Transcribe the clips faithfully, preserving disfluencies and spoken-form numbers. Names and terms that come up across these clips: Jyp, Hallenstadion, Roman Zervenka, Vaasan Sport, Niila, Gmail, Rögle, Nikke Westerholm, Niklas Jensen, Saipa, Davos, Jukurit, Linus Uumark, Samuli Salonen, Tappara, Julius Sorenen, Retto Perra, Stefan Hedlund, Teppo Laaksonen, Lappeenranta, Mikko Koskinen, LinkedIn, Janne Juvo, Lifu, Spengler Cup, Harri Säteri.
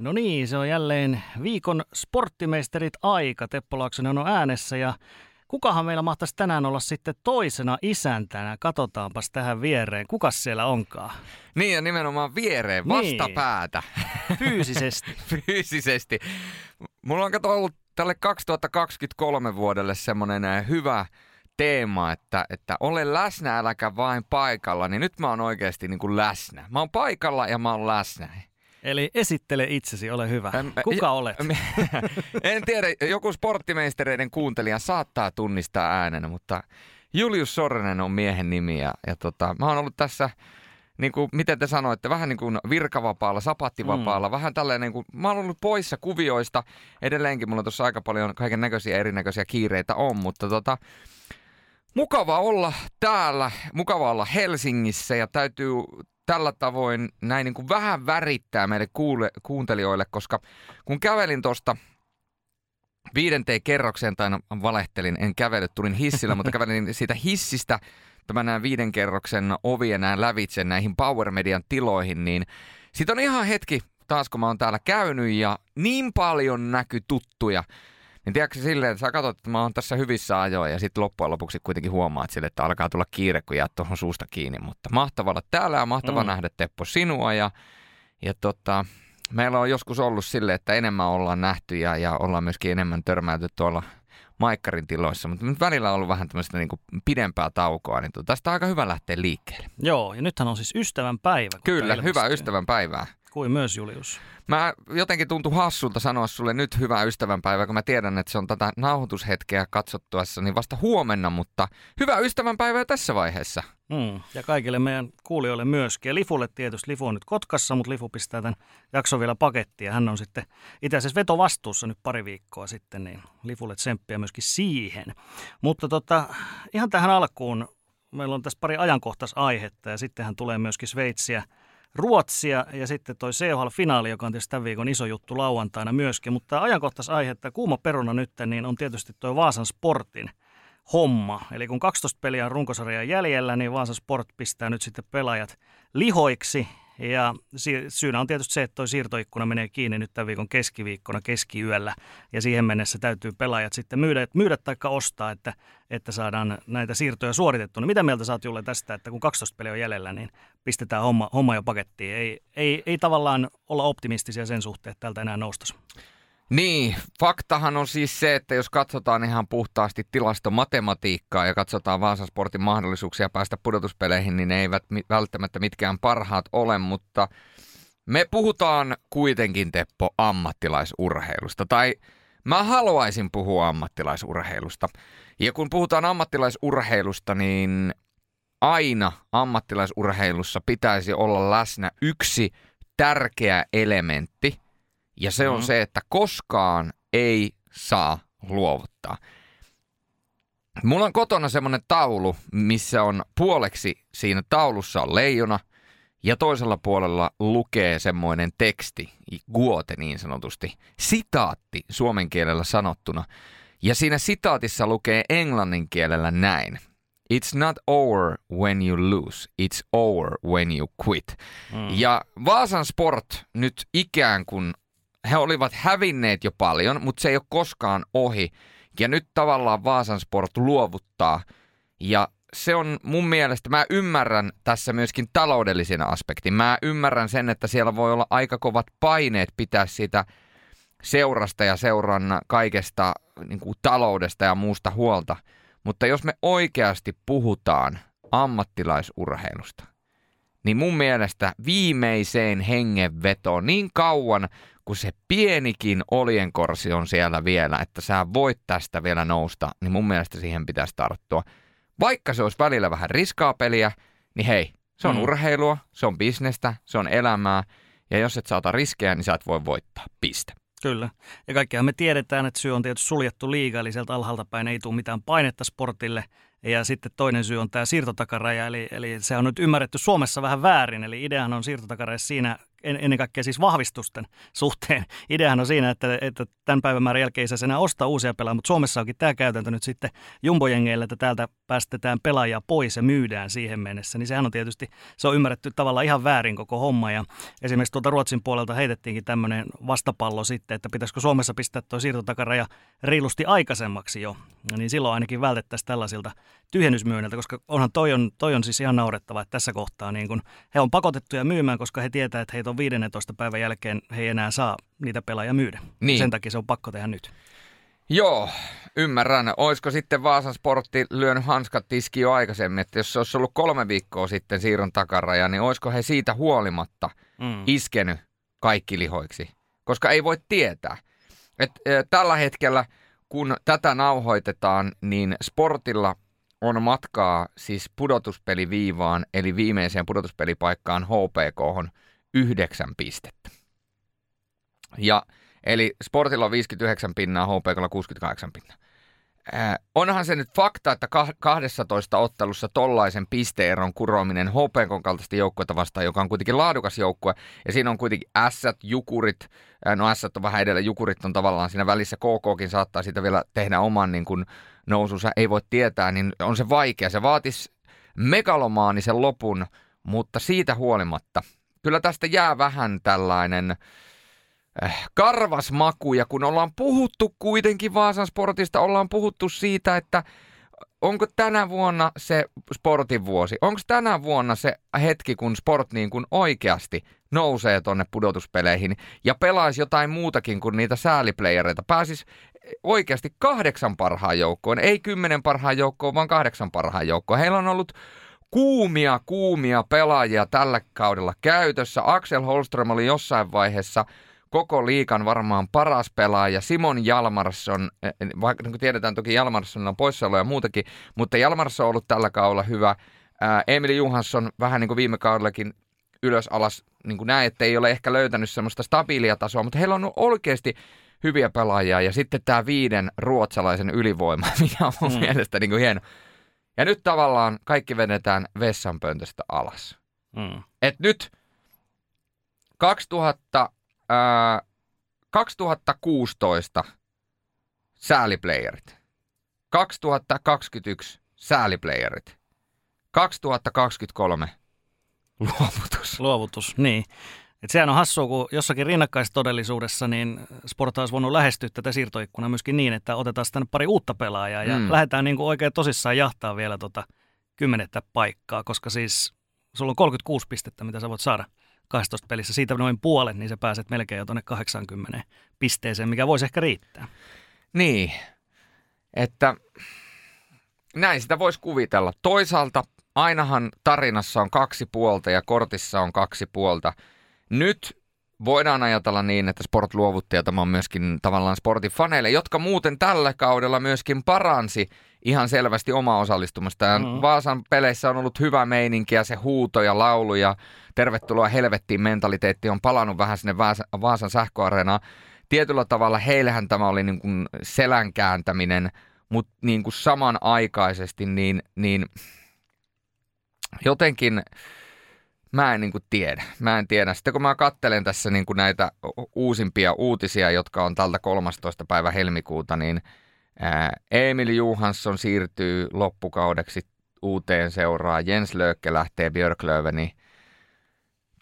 No niin, se on jälleen viikon sporttimeisterit aika. Teppo Laaksonen on äänessä ja kukahan meillä mahtaisi tänään olla sitten toisena isäntänä? Katsotaanpas tähän viereen. Kukas siellä onkaan? Niin ja nimenomaan viereen, vastapäätä. Niin. Fyysisesti. Fyysisesti. Mulla on kato ollut tälle kaksituhattakaksikymmentäkolme vuodelle semmoinen hyvä teema, että, että ole läsnä, äläkä vain paikalla. Niin nyt mä oon oikeasti niin kuin läsnä. Mä oon paikalla ja mä oon läsnä. Eli esittele itsesi, ole hyvä. Kuka olet? En tiedä, joku sporttimeistereiden kuuntelija saattaa tunnistaa äänenä, mutta Julius Sorenen on miehen nimi. Ja, ja tota, mä oon ollut tässä, niin kuin, miten te sanoitte, vähän niin kuin virkavapaalla, sapattivapaalla. Mm. Vähän tälleen, niin kuin, mä oon ollut poissa kuvioista. Edelleenkin mulla tuossa aika paljon kaiken näköisiä erinäköisiä kiireitä on, mutta tota... Mukava olla täällä, mukava olla Helsingissä ja täytyy tällä tavoin näin niin kuin vähän värittää meille kuule, kuuntelijoille, koska kun kävelin tuosta viidenteen kerrokseen, tai valehtelin, en kävellyt, tulin hissillä, mutta kävelin siitä hissistä tämän nämä viiden kerroksen ovien näin lävitse näihin Power Median tiloihin, niin sit on ihan hetki taas, kun mä oon täällä käynyt ja niin paljon näky tuttuja. Niin tiedätkö silleen, että sä katsot, että mä oon tässä hyvissä ajoin ja sitten loppujen lopuksi kuitenkin huomaat sille, että alkaa tulla kiire, kun jäät tuohon suusta kiinni. Mutta mahtava olla täällä ja mahtava mm. nähdä Teppo sinua ja, ja tota, meillä on joskus ollut sille, että enemmän ollaan nähty ja, ja ollaan myöskin enemmän törmäyty tuolla maikkarin tiloissa. Mutta nyt välillä on ollut vähän tämmöistä niin kuin pidempää taukoa, niin tästä on aika hyvä lähteä liikkeelle. Joo, ja nythän on siis ystävän päivä. Kyllä, hyvää ystävän päivää. Kuin myös Julius. Mä jotenkin tuntuu hassulta sanoa sulle nyt hyvää ystävänpäivää, kun mä tiedän, että se on tätä nauhoitushetkeä katsottuessa, niin vasta huomenna, mutta hyvää ystävänpäivää tässä vaiheessa. Mm. Ja kaikille meidän kuulijoille myöskin. Ja Lifulle tietysti. Lifu on nyt Kotkassa, mutta Lifu pistää tämän jakson vielä pakettiin. Ja hän on sitten itse asiassa vetovastuussa nyt pari viikkoa sitten, niin Lifulle tsemppiä myöskin siihen. Mutta tota, ihan tähän alkuun meillä on tässä pari ajankohtaisaihetta ja sittenhän tulee myöskin Sveitsiä, Ruotsia ja sitten toi C H L-finaali, joka on tietysti tämän viikon iso juttu lauantaina myöskin, mutta ajankohtaisaihe, että kuuma peruna nyt, niin on tietysti toi Vaasan Sportin homma. Eli kun kaksitoista peliä on runkosarjan jäljellä, niin Vaasan Sport pistää nyt sitten pelaajat lihoiksi ja syynä on tietysti se, että toi siirtoikkuna menee kiinni nyt tämän viikon keskiviikkona keskiyöllä ja siihen mennessä täytyy pelaajat sitten myydä, myydä tai ostaa, että, että saadaan näitä siirtoja suoritettua. No, mitä mieltä sä oot, Julle, tästä, että kun kaksitoista peliä on jäljellä, niin pistetään homma, homma jo pakettiin. Ei, ei, ei tavallaan olla optimistisia sen suhteen, että tältä enää noustaisi. Niin, faktahan on siis se, että jos katsotaan ihan puhtaasti tilastomatematiikkaa ja katsotaan Vaasan Sportin mahdollisuuksia päästä pudotuspeleihin, niin ne eivät välttämättä mitkään parhaat ole, mutta me puhutaan kuitenkin, Teppo, ammattilaisurheilusta. Tai mä haluaisin puhua ammattilaisurheilusta. Ja kun puhutaan ammattilaisurheilusta, niin aina ammattilaisurheilussa pitäisi olla läsnä yksi tärkeä elementti. Ja se on mm-hmm. se, että koskaan ei saa luovuttaa. Mulla on kotona semmoinen taulu, missä on puoleksi siinä taulussa on leijona ja toisella puolella lukee semmoinen teksti, guote niin sanotusti, sitaatti suomen kielellä sanottuna. Ja siinä sitaatissa lukee englannin kielellä näin. It's not over when you lose, it's over when you quit. Mm. Ja Vaasan Sport nyt ikään kuin... He olivat hävinneet jo paljon, mutta se ei ole koskaan ohi. Ja nyt tavallaan Vaasan Sport luovuttaa. Ja se on mun mielestä, mä ymmärrän tässä myöskin taloudellisen aspektin. Mä ymmärrän sen, että siellä voi olla aika kovat paineet pitää sitä seurasta ja seuran kaikesta niin kuin taloudesta ja muusta huolta. Mutta jos me oikeasti puhutaan ammattilaisurheilusta, niin mun mielestä viimeiseen hengenvetoon niin kauan... kun se pienikin oljenkorsi on siellä vielä, että sä voit tästä vielä nousta, niin mun mielestä siihen pitäisi tarttua. Vaikka se olisi välillä vähän riskaa peliä, niin hei, se on mm. urheilua, se on bisnestä, se on elämää. Ja jos et saata riskejä, niin sä et voi voittaa. Piste. Kyllä. Ja kaikkihan me tiedetään, että syy on tietysti suljettu liiga, eli sieltä alhaalta päin ei tule mitään painetta Sportille. Ja sitten toinen syy on tämä siirtotakaraja, eli, eli se on nyt ymmärretty Suomessa vähän väärin. Eli ideahan on siirtotakaraja siinä ennen kaikkea siis vahvistusten suhteen. Ideahan on siinä, että, että tämän päivämäärän jälkeen ei saisi enää ostaa uusia pelaajia, mutta Suomessa onkin tämä käytäntö nyt sitten jumbojengeillä, että täältä päästetään pelaajia pois ja myydään siihen mennessä. Niin sehän on tietysti, se on ymmärretty tavallaan ihan väärin koko homma. Ja esimerkiksi tuolta Ruotsin puolelta heitettiinkin tämmöinen vastapallo sitten, että pitäisikö Suomessa pistää tuo siirtotakaraja reilusti aikaisemmaksi jo. Ja niin silloin ainakin vältettäisiin tällaisilta tyhjennysmyynniltä, koska onhan toi on, toi on siis ihan naurettava, että tässä kohtaa niin kun he on pakotettuja myymään, koska he tietävät, että heitä on viidentoista päivän jälkeen, he ei enää saa niitä pelaajia myydä. Niin. Sen takia se on pakko tehdä nyt. Joo, ymmärrän. Olisiko sitten Vaasan Sportti lyönyt hanskat tiskiin jo aikaisemmin, että jos se olisi ollut kolme viikkoa sitten siirron takaraja, niin olisiko he siitä huolimatta mm. iskenyt kaikki lihoiksi? Koska ei voi tietää. Et, e, tällä hetkellä, kun tätä nauhoitetaan, niin Sportilla on matkaa siis pudotuspeliviivaan, eli viimeiseen pudotuspelipaikkaan H P K:hon yhdeksän pistettä. Ja eli Sportilla on viisikymmentäyhdeksän pinnaa, H P K:lla kuusikymmentäkahdeksan pinnaa. Äh, onhan se nyt fakta, että kahdessatoista ottelussa tollaisen pisteeron kuroaminen H P K:n kaltaista joukkuetta vastaan, joka on kuitenkin laadukas joukkue, ja siinä on kuitenkin Ässät, Jukurit, no Ässät on vähän edellä, Jukurit on tavallaan siinä välissä, K K:kin saattaa siitä vielä tehdä oman niin kuin nousunsa, ei voi tietää, niin on se vaikea. Se vaatisi megalomaanisen lopun, mutta siitä huolimatta kyllä tästä jää vähän tällainen äh, karvas maku, ja kun ollaan puhuttu kuitenkin Vaasan Sportista, ollaan puhuttu siitä, että onko tänä vuonna se Sportin vuosi, onko tänä vuonna se hetki, kun Sport niin kuin oikeasti nousee tonne pudotuspeleihin ja pelaisi jotain muutakin kuin niitä sääliplayereita, pääsisi oikeasti kahdeksan parhaan joukkoon, ei kymmenen parhaan joukkoon, vaan kahdeksan parhaan joukkoon. Heillä on ollut kuumia, kuumia pelaajia tällä kaudella käytössä. Axel Holström oli jossain vaiheessa koko liikan varmaan paras pelaaja. Simon Jalmarsson, vaikka niin tiedetään toki Jalmarsson on poissaolo ja muutakin, mutta Jalmarsson on ollut tällä kaudella hyvä. Ää, Emil Johansson vähän niin kuin viime kaudellakin ylös alas, niin kuin näin, että ei ole ehkä löytänyt semmoista stabiilia tasoa, mutta heillä on oikeasti hyviä pelaajia. Ja sitten tämä viiden ruotsalaisen ylivoima, mikä on mun mm. mielestä niin kuin hieno. Ja nyt tavallaan kaikki vedetään vessanpöntöstä alas. Mm. Et nyt kaksituhatta, äh, kaksituhattakuusitoista sääliplayerit, kaksituhattakaksikymmentäyksi sääliplayerit, kaksituhattakaksikymmentäkolme luovutus. Luovutus, niin. Et sehän on hassua, kun jossakin rinnakkaistodellisuudessa niin Sport olisi voinut lähestyä tätä siirtoikkunaa myöskin niin, että otetaan sitten pari uutta pelaajaa ja mm. lähdetään niin kuin oikein tosissaan jahtaa vielä tota kymmenettä paikkaa, koska siis sulla on kolmekymmentäkuusi pistettä, mitä sä voit saada kaksitoista pelissä. Siitä noin puolet, niin sä pääset melkein jo tuonne kahdeksaankymmeneen pisteeseen, mikä voisi ehkä riittää. Niin, että näin sitä voisi kuvitella. Toisaalta ainahan tarinassa on kaksi puolta ja kortissa on kaksi puolta. Nyt voidaan ajatella niin, että Sport luovutti, ja tämä on myöskin tavallaan Sportin faneille, jotka muuten tällä kaudella myöskin paransi ihan selvästi omaa osallistumista. Mm. Vaasan peleissä on ollut hyvä meininki ja se huuto ja laulu ja tervetuloa helvettiin -mentaliteetti on palannut vähän sinne Vaasan Sähköareenaan. Tietyllä tavalla heillähän tämä oli niin kuin selän kääntäminen, mutta niin kuin samanaikaisesti niin, niin jotenkin... Mä en niin kuin tiedä. Mä en tiedä. Sitten kun mä katselen tässä niin kuin näitä uusimpia uutisia, jotka on tältä kolmastoista päivä helmikuuta, niin ää, Emil Johansson siirtyy loppukaudeksi uuteen seuraan. Jens Löökke lähtee Björklöveni.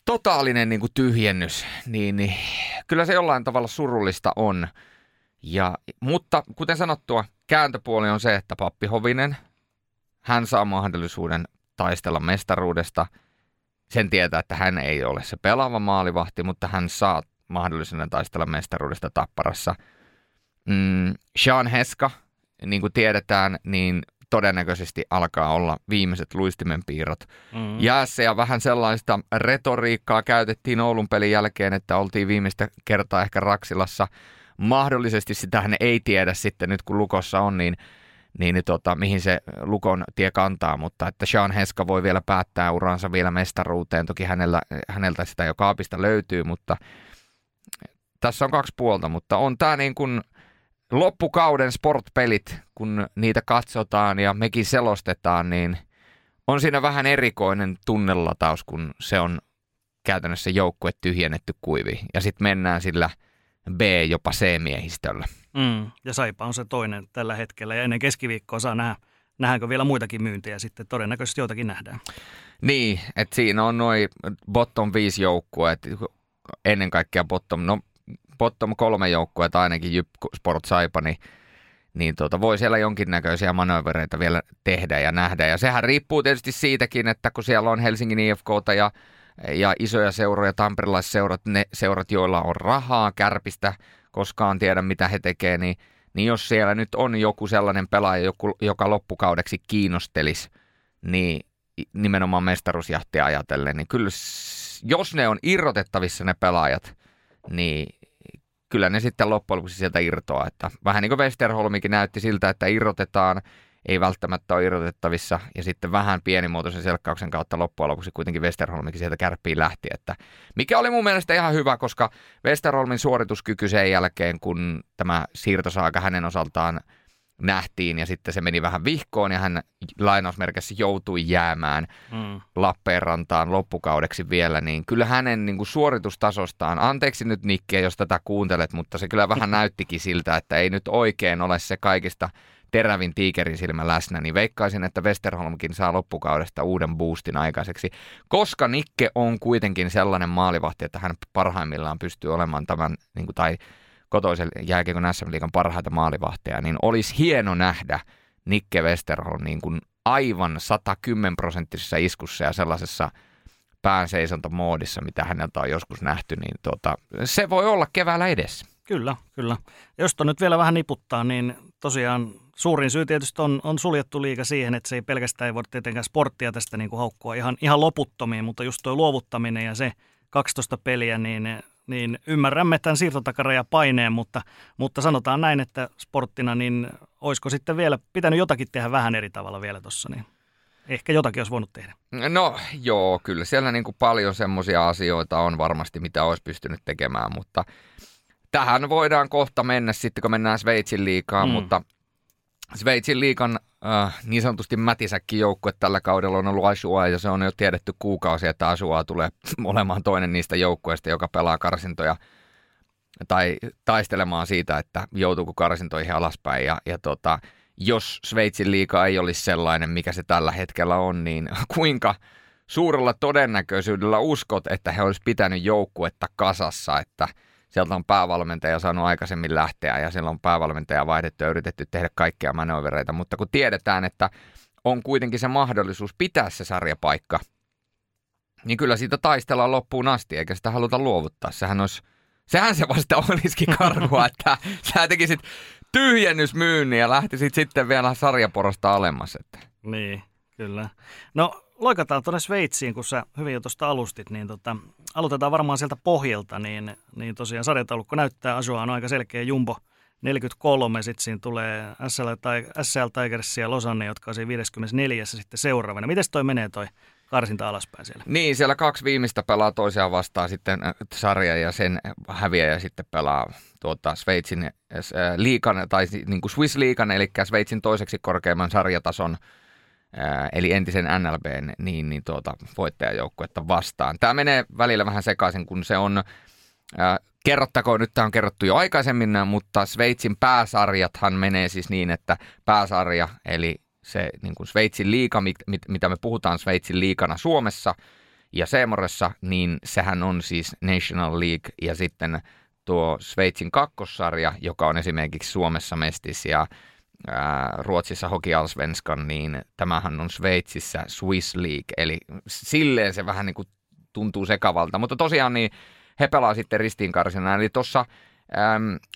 Totaalinen niin kuin tyhjennys. Niin, niin. Kyllä se jollain tavalla surullista on. Ja, mutta kuten sanottua, kääntöpuoli on se, että Pappi Hovinen, hän saa mahdollisuuden taistella mestaruudesta. Sen tietää, että hän ei ole se pelaava maalivahti, mutta hän saa mahdollisuuden taistella mestaruudesta Tapparassa. Mm, Sean Heska, niin kuin tiedetään, niin todennäköisesti alkaa olla viimeiset luistimenpiirrot mm. jäässä. Ja vähän sellaista retoriikkaa käytettiin Oulun pelin jälkeen, että oltiin viimeistä kertaa ehkä Raksilassa. Mahdollisesti sitä hän ei tiedä sitten nyt, kun Lukossa on, niin... niin tota, mihin se Lukon tie kantaa, mutta että Sean Heska voi vielä päättää uransa vielä mestaruuteen. Toki hänellä, häneltä sitä jo kaapista löytyy, mutta tässä on kaksi puolta. Mutta on tämä niin kuin loppukauden sportpelit, kun niitä katsotaan ja mekin selostetaan, niin on siinä vähän erikoinen tunnelataus, kun se on käytännössä joukkue tyhjennetty kuiviin. Ja sitten mennään sillä B- jopa C-miehistöllä. Mm, ja Saipa on se toinen tällä hetkellä. Ja ennen keskiviikkoa saa nähdä, nähdäänkö vielä muitakin myyntiä sitten. Todennäköisesti joitakin nähdään. Niin, että siinä on noi bottom viisi joukkueet. Ennen kaikkea bottom, no, bottom kolme joukkueet ainakin Jyp, Sport, Saipa, niin niin tuota, voi siellä jonkinnäköisiä manöövereitä vielä tehdä ja nähdä. Ja sehän riippuu tietysti siitäkin, että kun siellä on Helsingin I F K:ta ja, ja isoja seuroja, tamperelaisseurat, ne seurat, joilla on rahaa, Kärpistä, koskaan tiedä mitä he tekee, niin, niin jos siellä nyt on joku sellainen pelaaja, joku, joka loppukaudeksi kiinnostelisi, niin nimenomaan mestaruusjahtia ajatellen, niin kyllä jos ne on irrotettavissa ne pelaajat, niin kyllä ne sitten loppujen lopuksi sieltä irtoaa. Että vähän niin kuin Westerholmikin näytti siltä, että irrotetaan, ei välttämättä ole irrotettavissa. Ja sitten vähän pienimuotoisen selkkauksen kautta loppujen lopuksi kuitenkin Westerholmikin sieltä Kärppiin lähti. Että mikä oli mun mielestä ihan hyvä, koska Westerholmin suorituskyky sen jälkeen, kun tämä siirtosaaka hänen osaltaan nähtiin ja sitten se meni vähän vihkoon ja hän lainausmerkissä joutui jäämään mm. Lappeenrantaan loppukaudeksi vielä, niin kyllä hänen niin kuin suoritustasostaan, anteeksi nyt Nikke, jos tätä kuuntelet, mutta se kyllä vähän näyttikin siltä, että ei nyt oikein ole se kaikista terävin tiikerin silmä läsnä, niin veikkaisin, että Westerholmkin saa loppukaudesta uuden boostin aikaiseksi, koska Nikke on kuitenkin sellainen maalivahti, että hän parhaimmillaan pystyy olemaan tämän, niin kuin, tai kotoisen jääkiekon S M-liigan parhaita maalivahteja, niin olisi hieno nähdä Nikke Westerholm niin kuin aivan sata kymmenen prosenttisessa iskussa ja sellaisessa päänseisontamoodissa, mitä häneltä on joskus nähty, niin tuota, se voi olla keväällä edessä. Kyllä, kyllä. Jos tuon nyt vielä vähän niputtaa, niin tosiaan suurin syy tietysti on, on suljettu liiga siihen, että se ei pelkästään ei voi tietenkään sporttia tästä niin kuin haukkua ihan, ihan loputtomiin, mutta just tuo luovuttaminen ja se kaksitoista peliä, niin Niin ymmärrämme tämän siirtotakaraja paineen, mutta, mutta sanotaan näin, että sporttina, niin olisiko sitten vielä pitänyt jotakin tehdä vähän eri tavalla vielä tuossa, niin ehkä jotakin olisi voinut tehdä. No joo, kyllä siellä niin kuin paljon semmoisia asioita on varmasti, mitä olisi pystynyt tekemään, mutta tähän voidaan kohta mennä sitten, kun mennään Sveitsin liigaan, mm. mutta Sveitsin liigan äh, niin sanotusti mätisäkki joukkue tällä kaudella on ollut Asua, ja se on jo tiedetty kuukausia, että Asua tulee olemaan toinen niistä joukkueista, joka pelaa karsintoja tai taistelemaan siitä, että joutuuko karsintoihin alaspäin. Ja, ja tota, jos Sveitsin liiga ei olisi sellainen, mikä se tällä hetkellä on, niin kuinka suurella todennäköisyydellä uskot, että he olisi pitänyt joukkuetta kasassa, että sieltä on päävalmentaja saanut aikaisemmin lähteä ja siellä on päävalmentaja vaihdettu ja yritetty tehdä kaikkia manöövereitä, mutta kun tiedetään, että on kuitenkin se mahdollisuus pitää se sarjapaikka, niin kyllä siitä taistellaan loppuun asti, eikä sitä haluta luovuttaa. Sehän, olisi, sehän se vasta olisikin karhua, että sä tekisit tyhjennysmyynnin ja lähtisit sitten vielä sarjaporosta alemmas. Niin, kyllä. No loikataan tuonne Sveitsiin, kun sä hyvin jo tuosta alustit, niin tota, aloitetaan varmaan sieltä pohjalta, niin, niin tosiaan sarjataulukko näyttää, Asua on aika selkeä jumbo, neljäkymmentäkolme, sitten siinä tulee Ässät, Tigersia ja Losanne, jotka on siinä viideskymmenesneljäs sitten seuraavana. Mites toi menee toi karsinta alaspäin siellä? Niin, siellä kaksi viimeistä pelaa toisiaan vastaan sitten sarja ja sen häviäjä sitten pelaa tuota Sveitsin äh, liigan, tai niin kuin Swiss liigan, eli Sveitsin toiseksi korkeimman sarjatason, eli entisen N L B:n niin, niin tuota, voittajajoukkuetta vastaan. Tämä menee välillä vähän sekaisin, kun se on, ää, kerrottakoon, nyt tämä on kerrottu jo aikaisemmin, mutta Sveitsin pääsarjathan menee siis niin, että pääsarja, eli se niin kuin Sveitsin liiga, mit, mit, mitä me puhutaan Sveitsin liigana Suomessa ja Seemoressa, niin sehän on siis National League ja sitten tuo Sveitsin kakkossarja, joka on esimerkiksi Suomessa Mestis ja Ruotsissa Hockey Allsvenskan, niin tämähän on Sveitsissä Swiss League, eli silleen se vähän niin kuin tuntuu sekavalta, mutta tosiaan niin he pelaa sitten ristiinkarsina, eli tuossa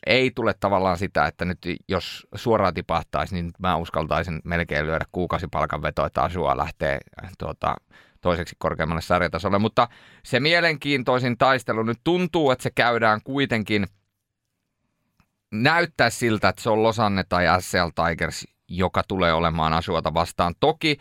ei tule tavallaan sitä, että nyt jos suoraan tipahtaisi, niin mä uskaltaisin melkein lyödä kuukausipalkan veto, että Asua lähtee tuota, toiseksi korkeammalle sarjatasolle, mutta se mielenkiintoisin taistelu nyt tuntuu, että se käydään kuitenkin. Näyttää siltä, että se on Losanne tai S C L Tigers, joka tulee olemaan Asuota vastaan. Toki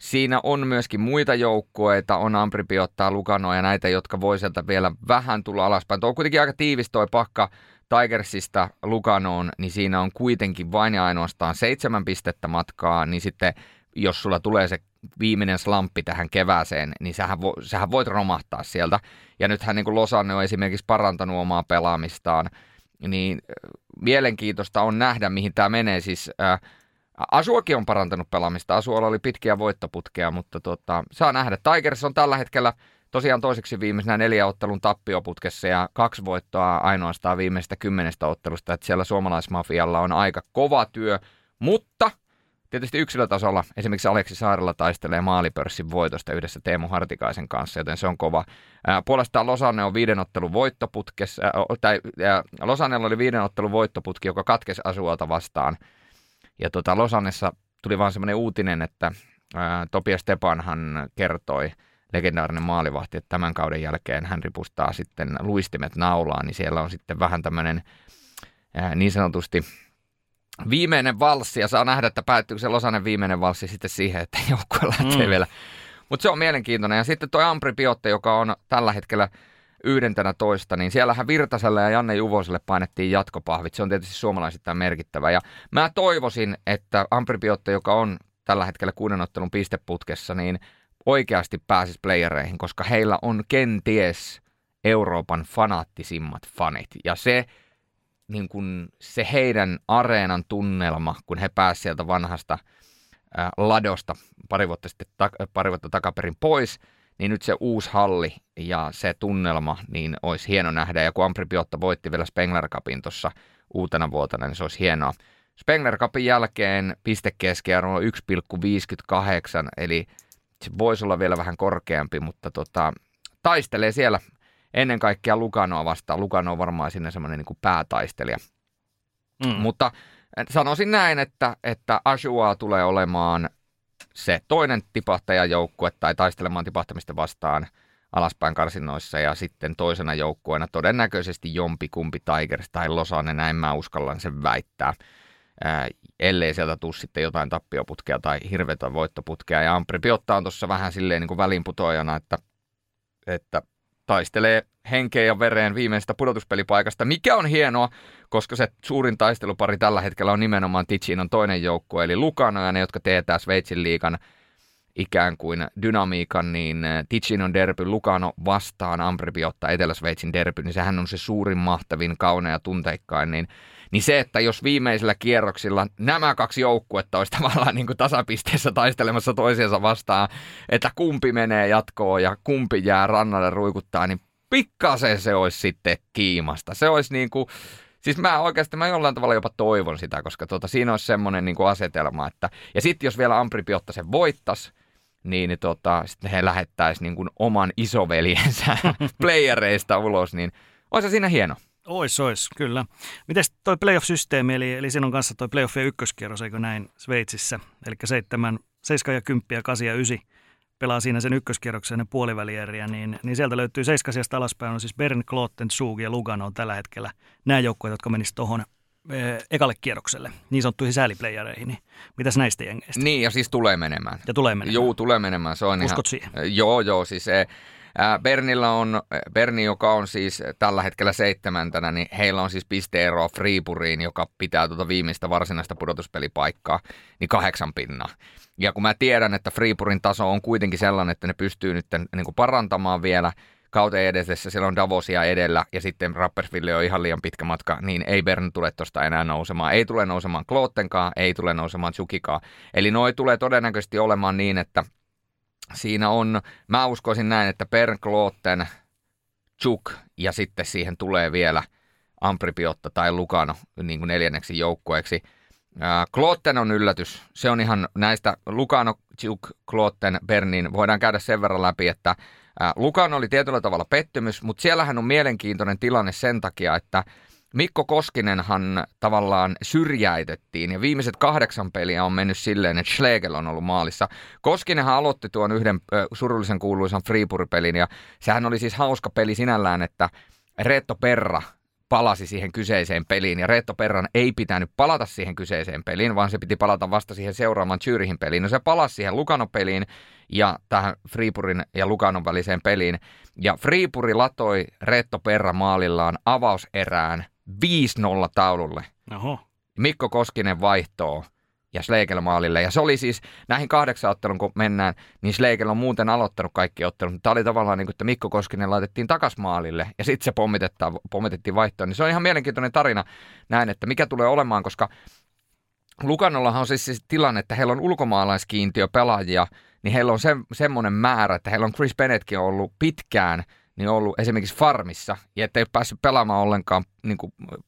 siinä on myöskin muita joukkueita, on Ambrì-Piottaa, Luganoa ja näitä, jotka voi sieltä vielä vähän tulla alaspäin. Tuo on kuitenkin aika tiivis toi pakka Tigersista Luganoon, niin siinä on kuitenkin vain ja ainoastaan seitsemän pistettä matkaa, niin sitten jos sulla tulee se viimeinen slamppi tähän kevääseen, niin sähän, vo, sähän voit romahtaa sieltä. Ja nythän niin kuin Losanne on esimerkiksi parantanut omaa pelaamistaan, niin mielenkiintoista on nähdä, mihin tämä menee. Siis, ää, Asuakin on parantanut pelaamista. Asuolla oli pitkiä voittoputkeja, mutta tota, saa nähdä. Tigers on tällä hetkellä tosiaan toiseksi viimeisenä neljä ottelun tappioputkessa ja kaksi voittoa ainoastaan viimeisestä kymmenestä ottelusta. Että siellä suomalaismafialla on aika kova työ, mutta tietysti yksilötasolla esimerkiksi Aleksi Saarella taistelee maalipörssin voitosta yhdessä Teemu Hartikaisen kanssa, joten se on kova. Ää, puolestaan Losanne on viiden ottelun voittoputkessa, ää, tai ää, Losannella oli viiden ottelun voittoputki, joka katkesi Asuolta vastaan. Ja tota, Losannessa tuli vaan semmoinen uutinen, että ää, Topias Stepanhan kertoi, legendaarinen maalivahti, että tämän kauden jälkeen hän ripustaa sitten luistimet naulaan, niin siellä on sitten vähän tämmöinen ää, niin sanotusti viimeinen valssi, ja saa nähdä, että päättyykö se Losanen viimeinen valssi sitten siihen, että joukkue lähtee mm. vielä. Mutta se on mielenkiintoinen. Ja sitten toi Ambrì-Piotta, joka on tällä hetkellä yhdentänä toista, niin siellähän Virtaselle ja Janne Juvoselle painettiin jatkopahvit. Se on tietysti suomalaisittain merkittävä. Ja mä toivoisin, että Ambrì-Piotta, joka on tällä hetkellä kuudenottelun pisteputkessa, niin oikeasti pääsisi playereihin, koska heillä on kenties Euroopan fanaattisimmat fanit. Ja se, niin kun se heidän areenan tunnelma, kun he pääsivät sieltä vanhasta ää, ladosta pari vuotta, sitten, ta, pari vuotta takaperin pois, niin nyt se uusi halli ja se tunnelma, niin olisi hieno nähdä. Ja kun Ambrì-Piotta voitti vielä Spengler Cupin tuossa uutena vuotena, niin se olisi hienoa. Spengler Cupin jälkeen pistekeskiarvo on yksi pilkku viisikymmentäkahdeksan, eli se voisi olla vielä vähän korkeampi, mutta tota, taistelee siellä ennen kaikkea Luganoa vastaan. Lugano on varmaan siinä semmoinen niin kuin päätaistelija. Mm. Mutta sanoisin näin, että, että Ashua tulee olemaan se toinen tipahtajajoukkue tai taistelemaan tipahtamista vastaan alaspäin karsinnoissa, ja sitten toisena joukkueena todennäköisesti jompikumpi Tigers tai Losanne, näin mä uskallan sen väittää. Ää, ellei sieltä tule sitten jotain tappioputkea tai hirveätä voittoputkea. Ja Ambrì-Piotta on tuossa vähän silleen niin kuin välinputoajana, että, että taistelee henkeen ja vereen viimeisestä pudotuspelipaikasta, mikä on hienoa, koska se suurin taistelupari tällä hetkellä on nimenomaan Ticinon toinen joukkue, eli Lugano, ja ne, jotka teetään Sveitsin liigan ikään kuin dynamiikan, niin Ticinon derby Lugano vastaan Ambrì-Piotta Etelä-Sveitsin derby, niin sehän on se suurin, mahtavin, kaunea ja tunteikkain, niin Niin se, että jos viimeisillä kierroksilla nämä kaksi joukkuetta olisi tavallaan niin kuin tasapisteessä taistelemassa toisiansa vastaan, että kumpi menee jatkoon ja kumpi jää rannalle ruikuttaa, niin pikkasen se olisi sitten kiimasta. Se olisi niin kuin, siis mä oikeasti mä jollain tavalla jopa toivon sitä, koska tuota, siinä olisi semmoinen niin kuin asetelma, että ja sitten jos vielä Ambrì-Piotta sen voittaisi, niin tota, sitten he lähettäisi niin kuin oman isoveljensä playereista ulos, niin olisi siinä hieno. Ois, ois, kyllä. Mites toi playoff-systeemi, eli, eli sinun kanssa toi playoffien ykköskierros, eikö näin, Sveitsissä? Eli seitsemän, seiska ja kymppi ja kasi ja ysi pelaa siinä sen ykköskierroksen ja puolivälieriä, niin, niin sieltä löytyy seiska sijasta alaspäin, on siis Bern, Kloten, Zug ja Lugano on tällä hetkellä nämä joukkueet, jotka menisivät tuohon ekalle kierrokselle, niin sanottuihin sääliplayereihin, niin mitäs näistä jengeistä? Niin, ja siis tulee menemään. Ja tulee menemään. Joo, tulee menemään. Se on uskot ihan siihen? Joo, joo, siis E- Bernillä on, Berni, joka on siis tällä hetkellä seitsemäntenä, niin heillä on siis pisteeroa Freiburiin, joka pitää tuota viimeistä varsinaista pudotuspelipaikkaa, niin kahdeksan pinnaa. Ja kun mä tiedän, että Freiburgin taso on kuitenkin sellainen, että ne pystyy nyt niin kuin parantamaan vielä kauteen edessä, siellä on Davosia edellä ja sitten Rapperswil on ihan liian pitkä matka, niin ei Bern tule tuosta enää nousemaan. Ei tule nousemaan Klotenkaan, ei tule nousemaan Zugikaan. Eli noi tulee todennäköisesti olemaan niin, että siinä on, mä uskoisin näin, että Bern, Kloten, Zug ja sitten siihen tulee vielä Ambrì-Piotta tai Lugano niin kuin neljänneksi joukkueeksi. Kloten on yllätys. Se on ihan näistä Lugano, Zug, Kloten, Bernin. Voidaan käydä sen verran läpi, että Lugano oli tietyllä tavalla pettymys, mutta siellähän on mielenkiintoinen tilanne sen takia, että Mikko Koskinenhan tavallaan syrjäytettiin ja viimeiset kahdeksan peliä on mennyt silleen, että Schlegel on ollut maalissa. Koskinenhan aloitti tuon yhden surullisen kuuluisan Freiburg-pelin ja sehän oli siis hauska peli sinällään, että Retto Perra palasi siihen kyseiseen peliin ja Retto Perran ei pitänyt palata siihen kyseiseen peliin, vaan se piti palata vasta siihen seuraamaan Zurichin peliin. No se palasi siihen Lugano-peliin ja tähän Freiburgin ja Luganon väliseen peliin ja Freiburg latoi Retto Perra maalillaan avauserään viisi nolla taululle. Oho. Mikko Koskinen vaihtoo ja Schlegel maalille. Ja se oli siis, näihin kahdeksan ottelun kun mennään, niin Schlegel on muuten aloittanut kaikki ottelut. Tämä oli tavallaan niin kuin, että Mikko Koskinen laitettiin takas maalille ja sitten se pommitettiin vaihtoon. Niin se on ihan mielenkiintoinen tarina näin, että mikä tulee olemaan, koska Luganollahan on siis, siis tilanne, että heillä on ulkomaalaiskiintiö pelaajia, niin heillä on se, semmoinen määrä, että heillä on Chris Bennettkin ollut pitkään, niin ollut esimerkiksi Farmissa, ja ettei ole päässyt pelaamaan ollenkaan niin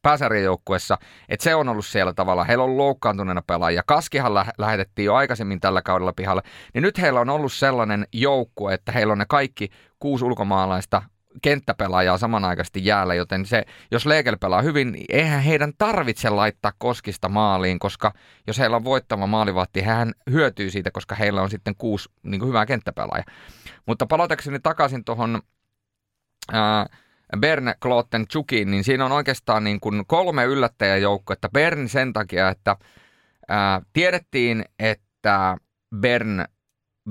pääsarjajoukkuessa, että se on ollut siellä tavalla. Heillä on loukkaantuneena pelaajia. Kaskihan lä- lähetettiin jo aikaisemmin tällä kaudella pihalle. Niin nyt heillä on ollut sellainen joukkue, että heillä on ne kaikki kuusi ulkomaalaista kenttäpelaajaa samanaikaisesti jäällä, joten se, jos Schlegel pelaa hyvin, niin eihän heidän tarvitse laittaa Koskista maaliin, koska jos heillä on voittava maalivahti, hän hyötyy siitä, koska heillä on sitten kuusi niin hyvää kenttäpelaajaa. Mutta palatakseni takaisin tuohon Bern, Kloten, Zugiin, niin siinä on oikeastaan niin kuin kolme yllättäjäjoukkoa. Bern sen takia, että ää, tiedettiin, että Bern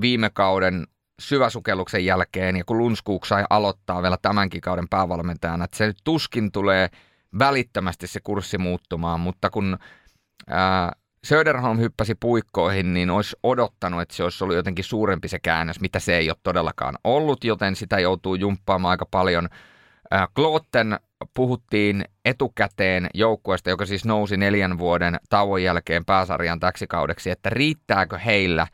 viime kauden syväsukelluksen jälkeen, ja kun Lundskog sai aloittaa vielä tämänkin kauden päävalmentajana, että se nyt tuskin tulee välittömästi se kurssi muuttumaan, mutta kun ää, Söderholm hyppäsi puikkoihin, niin olisi odottanut, että se olisi ollut jotenkin suurempi se käännös, mitä se ei ole todellakaan ollut, joten sitä joutuu jumppaamaan aika paljon. Kloten puhuttiin etukäteen joukkueesta, joka siis nousi neljän vuoden tauon jälkeen pääsarjan täksi kaudeksi, että riittääkö heillä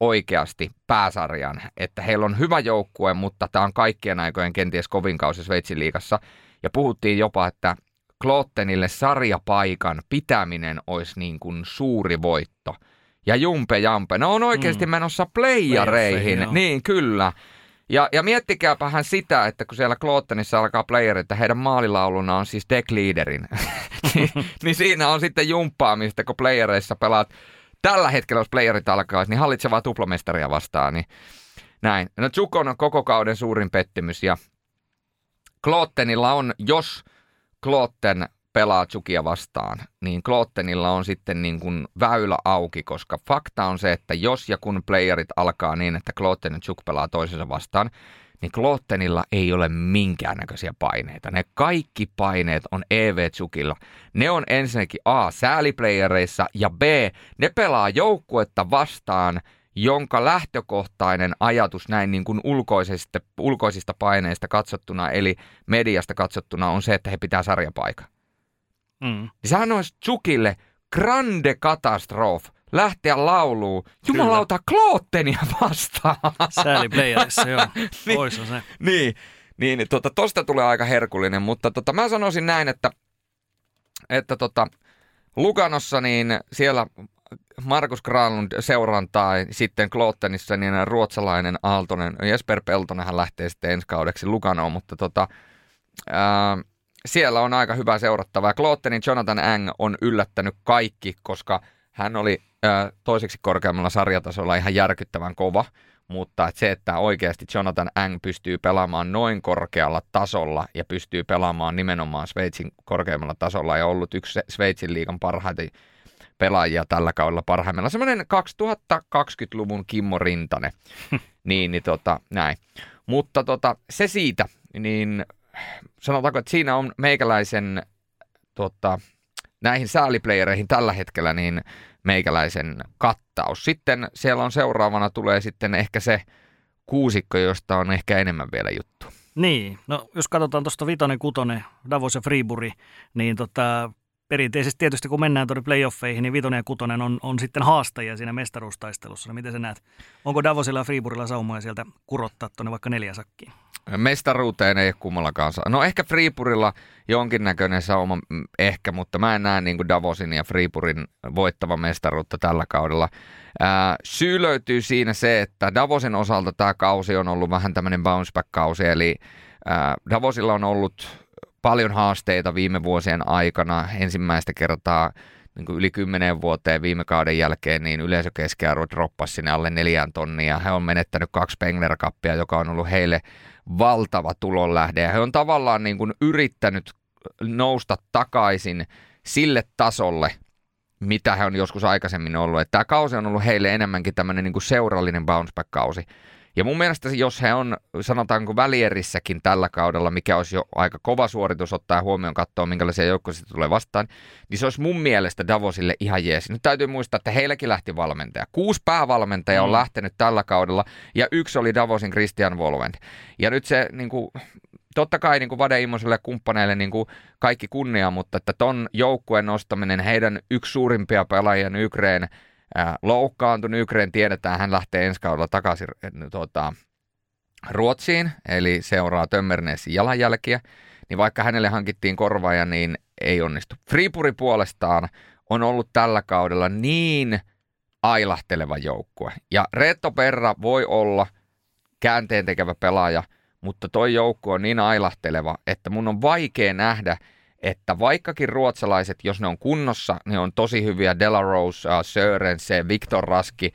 oikeasti pääsarjan, että heillä on hyvä joukkue, mutta tämä on kaikkien aikojen kenties kovin kausi Sveitsin liigassa, ja puhuttiin jopa, että Klotenille sarjapaikan pitäminen olisi niin kuin suuri voitto. Ja jumpe jampe, ne on oikeasti mm. menossa playereihin. Niin, kyllä. Ja, ja miettikääpähän sitä, että kun siellä Klotenissa alkaa playerit, että heidän maalilauluna on siis Deck Leaderin. niin, niin siinä on sitten jumppaamista, kun playereissa pelaat. Tällä hetkellä, jos playerit alkaa, niin hallitsevaa tuplomestaria vastaan. Niin näin. No Zug on koko kauden suurin pettymys. Ja Klotenilla on, jos Kloten pelaa Zugia vastaan, niin Klotenilla on sitten niin kuin väylä auki, koska fakta on se, että jos ja kun playerit alkaa niin, että Kloten ja Zug pelaa toisensa vastaan, niin Klotenilla ei ole minkäännäköisiä paineita. Ne kaikki paineet on E V Zugilla. Ne on ensinnäkin A, sääliplayereissa, ja B, ne pelaa joukkuetta vastaan, jonka lähtökohtainen ajatus näin niin kuin ulkoisista, ulkoisista paineista katsottuna, eli mediasta katsottuna, on se, että he pitää sarjapaikan. Mm. Sehän olisi Zugille grande katastrof lähteä lauluun. Jumalauta, Klotenia vastaan! Sääliplayereissa, joo. Pois on se. Niin, niin tuota, tosta tulee aika herkullinen, mutta tuota, mä sanoisin näin, että, että tuota, Luganossa niin siellä Markus Granlund seurantaa, sitten Klotenissa niin ruotsalainen Aaltonen, Jesper Peltonen, hän lähtee sitten ensi kaudeksi Luganoon, mutta tota, ää, siellä on aika hyvä seurattava. Klotenin Jonathan Eng on yllättänyt kaikki, koska hän oli ää, toiseksi korkeammalla sarjatasolla ihan järkyttävän kova, mutta et se, että oikeasti Jonathan Eng pystyy pelaamaan noin korkealla tasolla ja pystyy pelaamaan nimenomaan Sveitsin korkeammalla tasolla ja ollut yksi Sveitsin liigan parhaita pelaajia tällä kaudella parhaimmillaan. Semmoinen kaksituhattakaksikymmentäluvun Kimmo Rintanen. niin, niin tota, näin. Mutta tota, se siitä, niin sanotaanko, että siinä on meikäläisen tota, näihin sääliplayereihin tällä hetkellä niin meikäläisen kattaus. Sitten siellä on seuraavana tulee sitten ehkä se kuusikko, josta on ehkä enemmän vielä juttu. Niin, no jos katsotaan tuosta vitonen, kutonen, Davos ja Freiburg, niin tota perinteisesti tietysti, kun mennään tuonne playoffeihin, niin vitonen ja kutonen on, on sitten haastajia siinä mestaruustaistelussa. Miten sä näet? Onko Davosilla ja Freiburgilla saumoja sieltä kurottaa tuonne vaikka neljäsakkiin? Mestaruuteen ei ole kummallakaan. No ehkä Freiburgilla jonkinnäköinen sauma ehkä, mutta mä en näe niin kuin Davosin ja Freiburgin voittava mestaruutta tällä kaudella. Ää, syy löytyy siinä se, että Davosin osalta tämä kausi on ollut vähän tämmöinen bounce back-kausi, eli ää, Davosilla on ollut paljon haasteita viime vuosien aikana. Ensimmäistä kertaa niin kuin yli kymmenen vuoteen viime kauden jälkeen niin yleisökeskiarvo droppasi sinne alle neljään tonnia. He on menettänyt kaksi Spengler Cupia, joka on ollut heille valtava tulonlähde. Ja he on tavallaan niin kuin yrittänyt nousta takaisin sille tasolle, mitä he on joskus aikaisemmin ollut. Että tämä kausi on ollut heille enemmänkin tämmöinen niin kuin seurallinen bounce back-kausi. Ja mun mielestä jos he on, sanotaanko välierissäkin tällä kaudella, mikä olisi jo aika kova suoritus ottaa huomioon, katsoa minkälaisia joukkoja sitä tulee vastaan, niin se olisi mun mielestä Davosille ihan jees. Nyt täytyy muistaa, että heilläkin lähti valmentaja. Kuusi päävalmentaja mm. on lähtenyt tällä kaudella ja yksi oli Davosin Christian Wolven. Ja nyt se niin kuin, totta kai niin kuin Vade Immoselle ja kumppaneille niin kuin kaikki kunnia, mutta että ton joukkueen nostaminen, heidän yksi suurimpia pelaajia Nykreen, loukkaantunut Ykreen, tiedetään, hän lähtee ensi kaudella takaisin tuota, Ruotsiin, eli seuraa Tömmerneessin jalanjälkiä, niin vaikka hänelle hankittiin korvaaja, niin ei onnistu. Friipuri puolestaan on ollut tällä kaudella niin ailahteleva joukkue, ja Retto Perra voi olla käänteen tekevä pelaaja, mutta toi joukko on niin ailahteleva, että mun on vaikea nähdä, että vaikkakin ruotsalaiset, jos ne on kunnossa, ne on tosi hyviä, Delarose, uh, Sörensen, Viktor Raski,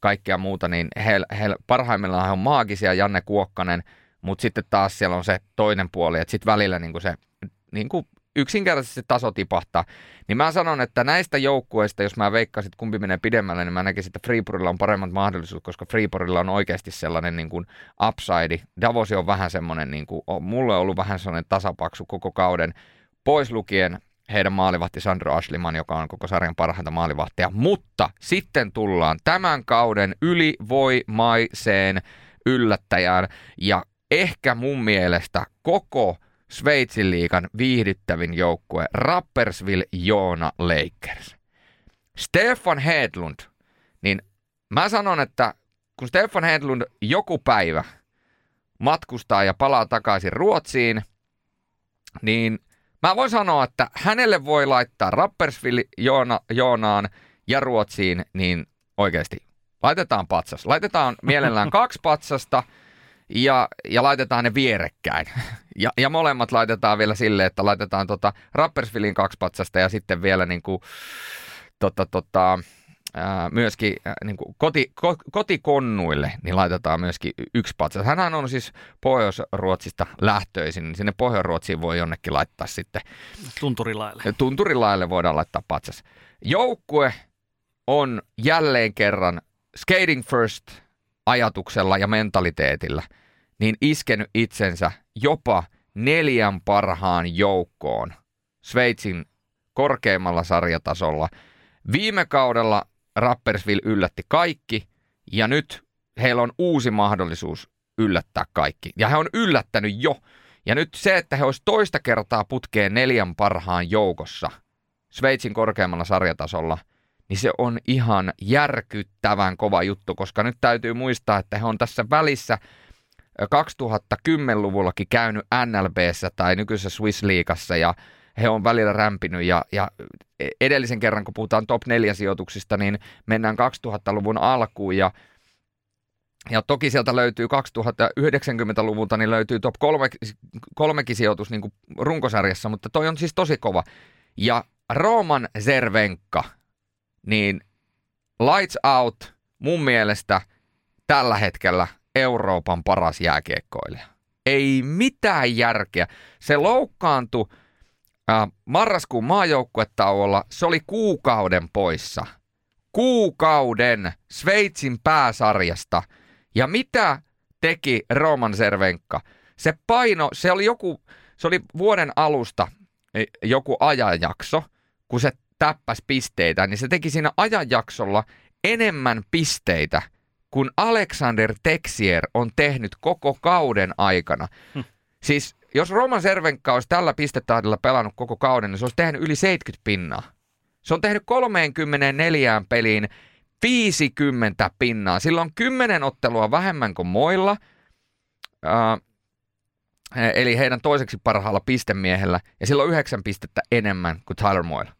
kaikkea muuta, niin he, he, parhaimmillaan he on maagisia, Janne Kuokkanen, mutta sitten taas siellä on se toinen puoli, että sitten välillä niinku se niinku yksinkertaisesti se taso tipahtaa. Niin mä sanon, että näistä joukkueista, jos mä veikkaan, että kumpi menee pidemmälle, niin mä näkisin, että Freiburgilla on paremmat mahdollisuudet, koska Freiburgilla on oikeasti sellainen niin kuin upside. Davos on vähän semmoinen, niin kuin, on, mulle on ollut vähän sellainen tasapaksu koko kauden, pois lukien heidän maalivahti Sandro Asliman, joka on koko sarjan parhaita maalivahtia. Mutta sitten tullaan tämän kauden ylivoimaiseen yllättäjään. Ja ehkä mun mielestä koko Sveitsin liigan viihdyttävin joukkue, Rapperswil-Jona Lakers. Stefan Hedlund, niin mä sanon, että kun Stefan Hedlund joku päivä matkustaa ja palaa takaisin Ruotsiin, niin mä voin sanoa, että hänelle voi laittaa Rapperswil-Joonaan ja Ruotsiin, niin oikeasti laitetaan patsas. Laitetaan mielellään kaksi patsasta ja, ja laitetaan ne vierekkäin. Ja, ja molemmat laitetaan vielä silleen, että laitetaan tota Rapperswilin kaksi patsasta ja sitten vielä niinku, tota, tota, ää, myöskin ää, niinku koti, ko, kotikonnuille niin laitetaan myöskin yksi patsas. Hänhän on siis Pohjois-Ruotsista lähtöisin, niin sinne Pohjois-Ruotsiin voi jonnekin laittaa sitten. Tunturilaille. Tunturilaille voidaan laittaa patsas. Joukkue on jälleen kerran skating first -ajatuksella ja mentaliteetillä niin iskenyt itsensä jopa neljän parhaan joukkoon Sveitsin korkeimmalla sarjatasolla. Viime kaudella Rapperswil yllätti kaikki ja nyt heillä on uusi mahdollisuus yllättää kaikki. Ja he on yllättänyt jo. Ja nyt se, että he olisi toista kertaa putkeen neljän parhaan joukossa Sveitsin korkeimmalla sarjatasolla, niin se on ihan järkyttävän kova juttu, koska nyt täytyy muistaa, että he on tässä välissä kaksituhattakymmenen-luvullakin käynyt N L B:ssä tai nykyisessä Swiss Leagueassa ja he on välillä rämpinyt ja, ja edellisen kerran, kun puhutaan top neljä sijoituksista, niin mennään kaksituhattaluvun alkuun ja, ja toki sieltä löytyy kaksituhattayhdeksänkymmentäluvulta, niin löytyy top kolme, kolmekin sijoitus niin kuin runkosarjassa, mutta toi on siis tosi kova. Ja Roman Zervenka, niin lights out mun mielestä tällä hetkellä Euroopan paras jääkiekkoilija. Ei mitään järkeä. Se loukkaantui äh, marraskuun maajoukkuetauolla. Se oli kuukauden poissa. Kuukauden Sveitsin pääsarjasta. Ja mitä teki Roman Zervenka? Se paino, se oli joku, se oli vuoden alusta joku ajanjakso, kun se täppäsi pisteitä, niin se teki siinä ajanjaksolla enemmän pisteitä kun Alexander Texier on tehnyt koko kauden aikana. Hmm. Siis jos Roman Zervenka olisi tällä pistetahdilla pelannut koko kauden, niin se olisi tehnyt yli seitsemänkymmentä pinnaa. Se on tehnyt kolmekymmentäneljä peliin viisikymmentä pinnaa. Sillä on kymmenen ottelua vähemmän kuin muilla, äh, eli heidän toiseksi parhaalla pistemiehellä, ja sillä on yhdeksän pistettä enemmän kuin Tyler Moyle.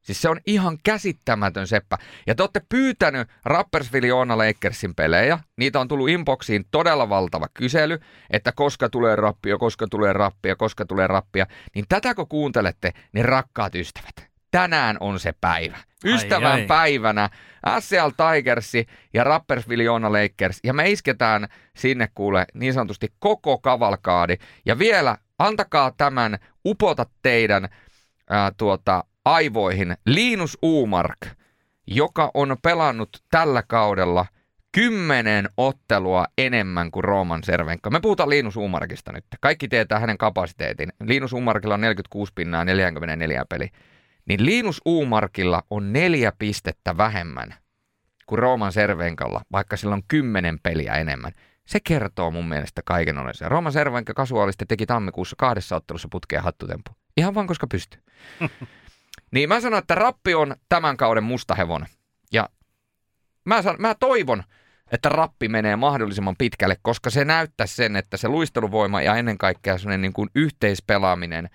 Siis se on ihan käsittämätön seppä. Ja te olette pyytänyt Rapperswil-Jona Lakersin pelejä. Niitä on tullut inboxiin todella valtava kysely, että koska tulee rappia, koska tulee rappia, koska tulee rappia. Niin tätäkö kuuntelette, niin rakkaat ystävät, tänään on se päivä. Ystävän ai, ai. päivänä S C L Tigers ja Rapperswil-Jona Lakers. Ja me isketään sinne kuule niin sanotusti koko kavalkaadi. Ja vielä antakaa tämän upota teidän ää, tuota... aivoihin Linus Uumark, joka on pelannut tällä kaudella kymmenen ottelua enemmän kuin Roman Zervenka. Me puhutaan Linus Uumarkista nyt. Kaikki tietää hänen kapasiteetin. Linus Uumarkilla on neljäkymmentäkuusi pinnaa neljäkymmentäneljä peli. Niin Linus Uumarkilla on neljä pistettä vähemmän kuin Roman Zervenkalla, vaikka sillä on kymmenen peliä enemmän. Se kertoo mun mielestä kaiken olensa. Roman Zervenka kasuaalisti teki tammikuussa kahdessa ottelussa putkeen hattutempu. Ihan vaan koska pystyy. Niin mä sanon, että Rappi on tämän kauden mustahevon. Ja mä, san, mä toivon, että Rappi menee mahdollisimman pitkälle, koska se näyttää sen, että se luisteluvoima ja ennen kaikkea sellainen niin kuin yhteispelaaminen,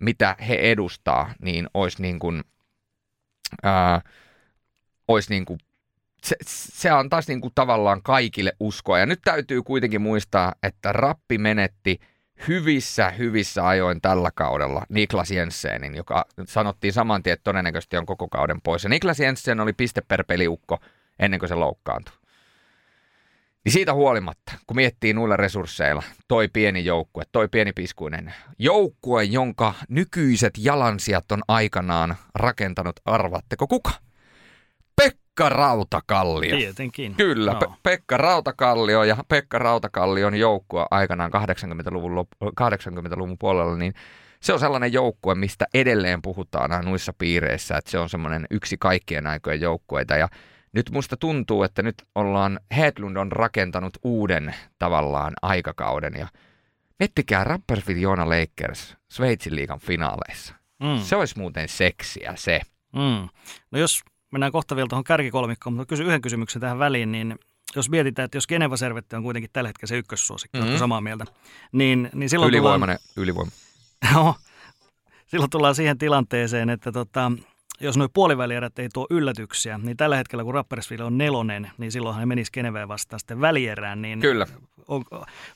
mitä he edustaa, niin olisi niin kuin, ää, olisi niin kuin se, se antaisi niin kuin tavallaan kaikille uskoa. Ja nyt täytyy kuitenkin muistaa, että Rappi menetti hyvissä, hyvissä ajoin tällä kaudella Niklas Jensenin, joka sanottiin saman tien, että todennäköisesti on koko kauden pois. Ja Niklas Jensen oli piste per peliukko ennen kuin se loukkaantui. Niin siitä huolimatta, kun miettii noilla resursseilla, toi pieni joukkue, toi pieni piskuinen joukkue, jonka nykyiset jalansijat on aikanaan rakentanut, arvatteko kuka? Pekka Rautakallio. Tietenkin. Kyllä, no. Pe- Pekka Rautakallio ja Pekka Rautakallion joukkue aikanaan kahdeksankymmentäluvun, lop- kahdeksankymmentäluvun puolella, niin se on sellainen joukkue, mistä edelleen puhutaan noissa piireissä, että se on semmoinen yksi kaikkien aikojen joukkueita ja nyt musta tuntuu, että nyt ollaan, Hedlund on rakentanut uuden tavallaan aikakauden ja miettikää Rapperswil-Jona Lakers Sveitsin liigan finaaleissa. Mm. Se olisi muuten seksiä se. Mm. No jos mennään kohta vielä tuohon kärkikolmikkoon, mutta kysyn yhden kysymyksen tähän väliin, niin jos mietitään, että jos Geneva Servetti on kuitenkin tällä hetkellä se ykkössuosikki, mm-hmm. samaa mieltä, niin, niin silloin Ylivoimainen tullaan... ylivoima. No, silloin tullaan siihen tilanteeseen, että tota... jos nuo puolivälierät ei tuo yllätyksiä, niin tällä hetkellä kun Rapperswil on nelonen, niin silloinhan he menisi Geneveen vastaan sitten välierään. Niin kyllä. On,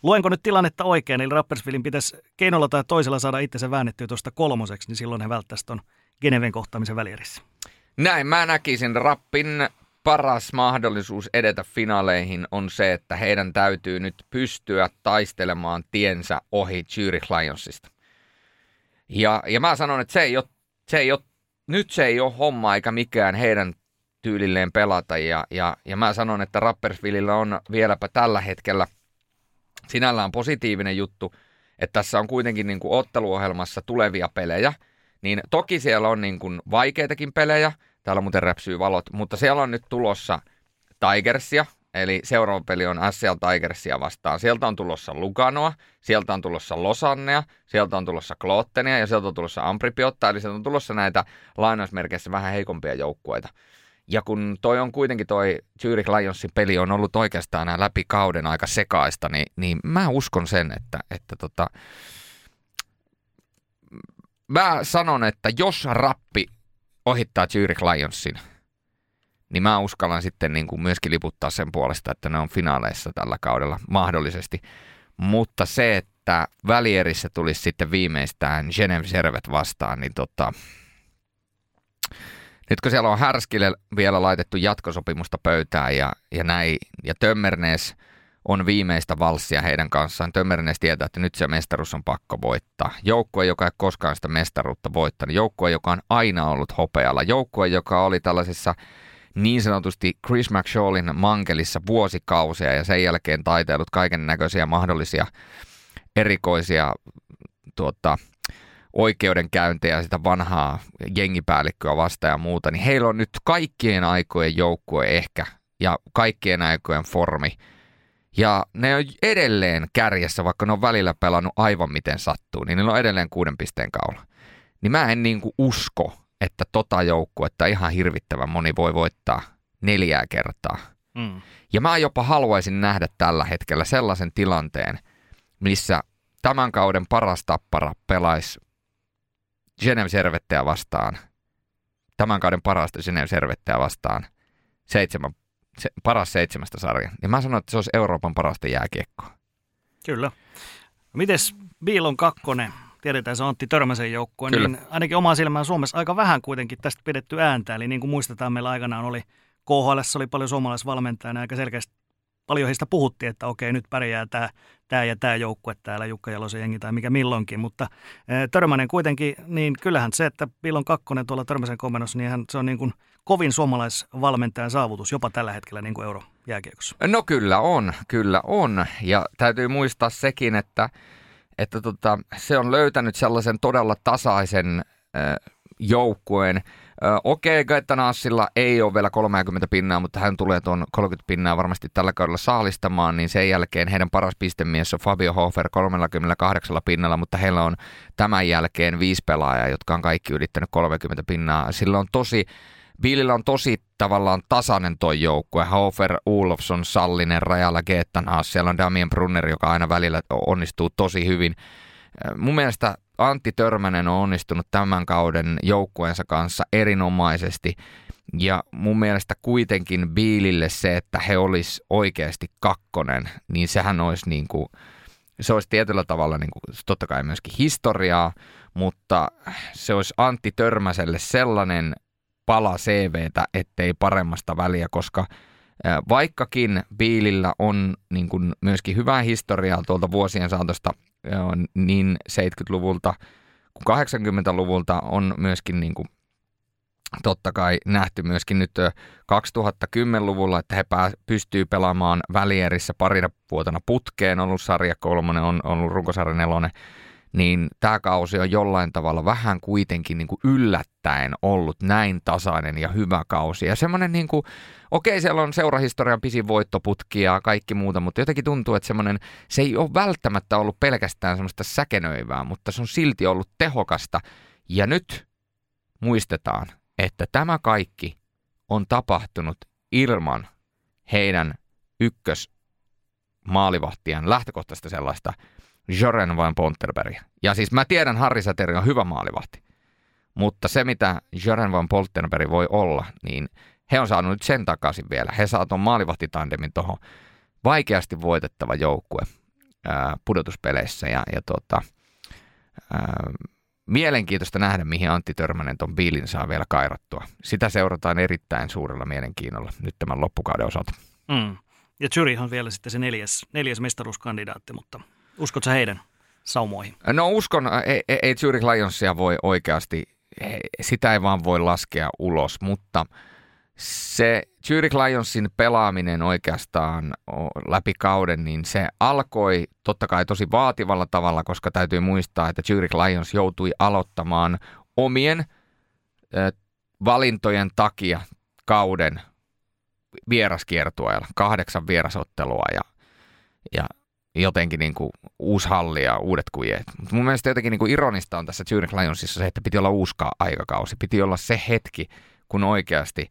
luenko nyt tilannetta oikein, eli Rapperswilin pitäisi keinolla tai toisella saada itsensä väännettyä tuosta kolmoseksi, niin silloin he välttäisiin tuon Geneven kohtaamisen välierissä. Näin, mä näkisin Rappin paras mahdollisuus edetä finaaleihin on se, että heidän täytyy nyt pystyä taistelemaan tiensä ohi Zurich Lionsista. Ja, ja mä sanon, että se ei ole, se ei ole nyt se ei ole homma eikä mikään heidän tyylilleen pelata ja, ja, ja mä sanon, että Rapperswilillä on vieläpä tällä hetkellä sinällään positiivinen juttu, että tässä on kuitenkin niin kuin otteluohjelmassa tulevia pelejä, niin toki siellä on niin kuin vaikeitakin pelejä, täällä muuten räpsyy valot, mutta siellä on nyt tulossa Tigersia, eli seuraava peli on Ässät Tigersia vastaan, sieltä on tulossa Luganoa, sieltä on tulossa Losannea, sieltä on tulossa Klotenia ja sieltä on tulossa Ambrì-Piotta, eli sieltä on tulossa näitä lainausmerkeissä vähän heikompia joukkueita. Ja kun toi on kuitenkin toi Zurich Lionsin peli on ollut oikeastaan nämä läpi kauden aika sekaista, niin, niin mä uskon sen, että, että tota, mä sanon, että jos Rappi ohittaa Zurich Lionsin, niin mä uskallan sitten niin kuin myöskin liputtaa sen puolesta, että ne on finaaleissa tällä kaudella mahdollisesti. Mutta se, että välierissä tulisi sitten viimeistään Genève Servet vastaan, niin tota... nyt kun siellä on Härskille vielä laitettu jatkosopimusta pöytään ja, ja näin, ja Tömmernees on viimeistä valssia heidän kanssaan. Tömmernees tietää, että nyt se mestaruus on pakko voittaa. Joukkue, joka ei koskaan sitä mestaruutta voittanut. Joukkue, joka on aina ollut hopealla. Joukkue, joka oli tällaisessa... niin sanotusti Chris McShawlin mankelissa vuosikausia ja sen jälkeen taiteillut kaiken näköisiä mahdollisia erikoisia tuota, oikeudenkäyntejä sitä vanhaa jengipäällikköä vastaan ja muuta, niin heillä on nyt kaikkien aikojen joukkue ehkä ja kaikkien aikojen formi. Ja ne on edelleen kärjessä, vaikka ne on välillä pelannut aivan miten sattuu, niin niillä on edelleen kuuden pisteen kaula. Niin mä en niinku usko, että tota joukkuetta ihan hirvittävän moni voi voittaa neljää kertaa. Mm. Ja mä jopa haluaisin nähdä tällä hetkellä sellaisen tilanteen, missä tämän kauden paras Tappara pelaisi Genève Servettiä vastaan, tämän kauden parasta Genève Servettiä vastaan, seitsemän, se, paras seitsemästä sarjan. Ja mä sanon, että se olisi Euroopan parasta jääkiekkoa. Kyllä. Mites Biilon kakkonen? Tiedetään se Antti Törmäsen joukkue, niin ainakin omaan silmään Suomessa aika vähän kuitenkin tästä pidetty ääntä. Eli niin kuin muistetaan, meillä aikanaan oli K H L:ssä oli paljon suomalaisvalmentajana, aika selkeästi paljon heistä puhuttiin, että okei, nyt pärjää tämä, tämä ja tämä joukkue täällä, Jukka Jalosen jengi tai mikä milloinkin. Mutta Törmänen kuitenkin, niin kyllähän se, että Pilon kakkonen tuolla Törmäsen komennossa, niin se on niin kuin kovin suomalaisvalmentajan saavutus jopa tällä hetkellä niin kuin euro, jääkiekossa. No kyllä on, kyllä on. Ja täytyy muistaa sekin, että, että tota, se on löytänyt sellaisen todella tasaisen äh, joukkueen. Äh, Okei, okay, Gaetanassilla ei ole vielä kolmekymmentä pinnaa, mutta hän tulee tuon kolmekymmentä pinnaa varmasti tällä kaudella saalistamaan, niin sen jälkeen heidän paras pistemies on Fabio Hofer kolmekymmentäkahdeksan pinnalla, mutta heillä on tämän jälkeen viisi pelaajaa, jotka on kaikki ylittänyt kolmekymmentä pinnaa. Sillä on tosi... Biilillä on tosi tavallaan tasainen toi joukkue. Hofer, Olofsson, Sallinen, Rajala, Geettanhaas. Siellä on Damien Brunner, joka aina välillä onnistuu tosi hyvin. Mun mielestä Antti Törmänen on onnistunut tämän kauden joukkueensa kanssa erinomaisesti. Ja mun mielestä kuitenkin Biilille se, että he olis oikeasti kakkonen, niin sehän olisi niin kuin... Se olisi tietyllä tavalla niin kuin, totta kai myöskin historiaa, mutta se olisi Antti Törmäselle sellainen... pala C V:tä, ettei paremmasta väliä, koska vaikkakin Biilillä on niin kuin myöskin hyvää historiaa tuolta vuosien saatosta niin seitsemänkymmentäluvulta kuin kahdeksankymmentäluvulta on myöskin niin kuin totta kai nähty myöskin nyt kaksituhattakymmenluvulla, että he pää, pystyy pelaamaan välierissä parina vuotena putkeen, on ollut sarja kolmonen, on ollut runkosarja nelonen, niin tämä kausi on jollain tavalla vähän kuitenkin niin kuin yllättäen ollut näin tasainen ja hyvä kausi. Ja semmoinen, niin kuin, okei siellä on seurahistorian pisin voittoputki ja kaikki muuta, mutta jotenkin tuntuu, että semmoinen, se ei ole välttämättä ollut pelkästään semmoista säkenöivää, mutta se on silti ollut tehokasta. Ja nyt muistetaan, että tämä kaikki on tapahtunut ilman heidän ykkösmaalivahtiaan lähtökohtaista sellaista, Joren van Polterberg. Ja siis mä tiedän, Harri Säteri on hyvä maalivahti, mutta se mitä Joren van Polterberg voi olla, niin he on saanut nyt sen takaisin vielä. He saa tuon maalivahtitandemin tuohon vaikeasti voitettava joukkue ää, pudotuspeleissä. Ja, ja tota, ää, mielenkiintoista nähdä, mihin Antti Törmänen ton biilin saa vielä kairattua. Sitä seurataan erittäin suurella mielenkiinnolla nyt tämän loppukauden osalta. Mm. Ja Zürich on vielä sitten se neljäs, neljäs mestaruuskandidaatti, mutta... Uskotko heidän saumoihin? No uskon, ei, ei Zurich Lionsia voi oikeasti, sitä ei vaan voi laskea ulos, mutta se Zurich Lionsin pelaaminen oikeastaan läpi kauden, niin se alkoi totta kai tosi vaativalla tavalla, koska täytyy muistaa, että Zurich Lions joutui aloittamaan omien valintojen takia kauden vieraskiertueella, kahdeksan vierasottelua ja, ja jotenkin niin kuin uusi halli ja uudet kujet. Mutta mun mielestä jotenkin niin kuin ironista on tässä Zurich Lionsissa se, että piti olla uusi aikakausi. Piti olla se hetki, kun oikeasti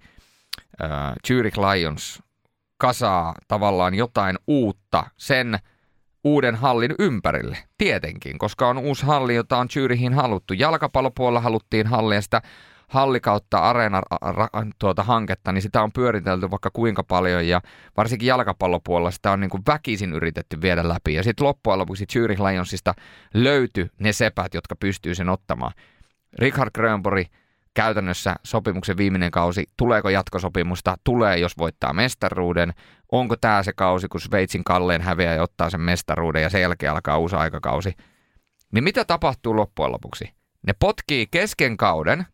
äh, Zurich Lions kasaa tavallaan jotain uutta sen uuden hallin ympärille. Tietenkin, koska on uusi halli, jota on Zürichiin haluttu. Jalkapallopuolella haluttiin hallia, sitä hallikautta areena tuota hanketta, niin sitä on pyöritelty vaikka kuinka paljon ja varsinkin jalkapallopuolella sitä on niin kuin väkisin yritetty viedä läpi. Ja sitten loppujen lopuksi Zurich Lionsista löytyi ne sepät, jotka pystyy sen ottamaan. Richard Grönborg käytännössä sopimuksen viimeinen kausi, tuleeko jatkosopimusta, tulee jos voittaa mestaruuden. Onko tämä se kausi, kun Sveitsin Kalleen häviää ja ottaa sen mestaruuden ja sen jälkeen alkaa uusi aikakausi. Niin mitä tapahtuu loppujen lopuksi? Ne potkii kesken kauden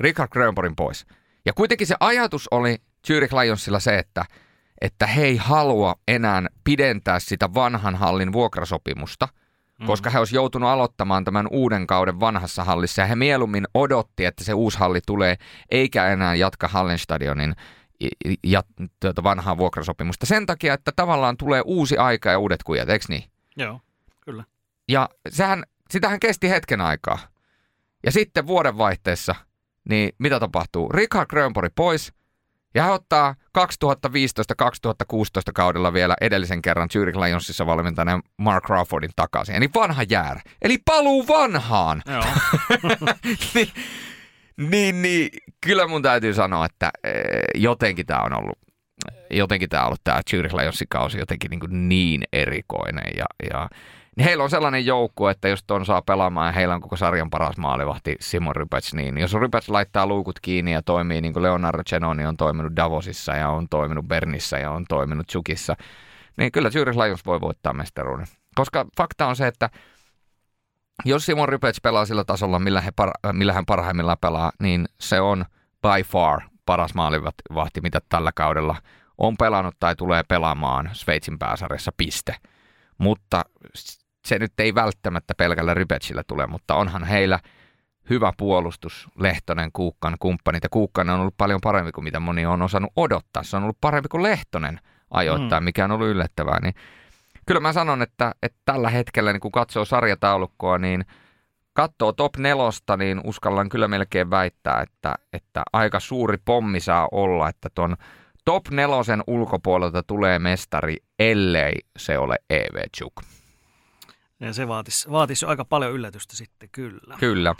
Richard Grönborgin pois. Ja kuitenkin se ajatus oli Zurich Lionsilla se, että, että he ei halua enää pidentää sitä vanhan hallin vuokrasopimusta, mm. koska he olisi joutunut aloittamaan tämän uuden kauden vanhassa hallissa. Ja he mieluummin odotti, että se uusi halli tulee, eikä enää jatka Hallenstadionin ja, tuota, vanhaa vuokrasopimusta. Sen takia, että tavallaan tulee uusi aika ja uudet kujat, eikö niin? Joo, kyllä. Ja sehän, sitähän kesti hetken aikaa. Ja sitten vuodenvaihteessa... Niin mitä tapahtuu? Richard Grönborg pois ja hän ottaa kaksituhattaviisitoista kaksituhattakuusitoista kaudella vielä edellisen kerran Zurich Lionsissa valmentaneen Mark Crawfordin takaisin. Eli vanha jäär. Eli paluu vanhaan. Joo. niin, niin, niin kyllä mun täytyy sanoa, että jotenkin tämä on ollut, jotenkin tämä on ollut tämä Zurich Lionsin kausi jotenkin niin, kuin niin erikoinen ja... ja heillä on sellainen joukko, että jos ton saa pelaamaan ja heillä on koko sarjan paras maalivahti Simon Rypäts, niin jos Rypäts laittaa luukut kiinni ja toimii niin kuin Leonardo Giannoni on toiminut Davosissa ja on toiminut Bernissä ja on toiminut Zugissa, niin kyllä Zurich Lions voi voittaa mestaruuden. Koska fakta on se, että jos Simon Rypäts pelaa sillä tasolla, millä, he par- millä hän parhaimmillaan pelaa, niin se on by far paras maalivahti, mitä tällä kaudella on pelannut tai tulee pelaamaan Sveitsin pääsarjassa, piste. Mutta se nyt ei välttämättä pelkällä Rypetsillä tule, mutta onhan heillä hyvä puolustus, Lehtonen, Kuukkan, kumppanit. Ja Kuukkanen on ollut paljon parempi kuin mitä moni on osannut odottaa. Se on ollut parempi kuin Lehtonen ajoittain, mikä on ollut yllättävää. Niin kyllä mä sanon, että, että tällä hetkellä, niin kun katsoo sarjataulukkoa, niin katsoo top nelosta, niin uskallan kyllä melkein väittää, että, että aika suuri pommi saa olla, että ton top nelosen ulkopuolelta tulee mestari, ellei se ole E V Zug. Ja se vaatisi, vaatisi aika paljon yllätystä sitten, kyllä. Kyllä.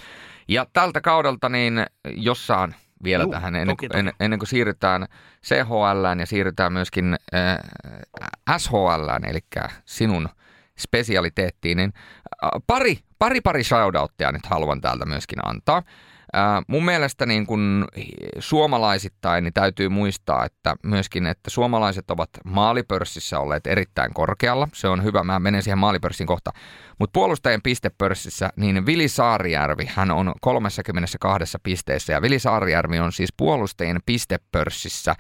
Ja tältä kaudelta, niin jossain vielä Juh, tähän, ennen, toki, toki. En, ennen kuin siirrytään C H L:ään ja siirrytään myöskin äh, S H L:ään, eli sinun spesialiteettiin, niin äh, pari, pari, pari shoutouttia nyt haluan täältä myöskin antaa. Äh, mun mielestä niin kun suomalaisittain niin täytyy muistaa, että myöskin, että suomalaiset ovat maalipörssissä olleet erittäin korkealla. Se on hyvä, mä menen siihen maalipörssiin kohta. Mutta puolustajien pistepörssissä, niin Vili Saarijärvi, hän on kolmekymmentäkaksi pisteessä. Ja Vili Saarijärvi on siis puolustajien pistepörssissä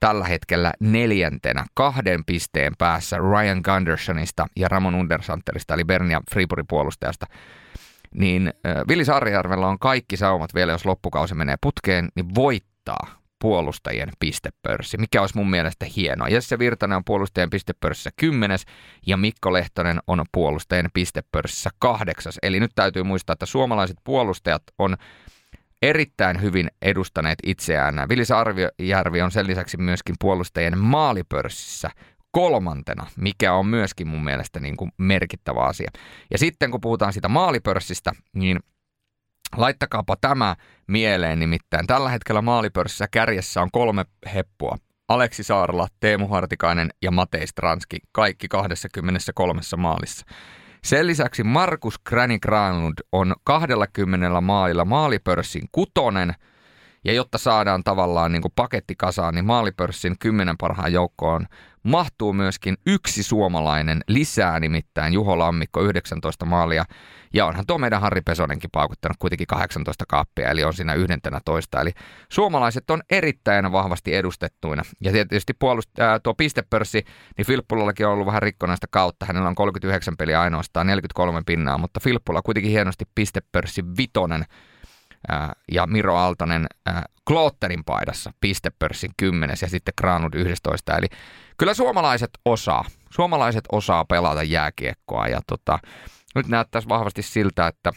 tällä hetkellä neljäntenä kahden pisteen päässä Ryan Gunderssonista ja Ramon Undersanterista, eli Bern ja Freiburgin puolustajasta. Niin Vili Saarijärvellä on kaikki saumat vielä, jos loppukausi menee putkeen, niin voittaa puolustajien pistepörssi, mikä olisi mun mielestä hienoa. Jesse Virtanen on puolustajien pistepörssissä kymmenes ja Mikko Lehtonen on puolustajien pistepörssissä kahdeksas. Eli nyt täytyy muistaa, että suomalaiset puolustajat on erittäin hyvin edustaneet itseään. Vili Saarijärvi on sen lisäksi myöskin puolustajien maalipörssissä kolmantena, mikä on myöskin mun mielestä niin kuin merkittävä asia. Ja sitten kun puhutaan siitä maalipörssistä, niin laittakaapa tämä mieleen nimittäin. Tällä hetkellä maalipörssissä kärjessä on kolme heppua. Aleksi Saarla, Teemu Hartikainen ja Matei Stranski, kaikki kaksikymmentäkolme maalissa. Sen lisäksi Markus Kräni Granlund on kaksikymmentä maalilla maalipörssin kutonen. Ja jotta saadaan tavallaan niin kuin paketti kasaan, niin maalipörssin kymmenen parhaan joukkoon mahtuu myöskin yksi suomalainen lisää, nimittäin Juho Lammikko, yhdeksäntoista maalia. Ja onhan tuo meidän Harri Pesonenkin paukuttanut kuitenkin kahdeksantoista kaappia, eli on siinä yhdentenätoista. Eli suomalaiset on erittäin vahvasti edustettuina. Ja tietysti puolust- äh, tuo pistepörssi, niin Filppullallakin on ollut vähän rikkonaista kautta. Hänellä on kolmekymmentäyhdeksän peliä ainoastaan, neljäkymmentäkolme pinnaa, mutta Filppulla kuitenkin hienosti pistepörssi vitonen. Ja Miro Aaltonen äh, Klotenin paidassa, pistepörssin kymmenes ja sitten Granlund yhdestoista. Eli kyllä suomalaiset osaa. Suomalaiset osaa pelata jääkiekkoa. Ja tota, nyt näyttäisi vahvasti siltä, että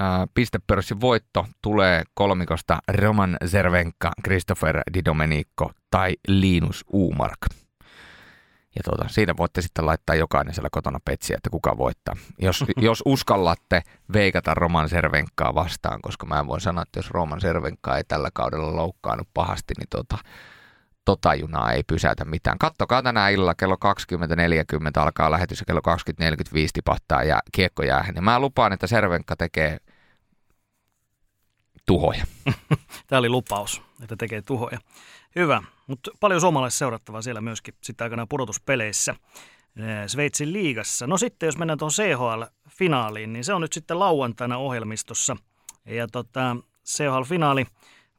äh, pistepörssin voitto tulee kolmikosta Roman Zervenka, Christopher Di Domenico tai Linus Uumark. Ja tuota, siinä voitte sitten laittaa jokainen siellä kotona petsiä, että kuka voittaa. Jos, jos uskallatte veikata Roman Zervenkaa vastaan, koska mä en voi sanoa, että jos Roman Zervenkaa ei tällä kaudella loukkaanut pahasti, niin tota, tota junaa ei pysäytä mitään. Kattokaa tänä illalla, kello kaksikymmentä neljäkymmentä alkaa lähetys ja kello kaksikymmentä neljäkymmentäviisi tipahtaa ja kiekko jäähän. Ja mä lupaan, että Zervenka tekee tuhoja. Tämä oli lupaus, että tekee tuhoja. Hyvä, mutta paljon suomalaisia seurattavaa siellä myöskin sitten aikanaan pudotuspeleissä Sveitsin liigassa. No sitten jos mennään tuon C H L-finaaliin, niin se on nyt sitten lauantaina ohjelmistossa. Ja tota, C H L-finaali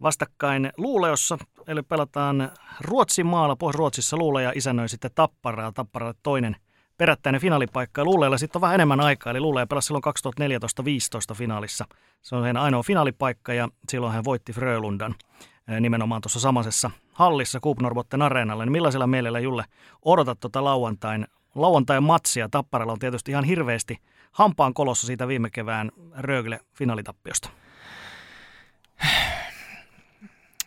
vastakkain Luleossa, eli pelataan Ruotsin maalla, Pohjois-Ruotsissa. Luuleja isännöi sitten Tapparaa, Tapparalle toinen perättäinen finaalipaikka. Luuleilla sitten on vähän enemmän aikaa, eli Luuleja pelasi silloin kaksituhattaneljätoista viisitoista finaalissa. Se on heidän ainoa finaalipaikka ja silloin hän voitti Frölundan. Nimenomaan tuossa samaisessa hallissa Kuupnorbotten areenalla, niin millaisella mielellä, Julle, odotat tuota lauantain, lauantain matsia? Tapparalla on tietysti ihan hirveästi hampaan kolossa siitä viime kevään Rögle-finaalitappiosta.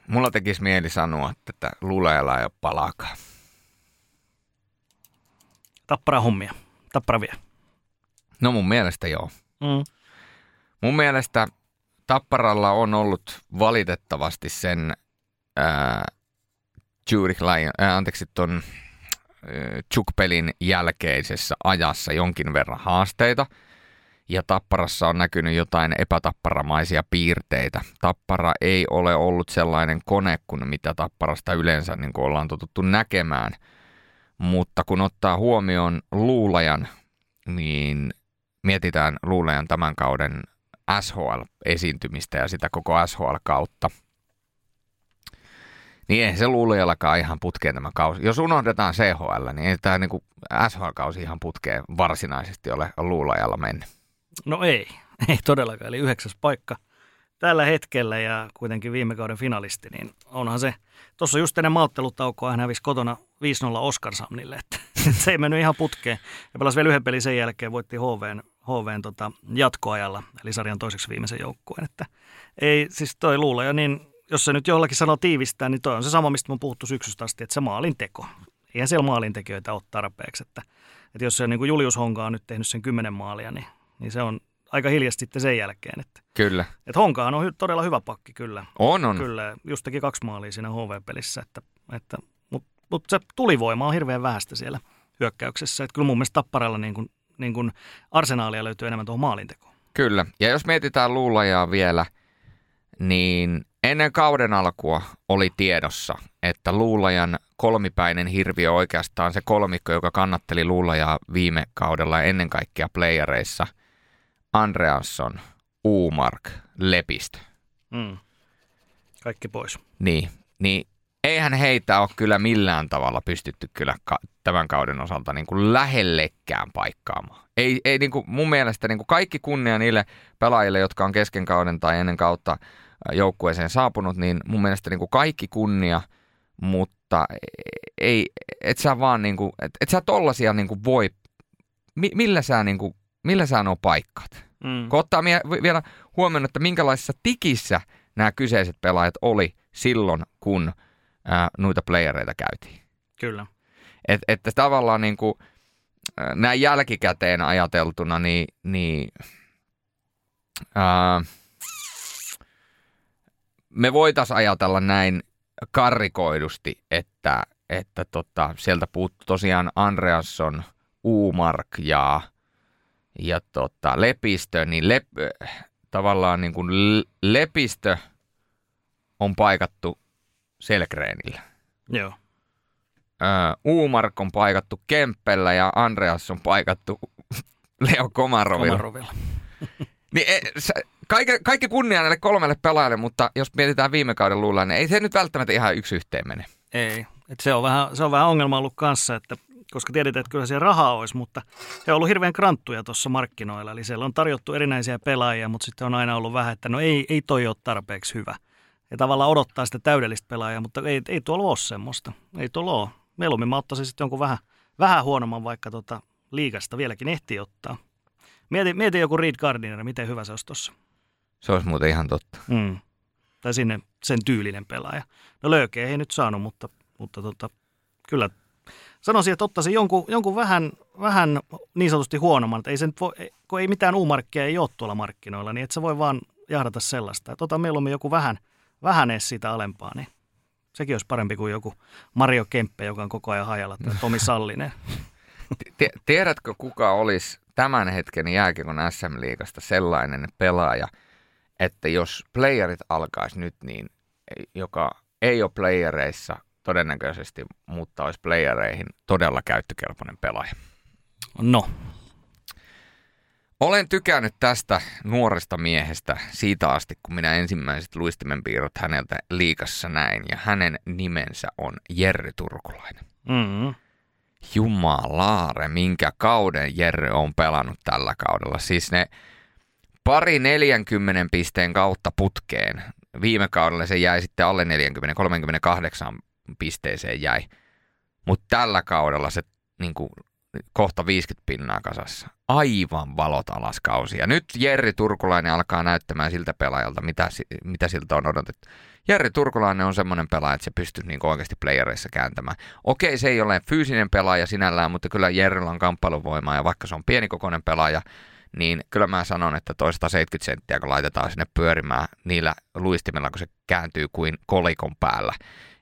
Mulla tekisi mieli sanoa, että Luleella ei ole palaakaan. Tappara hommia. Tappara vie. No mun mielestä joo. Mm. Mun mielestä Tapparalla on ollut valitettavasti sen ää, Zurich Lions, ää, anteeksi, ton Zug-pelin jälkeisessä ajassa jonkin verran haasteita. Ja Tapparassa on näkynyt jotain epätapparamaisia piirteitä. Tappara ei ole ollut sellainen kone kuin mitä Tapparasta yleensä niin kuin ollaan totuttu näkemään. Mutta kun ottaa huomioon Luulajan, niin mietitään Luulajan tämän kauden S H L-esiintymistä ja sitä koko S H L-kautta, niin ei se luulijallakaan ihan putkeen tämä kausi. Jos unohdetaan C H L, niin ei tämä niin S H L-kausi ihan putkeen varsinaisesti ole luulajalla mennyt. No ei, ei todellakaan. Eli yhdeksäs paikka tällä hetkellä ja kuitenkin viime kauden finalisti, niin onhan se. Tuossa just ennen malttelutaukoa hän hävisi kotona viisi nolla Oskarshamnille, että se ei mennyt ihan putkeen. Ja pelasi vielä yhden pelin sen jälkeen, voitti HVn, HVn tota, jatkoajalla, eli sarjan toiseksi viimeisen joukkueen. Että ei, siis toi luulaja, niin jos se nyt jollakin sanoo tiivistää, niin toi on se sama, mistä mä puhuttu syksystä asti, että se maalinteko. Eihän siellä maalintekijöitä ole tarpeeksi, että, että jos se niin kuin Julius Honka on nyt tehnyt sen kymmenen maalia, niin, niin se on aika hiljasta sitten sen jälkeen. Että, kyllä. Että Honkahan on todella hyvä pakki, kyllä. On, on. Kyllä, just teki kaksi maalia siinä H V-pelissä, että, että, mutta mut se tulivoima on hirveän vähäistä siellä hyökkäyksessä. Että kyllä mun mielestä Tapparalla niin kuin, niin kuin Arsenaalia löytyy enemmän tuohon maalintekoon. Kyllä, ja jos mietitään luulajaa vielä, niin ennen kauden alkua oli tiedossa, että luulajan kolmipäinen hirviö oikeastaan se kolmikko, joka kannatteli luulajaa viime kaudella ennen kaikkea playereissa, Andreasson, Uumark, Lepistö. Mm. Kaikki pois. Niin, niin eihän heitä ole kyllä millään tavalla pystytty kyllä ka- tämän kauden osalta niin kuin lähellekään paikkaamaan. Ei, ei niin kuin mun mielestä niin kuin kaikki kunnia niille pelaajille, jotka on kesken kauden tai ennen kautta joukkueeseen saapunut, niin mun mielestä niin kuin kaikki kunnia, mutta ei, et sä vaan niin kuin, et, et sä tollasia niin kuin voi, mi, millä sä niin kuin, millä sä nuo paikkat? Mm. Kun ottaa mie- vielä huomioon, että minkälaisessa tikissä nämä kyseiset pelaajat oli silloin, kun ää, noita playereita käytiin. Kyllä. Että et tavallaan niin kuin näin jälkikäteen ajateltuna, niin, niin ää, me voitaisiin ajatella näin karrikoidusti, että, että tota, sieltä puuttuu tosiaan Andreasson, Uumark ja, ja tota, Lepistö, niin lep, tavallaan niin kuin Lepistö on paikattu Selgrenillä. Joo. Uh, Uumark on paikattu Kemppellä ja Andreas on paikattu Leo Komarovilla. Komarovilla. Niin, e, sä, kaikki, kaikki kunnia näille kolmelle pelaajalle, mutta jos mietitään viime kauden luulaa, niin ei se nyt välttämättä ihan yksi yhteen mene. Ei, et se, on vähän, se on vähän ongelma ollut kanssa, että, koska tiedetään, että kyllä siellä rahaa olisi, mutta he on ollut hirveän kranttuja tuossa markkinoilla. Eli siellä on tarjottu erinäisiä pelaajia, mutta sitten on aina ollut vähän, että no ei, ei toi ole tarpeeksi hyvä. Ja tavallaan odottaa sitä täydellistä pelaajaa, mutta ei, ei tuolla ole semmoista. Ei tuolla ole. Mieluummin mä ottaisin sitten jonkun vähän, vähän huonomman, vaikka tota liigasta vieläkin ehtii ottaa. Mieti, mieti joku Reed Gardiner, miten hyvä se olisi tuossa. Se olisi muuten ihan totta. Mm. Tai sinne sen tyylinen pelaaja. No Löökeä ei nyt saanut, mutta, mutta tota, kyllä sanoisin, että ottaisin jonkun, jonkun vähän, vähän niin sanotusti huonomman. Että ei se nyt voi, kun ei mitään U-markkia ei ole tuolla markkinoilla, niin et sä voi vaan jahdata sellaista. Että ota mieluummin joku vähän, vähän edes siitä alempaa, niin sekin olisi parempi kuin joku Mario Kemppä, joka on koko ajan hajalla, tai Tomi Sallinen. Tiedätkö, kuka olisi tämän hetken jääkiekon S M-liigasta sellainen pelaaja, että jos playerit alkaisi nyt, niin joka ei ole playereissa todennäköisesti, mutta olisi playereihin todella käyttökelpoinen pelaaja? No. Olen tykännyt tästä nuoresta miehestä siitä asti, kun minä ensimmäiset luistimenpiirrot häneltä liigassa näin. Ja hänen nimensä on Jerry Turkulainen. Mm-hmm. Jumalaare, minkä kauden Jerry on pelannut tällä kaudella. Siis ne pari neljänkymmenen pisteen kautta putkeen. Viime kaudella se jäi sitten alle neljäkymmentä, kolmekymmentäkahdeksan pisteeseen jäi. Mutta tällä kaudella se niinku kohta viisikymmentä pinnaa kasassa. Aivan valot alas kausi. Ja nyt Jerry Turkulainen alkaa näyttämään siltä pelaajalta, mitä, mitä siltä on odotettu. Jerry Turkulainen on semmoinen pelaaja, että se pystyy niin oikeasti playereissa kääntämään. Okei, se ei ole fyysinen pelaaja sinällään, mutta kyllä Jerryllä on kamppailuvoimaa. Ja vaikka se on pienikokoinen pelaaja, niin kyllä mä sanon, että toista seitsemänkymmentä senttiä, kun laitetaan sinne pyörimään niillä luistimilla, kun se kääntyy kuin kolikon päällä.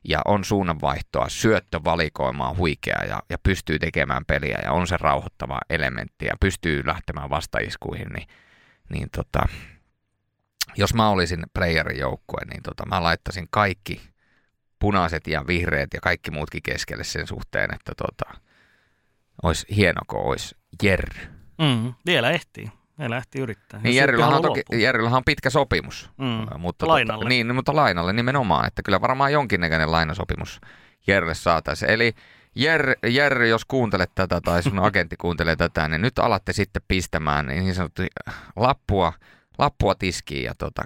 Ja on suunnanvaihtoa, syöttövalikoimaa huikeaa ja, ja pystyy tekemään peliä ja on se rauhoittava elementti ja pystyy lähtemään vastaiskuihin. Niin, niin tota, jos mä olisin playerin joukkue, niin tota, mä laittaisin kaikki punaiset ja vihreät ja kaikki muutkin keskelle sen suhteen, että tota, olisi hienoko, olisi Jerry. Mm, vielä ehtii. Ne lähti yrittämään. Niin Järrillähän on, toki, Järrillähän on pitkä sopimus. Mm. Mutta lainalle. Tota, niin, mutta lainalle nimenomaan. Että kyllä varmaan jonkinnäköinen lainasopimus Järrelle saataisiin. Eli Jerry, Jerry, jos kuuntelet tätä tai sun agentti kuuntelee tätä, niin nyt alatte sitten pistämään niin sanottu lappua, lappua tiskiin. Ja tota,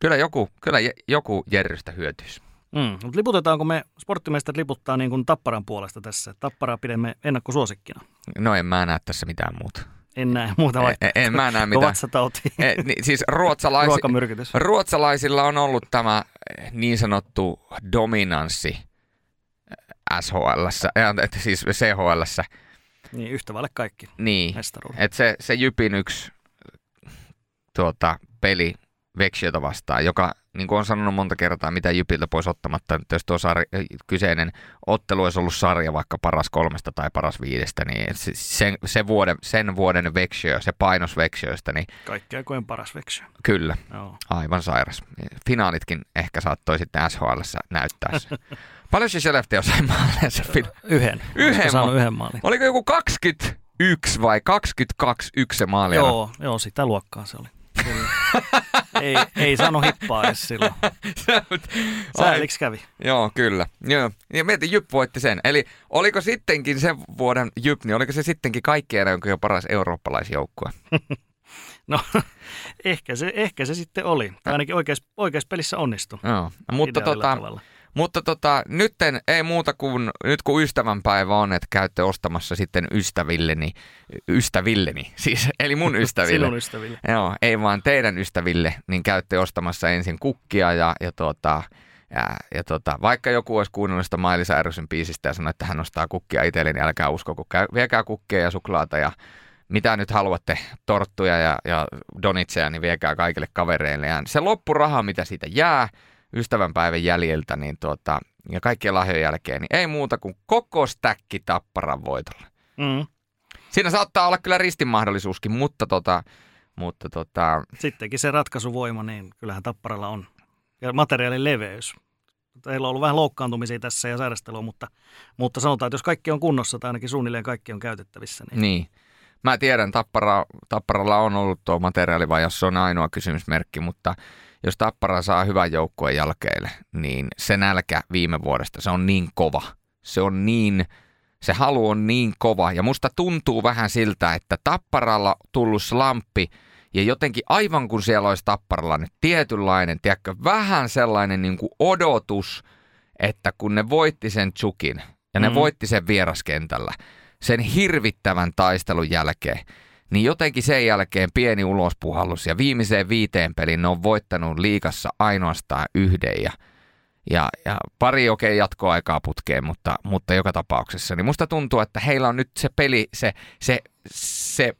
kyllä joku, kyllä joku Jerrystä hyötyisi. Mm, mutta liputetaanko me, sporttimestat liputtaa niin kuin Tapparan puolesta tässä? Tapparaa pidemme ennakkosuosikkina. No en mä näe tässä mitään muuta. En näe muuta vaihtoehtoja. En, en mä näe mitään. Kovatsatauti. E, niin, siis ruotsalais... ruokamyrkytys. Ruotsalaisilla on ollut tämä niin sanottu dominanssi S H L:ssä, siis C H L:ssä. Niin, yhtä vaille kaikki. Niin, että se, se Jypin yksi tuota, peli Veksiota vastaan, joka niin kuin on sanonut monta kertaa, mitä Jypiltä pois ottamatta, jos tuo sarja, kyseinen ottelu olisi ollut sarja vaikka paras kolmesta tai paras viidestä, niin sen, se vuoden, sen vuoden Veksio, se painos Veksioista. Niin kaikki aikojen paras Veksio. Kyllä, joo. Aivan sairas. Finaalitkin ehkä saattoi sitten S H L:ssä näyttää sen. Paljon siis Elefte osai maaleensa? Yhden. Yhden, ma- yhden maalin. Oliko joku kaksikymmentäyksi vai kaksikymmentäkaksi yksi se maali? Joo, joo, sitä luokkaa se oli. ei, ei saanut hippaa edes silloin. Sääliksi kävi. Joo, kyllä. Joo. Ja mietin, Jyp voitti sen. Eli oliko sittenkin sen vuoden Jyp, niin oliko se sittenkin kaikkien aikojen paras eurooppalaisjoukkue? No, ehkä se, ehkä se sitten oli. Tai ainakin oikeassa, oikeassa pelissä onnistui. Joo, mutta tota... Tavalla. Mutta tota, nytten ei muuta kuin, nyt kun ystävänpäivä on, että käytte ostamassa sitten ystävilleni, ystävilleni, siis eli mun ystäville. Sinun ystäville. Joo, ei vaan teidän ystäville, niin käytte ostamassa ensin kukkia ja, ja, tuota, ja, ja tuota, vaikka joku olisi kuunnellut sitä Miley Cyrusin biisistä ja sanoi, että hän ostaa kukkia itselleen, niin älkää usko, kun käy, viekää kukkia ja suklaata ja mitä nyt haluatte, torttuja ja, ja donitseja, niin viekää kaikille kavereille. Ja se loppuraha, mitä siitä jää, ystävänpäivän jäljiltä niin tuota, ja kaikkien lahjojen jälkeen, niin ei muuta kuin koko stäkki Tapparan voitolla. Mm. Siinä saattaa olla kyllä ristin mahdollisuuskin, mutta, tota, mutta tota... sittenkin se ratkaisuvoima, niin kyllähän Tapparalla on. Ja materiaalin leveys. Teillä on ollut vähän loukkaantumisia tässä ja sairastelua, mutta, mutta sanotaan, että jos kaikki on kunnossa tai ainakin suunnilleen kaikki on käytettävissä. Niin, niin. Mä tiedän, Tappara, Tapparalla on ollut tuo materiaalivaiheessa, se on ainoa kysymysmerkki, mutta... Jos Tappara saa hyvän joukkueen jalkeille, niin se nälkä viime vuodesta, se on niin kova. Se on niin, se halu on niin kova. Ja musta tuntuu vähän siltä, että Tapparalla tullut slamppi ja jotenkin aivan kun siellä olisi Tapparalla nyt tietynlainen, tiedätkö, vähän sellainen niin kuin odotus, että kun ne voitti sen Zugin ja ne mm. voitti sen vieraskentällä, sen hirvittävän taistelun jälkeen, niin jotenkin sen jälkeen pieni ulospuhallus ja viimeiseen viiteen pelin ne on voittanut liigassa ainoastaan yhden ja, ja, ja pari okei okay, jatkoaikaa putkeen, mutta, mutta joka tapauksessa. Niin musta tuntuu, että heillä on nyt se peli, se, se, se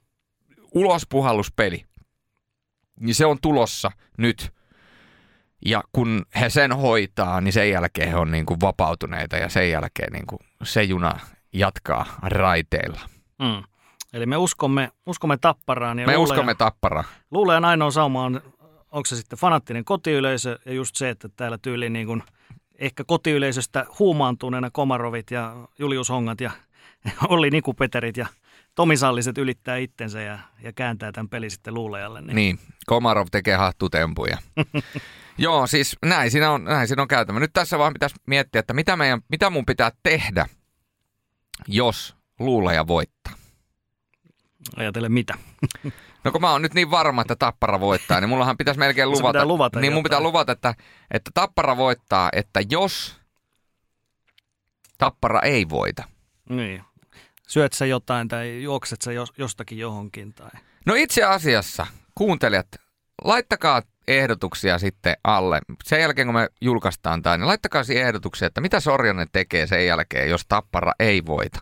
ulospuhalluspeli, niin se on tulossa nyt ja kun he sen hoitaa, niin sen jälkeen he on niin kuin vapautuneita ja sen jälkeen niin kuin se juna jatkaa raiteilla. Mm. Eli me uskomme, uskomme Tapparaan. Ja me luulen, uskomme Tapparaan. Luulen ainoa sauma on, onko se sitten fanaattinen kotiyleisö ja just se, että täällä tyyli niin kuin ehkä kotiyleisöstä huumaantuneena Komarovit ja Julius Hongat ja Olli Nikupeterit ja Tomi Salliset ylittää itsensä ja, ja kääntää tämän pelin sitten luulejalle. Niin, niin Komarov tekee hattutempuja. Joo, siis näin siinä on, näin siinä on käytämä. Nyt tässä vaan pitäisi miettiä, että mitä, meidän, mitä mun pitää tehdä, jos luuleja voittaa. Ajatele mitä. No kun mä oon nyt niin varma, että Tappara voittaa, niin mullahan pitäisi melkein luvata. luvata niin mun pitää luvata, että, että Tappara voittaa, että jos Tappara ei voita. Niin. Syöt sä jotain tai juokset sä jostakin johonkin. Tai... No itse asiassa, kuuntelijat, laittakaa ehdotuksia sitten alle. Sen jälkeen kun me julkaistaan tämä, niin laittakaa siihen ehdotuksia, että mitä Sorjanen tekee sen jälkeen, jos Tappara ei voita.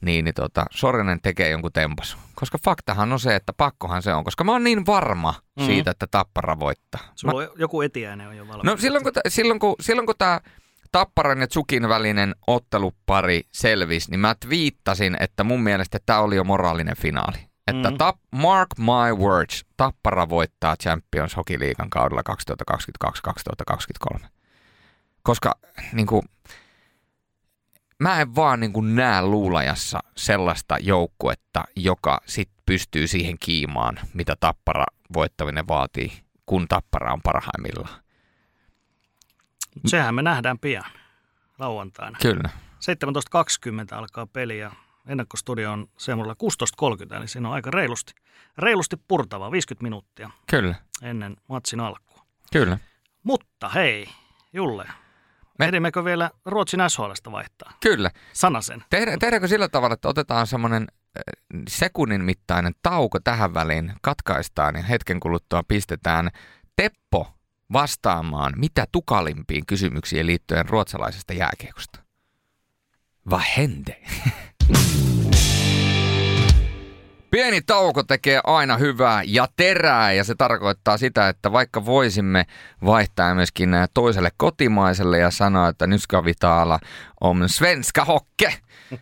Niin, niin tota, Sorjanen tekee jonkun tempasun. Koska faktahan on se, että pakkohan se on. Koska mä oon niin varma mm-hmm. siitä, että Tappara voittaa. Sulla mä... joku etiäinen on jo valmis. No silloin kun, t- silloin, kun, silloin, kun tää Tapparan ja Zugin välinen ottelupari selvisi, niin mä twiittasin, että mun mielestä tää oli jo moraalinen finaali. Että mm-hmm. tap, mark my words, Tappara voittaa Champions Hockey Leaguean kaudella kaksituhattakaksikymmentäkaksi kaksituhattakaksikymmentäkolme. Koska niinku... mä en vaan niin kuin näe Luulajassa sellaista joukkuetta, joka sit pystyy siihen kiimaan, mitä Tappara voittaminen vaatii, kun Tappara on parhaimmillaan. Sehän me nähdään pian lauantaina. Kyllä. seitsemäntoista kaksikymmentä alkaa peli ja ennakkostudio on semmoilla kuusitoista kolmekymmentä, eli siinä on aika reilusti, reilusti purtavaa, viisikymmentä minuuttia. Kyllä. Ennen matsin alkua. Kyllä. Mutta hei, Julle, me edimmekö vielä Ruotsin S H L:stä vaihtaa? Kyllä. Sanasen. Tehdä, tehdäänkö sillä tavalla, että otetaan semmoinen sekunnin mittainen tauko tähän väliin, katkaistaan ja hetken kuluttua pistetään Teppo vastaamaan mitä tukalimpiin kysymyksiin liittyen ruotsalaisesta jääkiekosta. Vahende. Pieni tauko tekee aina hyvää ja terää, ja se tarkoittaa sitä, että vaikka voisimme vaihtaa myöskin toiselle kotimaiselle ja sanoa, että nyt ska vi tala om svenska hockey,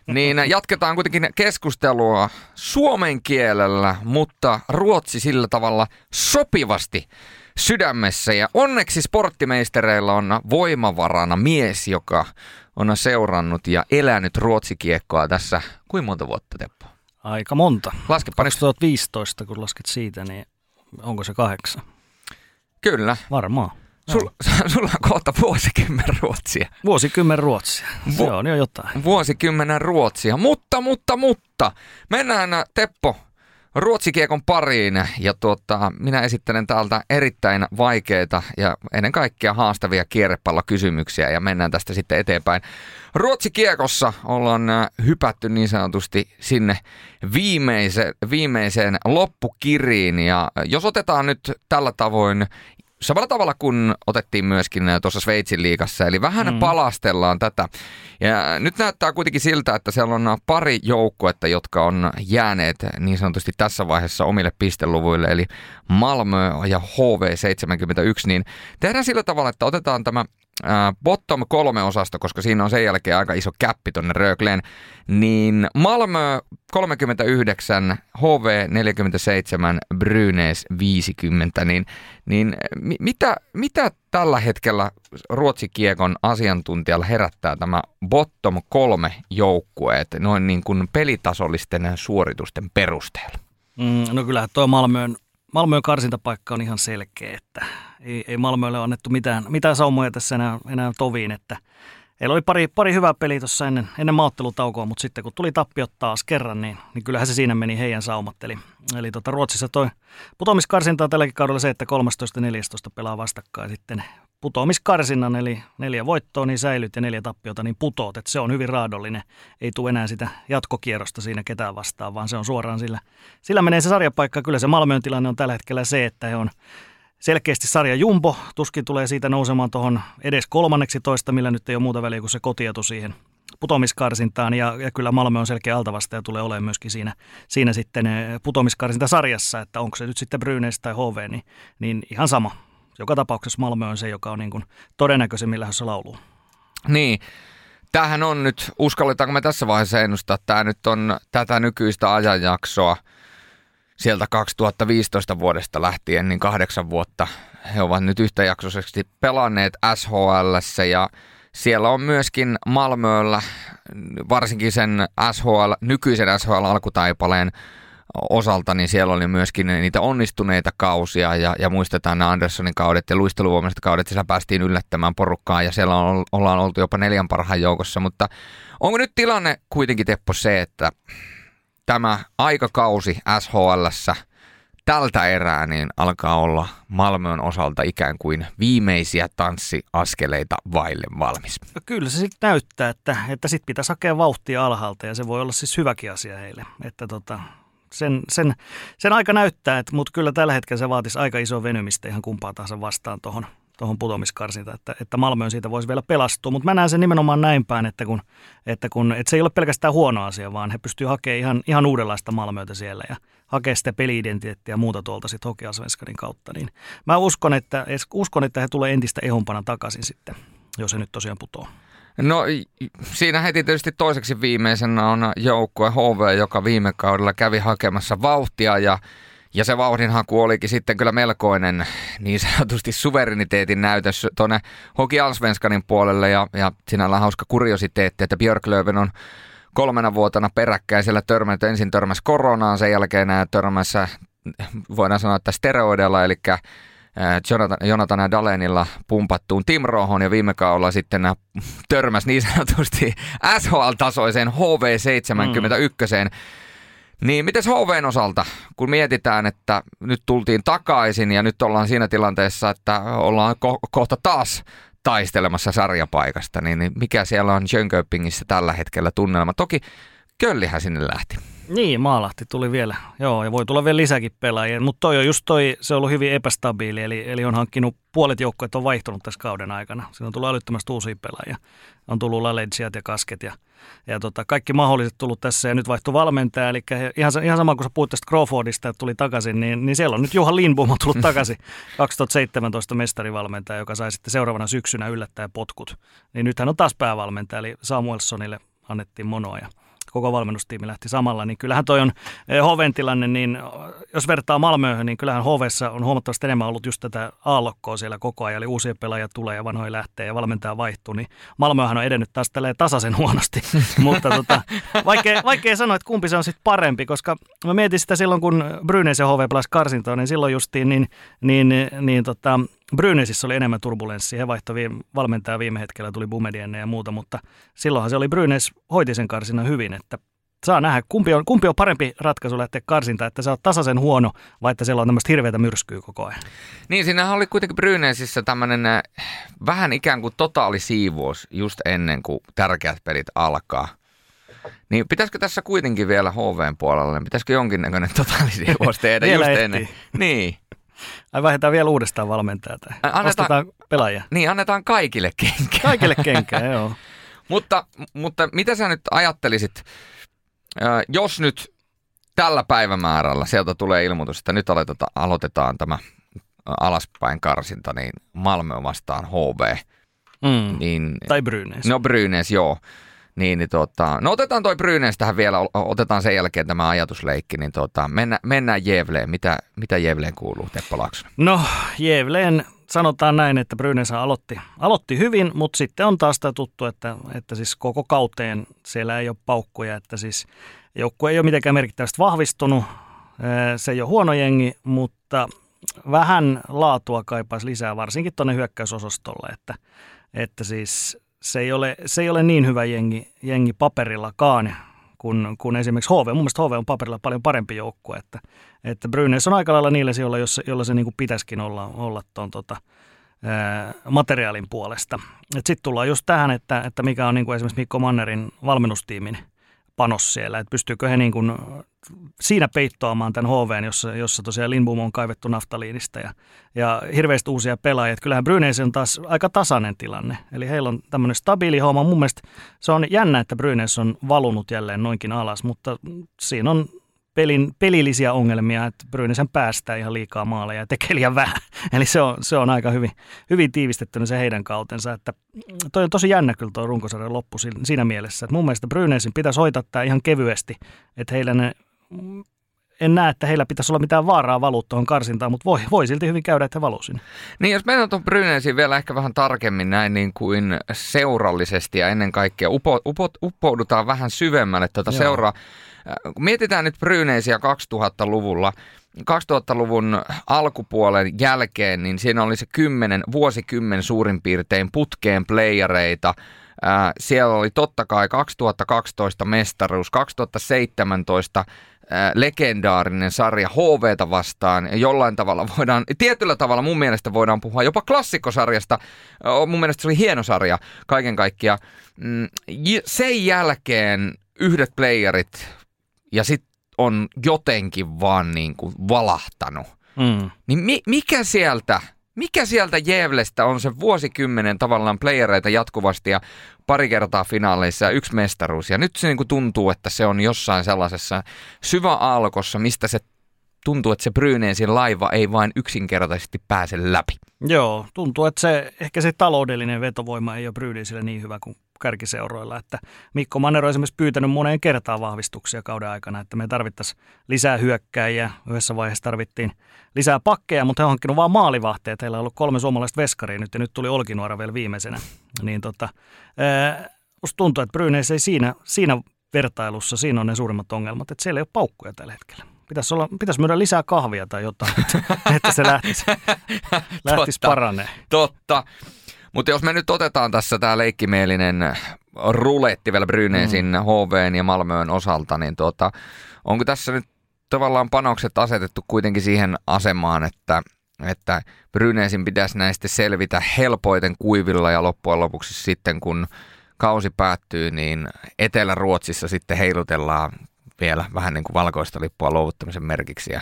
niin jatketaan kuitenkin keskustelua suomen kielellä, mutta ruotsi sillä tavalla sopivasti sydämessä. Ja onneksi sporttimeistereillä on voimavarana mies, joka on seurannut ja elänyt ruotsikiekkoa tässä. Kuinka monta vuotta, Teppo? Aika monta. Laskepa kaksituhattaviisitoista, kun lasket siitä, niin onko se kahdeksan? Kyllä. Varmaan. Sulla, sulla on kohta vuosikymmen ruotsia. Vuosikymmen ruotsia. Se Vu- on jo jotain. Vuosikymmenen ruotsia. Mutta, mutta, mutta. Mennään, Teppo, ruotsikiekon pariin. Ja tuota, minä esittelen täältä erittäin vaikeita ja ennen kaikkea haastavia kierrepallokysymyksiä. Ja mennään tästä sitten eteenpäin. Ruotsikiekossa ollaan hypätty niin sanotusti sinne viimeiseen, viimeiseen loppukiriin. Ja jos otetaan nyt tällä tavoin... Samalla tavalla kuin otettiin myöskin tuossa Sveitsin liigassa, eli vähän mm. palastellaan tätä. Ja nyt näyttää kuitenkin siltä, että siellä on pari joukkuetta, jotka on jääneet niin sanotusti tässä vaiheessa omille pisteluvuille, eli Malmö ja H V seitsemänkymmentäyksi. Niin tehdään sillä tavalla, että otetaan tämä bottom kolme osasto, koska siinä on sen jälkeen aika iso käppi tuonne Rögleen, niin Malmö kolmekymmentäyhdeksän, H V neljäkymmentäseitsemän, Brynäs viisikymmentä, niin, niin mitä, mitä tällä hetkellä ruotsikiekon asiantuntijalla herättää tämä bottom kolme joukkueet noin niin kuin pelitasollisten suoritusten perusteella? Mm, no kyllähän tuo Malmöön Malmöön karsintapaikka on ihan selkeä, että ei, ei Malmölle annettu mitään, mitään saumoja tässä enää, enää toviin. Että heillä oli pari, pari hyvää peliä tuossa ennen, ennen maaottelutaukoa, mutta sitten kun tuli tappiot taas kerran, niin, niin kyllähän se siinä meni heidän saumat. Eli, eli tota Ruotsissa toi putoamiskarsinta on tälläkin kaudella se, että kolmetoista neljätoista pelaa vastakkain sitten putoamiskarsinnan, eli neljä voittoa, niin säilyt ja neljä tappiota, niin putoot. Että se on hyvin raadollinen. Ei tule enää sitä jatkokierrosta siinä ketään vastaan, vaan se on suoraan sillä. Sillä menee se sarjapaikka. Kyllä se Malmön tilanne on tällä hetkellä se, että he on selkeästi sarja jumbo. Tuskin tulee siitä nousemaan tuohon edes kolmanneksi toista, millä nyt ei ole muuta väliä kuin se kotiatu siihen putomiskarsintaan. Ja, ja kyllä Malmö on selkeä altavasta ja tulee olemaan myöskin siinä, siinä sitten putomiskarsintasarjassa, että onko se nyt sitten Brynäs tai H V, niin, niin ihan sama. Joka tapauksessa Malmö on se, joka on niin kuin todennäköisemmin lähdössä lauluun. Niin. Tämähän on nyt, uskalletaanko me tässä vaiheessa ennustaa, tämä nyt on tätä nykyistä ajanjaksoa sieltä kaksituhattaviisitoista vuodesta lähtien, niin kahdeksan vuotta. He ovat nyt yhtäjaksoisesti pelanneet S H L:ssä ja siellä on myöskin Malmöllä, varsinkin sen S H L, nykyisen S H L-alkutaipaleen osalta, niin siellä oli myöskin niitä onnistuneita kausia ja, ja muistetaan nämä Anderssonin kaudet ja luisteluvoimaiset kaudet, siellä päästiin yllättämään porukkaa ja siellä on, ollaan oltu jopa neljän parhaan joukossa, mutta onko nyt tilanne kuitenkin, Teppo, se, että tämä aikakausi S H L:ssä tältä erää niin alkaa olla Malmön osalta ikään kuin viimeisiä tanssiaskeleita vaille valmis? No kyllä se sitten näyttää, että, että sitten pitäisi hakea vauhtia alhaalta ja se voi olla siis hyväkin asia heille, että tota... Sen, sen, sen aika näyttää, mutta kyllä tällä hetkellä se vaatisi aika iso venymistä ihan kumpaa tahansa vastaan tuohon tohon putomiskarsinta, että, että Malmöön siitä voisi vielä pelastua. Mutta mä näen sen nimenomaan näin päin, että, kun, että, kun, että se ei ole pelkästään huono asia, vaan he pystyvät hakemaan ihan, ihan uudenlaista Malmöötä siellä ja hakemaan sitä peli-identiteettiä ja muuta tuolta sitten Hockeyallsvenskanin kautta. Niin mä uskon että, uskon, että he tulee entistä ehompana takaisin sitten, jos se nyt tosiaan putoaa. No siinä heti tietysti toiseksi viimeisenä on joukkue H V, joka viime kaudella kävi hakemassa vauhtia ja, Ja se vauhdinhaku olikin sitten kyllä melkoinen niin sanotusti suvereniteetin näytös tuonne Hoki Allsvenskanin puolelle. Ja, ja sinällään hauska kuriositeetti, että Björklöven on kolmena vuotena peräkkäisellä törmännyt. Ensin törmäsi koronaan, sen jälkeen nämä törmässä, voidaan sanoa, että steroidella, eli Jonathan, Jonathan ja Dalenilla pumpattuun Timrohon, ja viime kaudella sitten nämä törmäsi niin sanotusti S H L-tasoiseen H V seitsemänkymmentäyksi. Mm. Niin, mites H V:n osalta, kun mietitään, että nyt tultiin takaisin ja nyt ollaan siinä tilanteessa, että ollaan ko- kohta taas taistelemassa sarjapaikasta, niin mikä siellä on Jönköpingissä tällä hetkellä tunnelma? Toki Köllihän sinne lähti. Niin, Maalahti tuli vielä. Joo, ja voi tulla vielä lisäkin pelaajia, mutta toi on just toi, se on ollut hyvin epästabiili, eli, eli on hankkinut, puolet joukkueet on vaihtunut tässä kauden aikana. Siinä on tullut älyttömästi uusia pelaajia. On tullut Laledsijat ja Kasket ja, ja tota, kaikki mahdolliset tullut tässä, ja nyt vaihtui valmentaja, eli he, ihan, ihan sama kuin sä puhut tästä Crawfordista, että tuli takaisin, niin, niin siellä on nyt Juha Lindbom on tullut takaisin, kaksituhattaseitsemäntoista mestarivalmentaja, joka sai sitten seuraavana syksynä yllättäen potkut. Niin nythän on taas päävalmentaja, eli Samuelsonille annettiin monoa ja koko valmennustiimi lähti samalla, niin kyllähän toi on H V:n tilanne, niin jos vertaa Malmööhön, niin kyllähän H V:ssä on huomattavasti enemmän ollut just tätä aallokkoa siellä koko ajan, eli uusia pelaajia tulee ja vanhoja lähtee ja valmentaja vaihtuu, niin Malmööhän on edennyt taas tälleen tasaisen huonosti, mutta tota, vaikea, vaikea sanoa, että kumpi se on sitten parempi, koska mä mietin sitä silloin, kun Brynäs ja H V pelasi karsintoa, niin silloin justiin niin, niin, niin tota, Brynäsissä oli enemmän turbulenssia. He vaihtoivat viime, valmentaa viime hetkellä, tuli Bumedienne ja muuta, mutta silloinhan se oli Brynäs hoiti sen karsinnan hyvin, että saa nähdä, kumpi on, kumpi on parempi ratkaisu lähteä karsintaan, että sä oot tasaisen huono, vai että siellä on tämmöistä hirveätä myrskyä koko ajan. Niin, siinähän oli kuitenkin Brynäsissä tämmöinen vähän ikään kuin totaalisiivous just ennen kuin tärkeät pelit alkaa. Niin pitäisikö tässä kuitenkin vielä H V:n puolella, pitäisikö jonkinnäköinen totaalisiivous tehdä just ennen? Niin. Ai vaihdetaan vielä uudestaan valmentajaa tai annetaan, ostetaan pelaajia. Niin, annetaan kaikille kenkää. Kaikille kenkää, joo. Mutta, mutta mitä sä nyt ajattelisit, jos nyt tällä päivämäärällä sieltä tulee ilmoitus, että nyt aloitetaan, aloitetaan tämä alaspäin karsinta, niin Malmö vastaan H V. Mm, niin, tai Brynäs. No Brynäs, joo. Niin, niin tota, no otetaan toi Brynäs tähän vielä, otetaan sen jälkeen tämä ajatusleikki, niin tota, mennä, mennään Jevleen. Mitä, mitä Jevleen kuuluu, Teppo Laaksonen? No Jevleen sanotaan näin, että Brynäs aloitti, aloitti hyvin, mutta sitten on taas sitä tuttu, että, että siis koko kauteen siellä ei ole paukkuja, että siis joukkue ei ole mitenkään merkittävästi vahvistunut, se ei ole huono jengi, mutta vähän laatua kaipaisi lisää, varsinkin tuonne hyökkäysosastolle, että, että siis... Se ei, ole, se ei ole niin hyvä jengi, jengi paperillakaan kuin, kuin esimerkiksi H V. Mun mielestä H V on paperilla paljon parempi joukkue. Että, että Brynäs on aika lailla niillä sijoilla, joilla se niin kuin pitäisikin olla, olla tuon tota, ää, materiaalin puolesta. Sitten tullaan just tähän, että, että mikä on niin kuin esimerkiksi Mikko Mannerin valmennustiimin panos siellä. Että pystyykö he niin kuin siinä peittoamaan tämän H V:n, jossa, jossa tosiaan Lindbom on kaivettu naftaliinista ja, ja hirveästi uusia pelaajia. Kyllähän Brynäs on taas aika tasainen tilanne. Eli heillä on tämmöinen stabiili homma. Mun mielestä se on jännä, että Brynäs on valunut jälleen noinkin alas, mutta siinä on pelin, pelillisiä ongelmia, että Brynäsen päästää ihan liikaa maaleja ja tekee liian vähän. Eli se on, se on aika hyvin, hyvin tiivistettynä se heidän kautensa. Että toi on tosi jännä kyllä tuo runkosarjan loppu siinä mielessä, että mun mielestä Brynäsin pitäisi hoitaa tämä ihan kevyesti, että heillä ne en näe, että heillä pitäisi olla mitään vaaraa valua tuohon karsintaan, mutta voi, voi silti hyvin käydä, että he valuu sinne. Niin, jos mennään tuon Brynäsiin vielä ehkä vähän tarkemmin näin niin kuin seurallisesti ja ennen kaikkea upo, upo, uppoudutaan vähän syvemmälle tuota seuraa. Mietitään nyt Brynäisiä kaksituhattaluvulla. kaksituhattaluvun alkupuolen jälkeen, niin siinä oli se kymmenen, vuosikymmen suurin piirtein putkeen playereita. Siellä oli totta kai kaksituhattakaksitoista mestaruus, kaksituhattaseitsemäntoista legendaarinen sarja H V:tä vastaan. Jollain tavalla voidaan, tietyllä tavalla mun mielestä voidaan puhua jopa klassikkosarjasta. Mun mielestä se oli hieno sarja kaiken kaikkiaan. Sen jälkeen yhdet playerit ja sitten on jotenkin vaan niin kuin valahtanut. Mm. Niin mi- mikä sieltä... Mikä sieltä Jevlestä on se vuosikymmenen tavallaan playereita jatkuvasti ja pari kertaa finaaleissa ja yksi mestaruus? Ja nyt se niin kuin tuntuu, että se on jossain sellaisessa syväalkossa, mistä se tuntuu, että se Brynäsin laiva ei vain yksinkertaisesti pääse läpi. Joo, tuntuu, että se, ehkä se taloudellinen vetovoima ei ole Brynäsillä niin hyvä kuin kärkiseuroilla. Että Mikko Manner on esimerkiksi pyytänyt moneen kertaan vahvistuksia kauden aikana, että me tarvittaisiin lisää hyökkääjiä. Yhdessä vaiheessa tarvittiin lisää pakkeja, mutta he on hankkinut vaan maalivahteja. Heillä on ollut kolme suomalaista veskaria nyt ja nyt tuli Olkinuora vielä viimeisenä. Niin tota, ää, musta tuntuu, että Brynäs ei siinä, siinä vertailussa, siinä on ne suurimmat ongelmat, että siellä ei ole paukkuja tällä hetkellä. Pitäisi, olla, pitäisi myydä lisää kahvia tai jotain, että se lähtisi, lähtisi paranee. Totta. Mutta jos me nyt otetaan tässä tämä leikkimielinen ruletti vielä Brynäsin, mm. H V:n ja Malmöön osalta, niin tuota, onko tässä nyt tavallaan panokset asetettu kuitenkin siihen asemaan, että, että Brynäsin pitäisi näistä selvitä helpoiten kuivilla ja loppujen lopuksi sitten kun kausi päättyy, niin Etelä-Ruotsissa sitten heilutellaan vielä vähän niin kuin valkoista lippua luovuttamisen merkiksi ja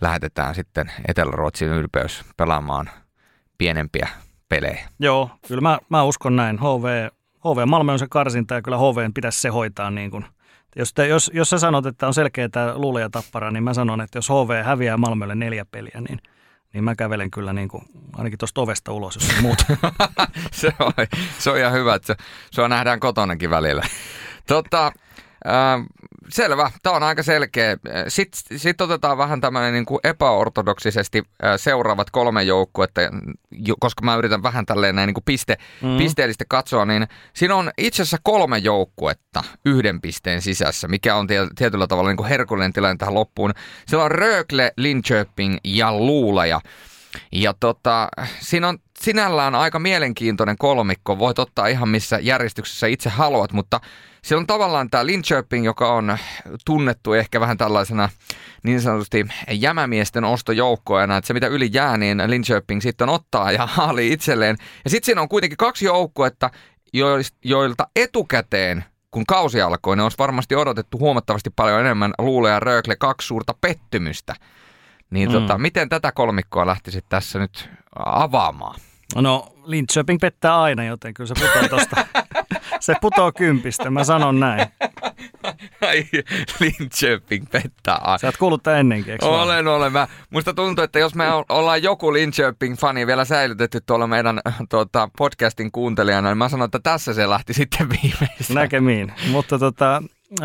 lähetetään sitten Etelä-Ruotsin ylpeys pelaamaan pienempiä pelejä. Joo, kyllä mä, mä uskon näin. H V, H V Malmö on se karsinta ja kyllä H V:n pitäisi se hoitaa niin kuin. Jos, te, jos, jos sä sanot, että on selkeä tämä Luule ja Tappara, niin mä sanon, että jos H V häviää Malmölle neljä peliä, niin niin mä kävelen kyllä niin kuin, ainakin tuosta ovesta ulos, jos ei muuta. se, on, se on ihan hyvä, että se, se nähdään kotonakin välillä. Tota, äh, selvä, tämä on aika selkeä. Sitten sit otetaan vähän tämmöinen niin kuin epäortodoksisesti äh, seuraavat kolme joukkuetta, koska mä yritän vähän tälleen näin niin kuin piste, mm. pisteellisesti katsoa, niin siinä on itse asiassa kolme joukkuetta yhden pisteen sisässä, mikä on tietyllä tavalla niin kuin herkullinen tilanne tähän loppuun. Siellä on Rögle, Linköping ja Luula ja, ja tota, siinä on sinällään aika mielenkiintoinen kolmikko. Voit ottaa ihan missä järjestyksessä itse haluat, mutta siellä on tavallaan tämä Linköping, joka on tunnettu ehkä vähän tällaisena niin sanotusti jämämiesten ostojoukkoina, että se mitä yli jää, niin Linköping sitten ottaa ja haalii itselleen. Ja sitten siinä on kuitenkin kaksi joukkuetta, joilta etukäteen, kun kausi alkoi, ne olisi varmasti odotettu huomattavasti paljon enemmän, Luule ja Rögle, kaksi suurta pettymystä. Niin mm. tota, miten tätä kolmikkoa lähtisit tässä nyt avaamaan? No, Linköping pettää aina, joten kyllä se putoaa tuosta. Se putoaa kympistä, mä sanon näin. Ai, Linköping pettää aina. Sä oot kuullut tämän ennenkin, eikö? Olen, olen. Mä, musta tuntuu, että jos me ollaan joku Linköping-fani vielä säilytetty tuolla meidän tuota, podcastin kuuntelijana, niin mä sanon, että tässä se lähti sitten viimeistään. Näkemiin, mutta tota...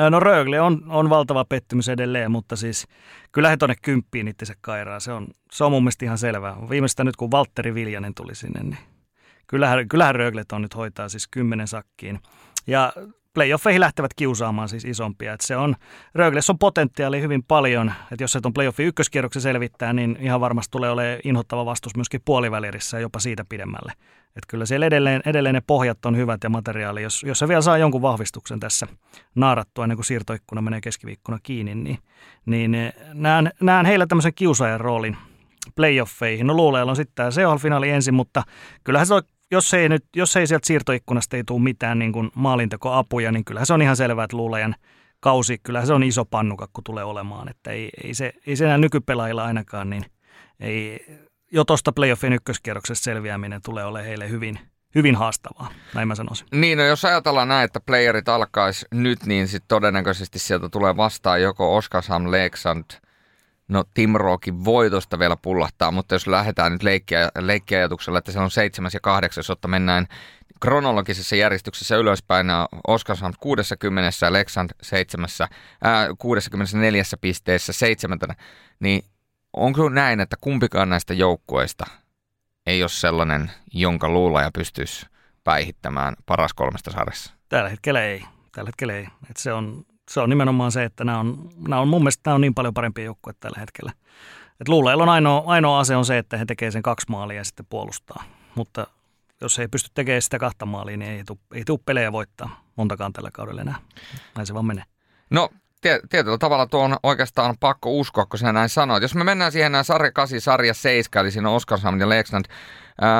No Rögle on, on valtava pettymys edelleen, mutta siis kyllä he tuonne kymppiin itse kairaan. Se on, se on mun mielestä ihan selvää. Viimeistään nyt, kun Valtteri Viljanen tuli sinne, niin kyllähän, kyllähän Rögle on nyt hoitaa siis kymmenen sakkiin. Ja playoffeihin lähtevät kiusaamaan siis isompia. Et se on, Röglessä on potentiaalia hyvin paljon. Et jos se tuon playoffin ykköskierroksen selvittää, niin ihan varmasti tulee olemaan inhottava vastus myöskin puolivälierissä ja jopa siitä pidemmälle. Et kyllä siellä edelleen, edelleen ne pohjat on hyvät ja materiaali. Jos, jos se vielä saa jonkun vahvistuksen tässä naarattua ennen kuin siirtoikkuna menee keskiviikkona kiinni, niin, niin näen, näen heillä tämmöisen kiusaajan roolin playoffeihin. No Luuleella on sitten tämä C H L-finaali ensin, mutta kyllähän se on, Jos ei, nyt, jos ei sieltä siirtoikkunasta ei tule mitään niin kuin maalintekoapuja, niin kyllähän se on ihan selvää, että Luulajan kausi, kyllähän se on iso pannukakku tulee olemaan. Että ei, ei se ei se enää nykypelaajilla ainakaan, niin ei, jo tuosta playoffin ykköskierroksesta selviäminen tulee olemaan heille hyvin, hyvin haastavaa, näin mä sanoisin. Niin, no jos ajatellaan näin, että playerit alkaisi nyt, niin sit todennäköisesti sieltä tulee vastaan joko Oskarshamn, Leksand. No Tim Rookin voitosta vielä pullahtaa, mutta jos lähdetään nyt leikkiä, leikkiajatuksella, että se on seitsemäs ja kahdeksas, jotta mennään kronologisessa järjestyksessä ylöspäin. Oskarshamn kuusikymmentä, Leksand kuusikymmentäneljä pisteessä seitsemän. Niin onko näin, että kumpikaan näistä joukkueista ei ole sellainen, jonka Luulaja pystyisi päihittämään paras kolmesta sarjassa? Tällä hetkellä ei. Tällä hetkellä ei. Et se on... Se on nimenomaan se, että nämä on, nämä on mun mielestä nämä on niin paljon parempia joukkuja tällä hetkellä. Luuleilla on ainoa, ainoa ase on se, että he tekee sen kaksi maalia ja sitten puolustaa. Mutta jos he ei pysty tekemään sitä kahta maalia, niin ei tule, ei tule pelejä voittaa montakaan tällä kaudella enää. Näin se vaan menee. No tie, tietyllä tavalla tuo on oikeastaan pakko uskoa, kun sinä näin sanoit. Jos me mennään siihen nämä sarja kahdeksan, sarja seitsemän, eli siinä on Oskarshamn ja Leksand.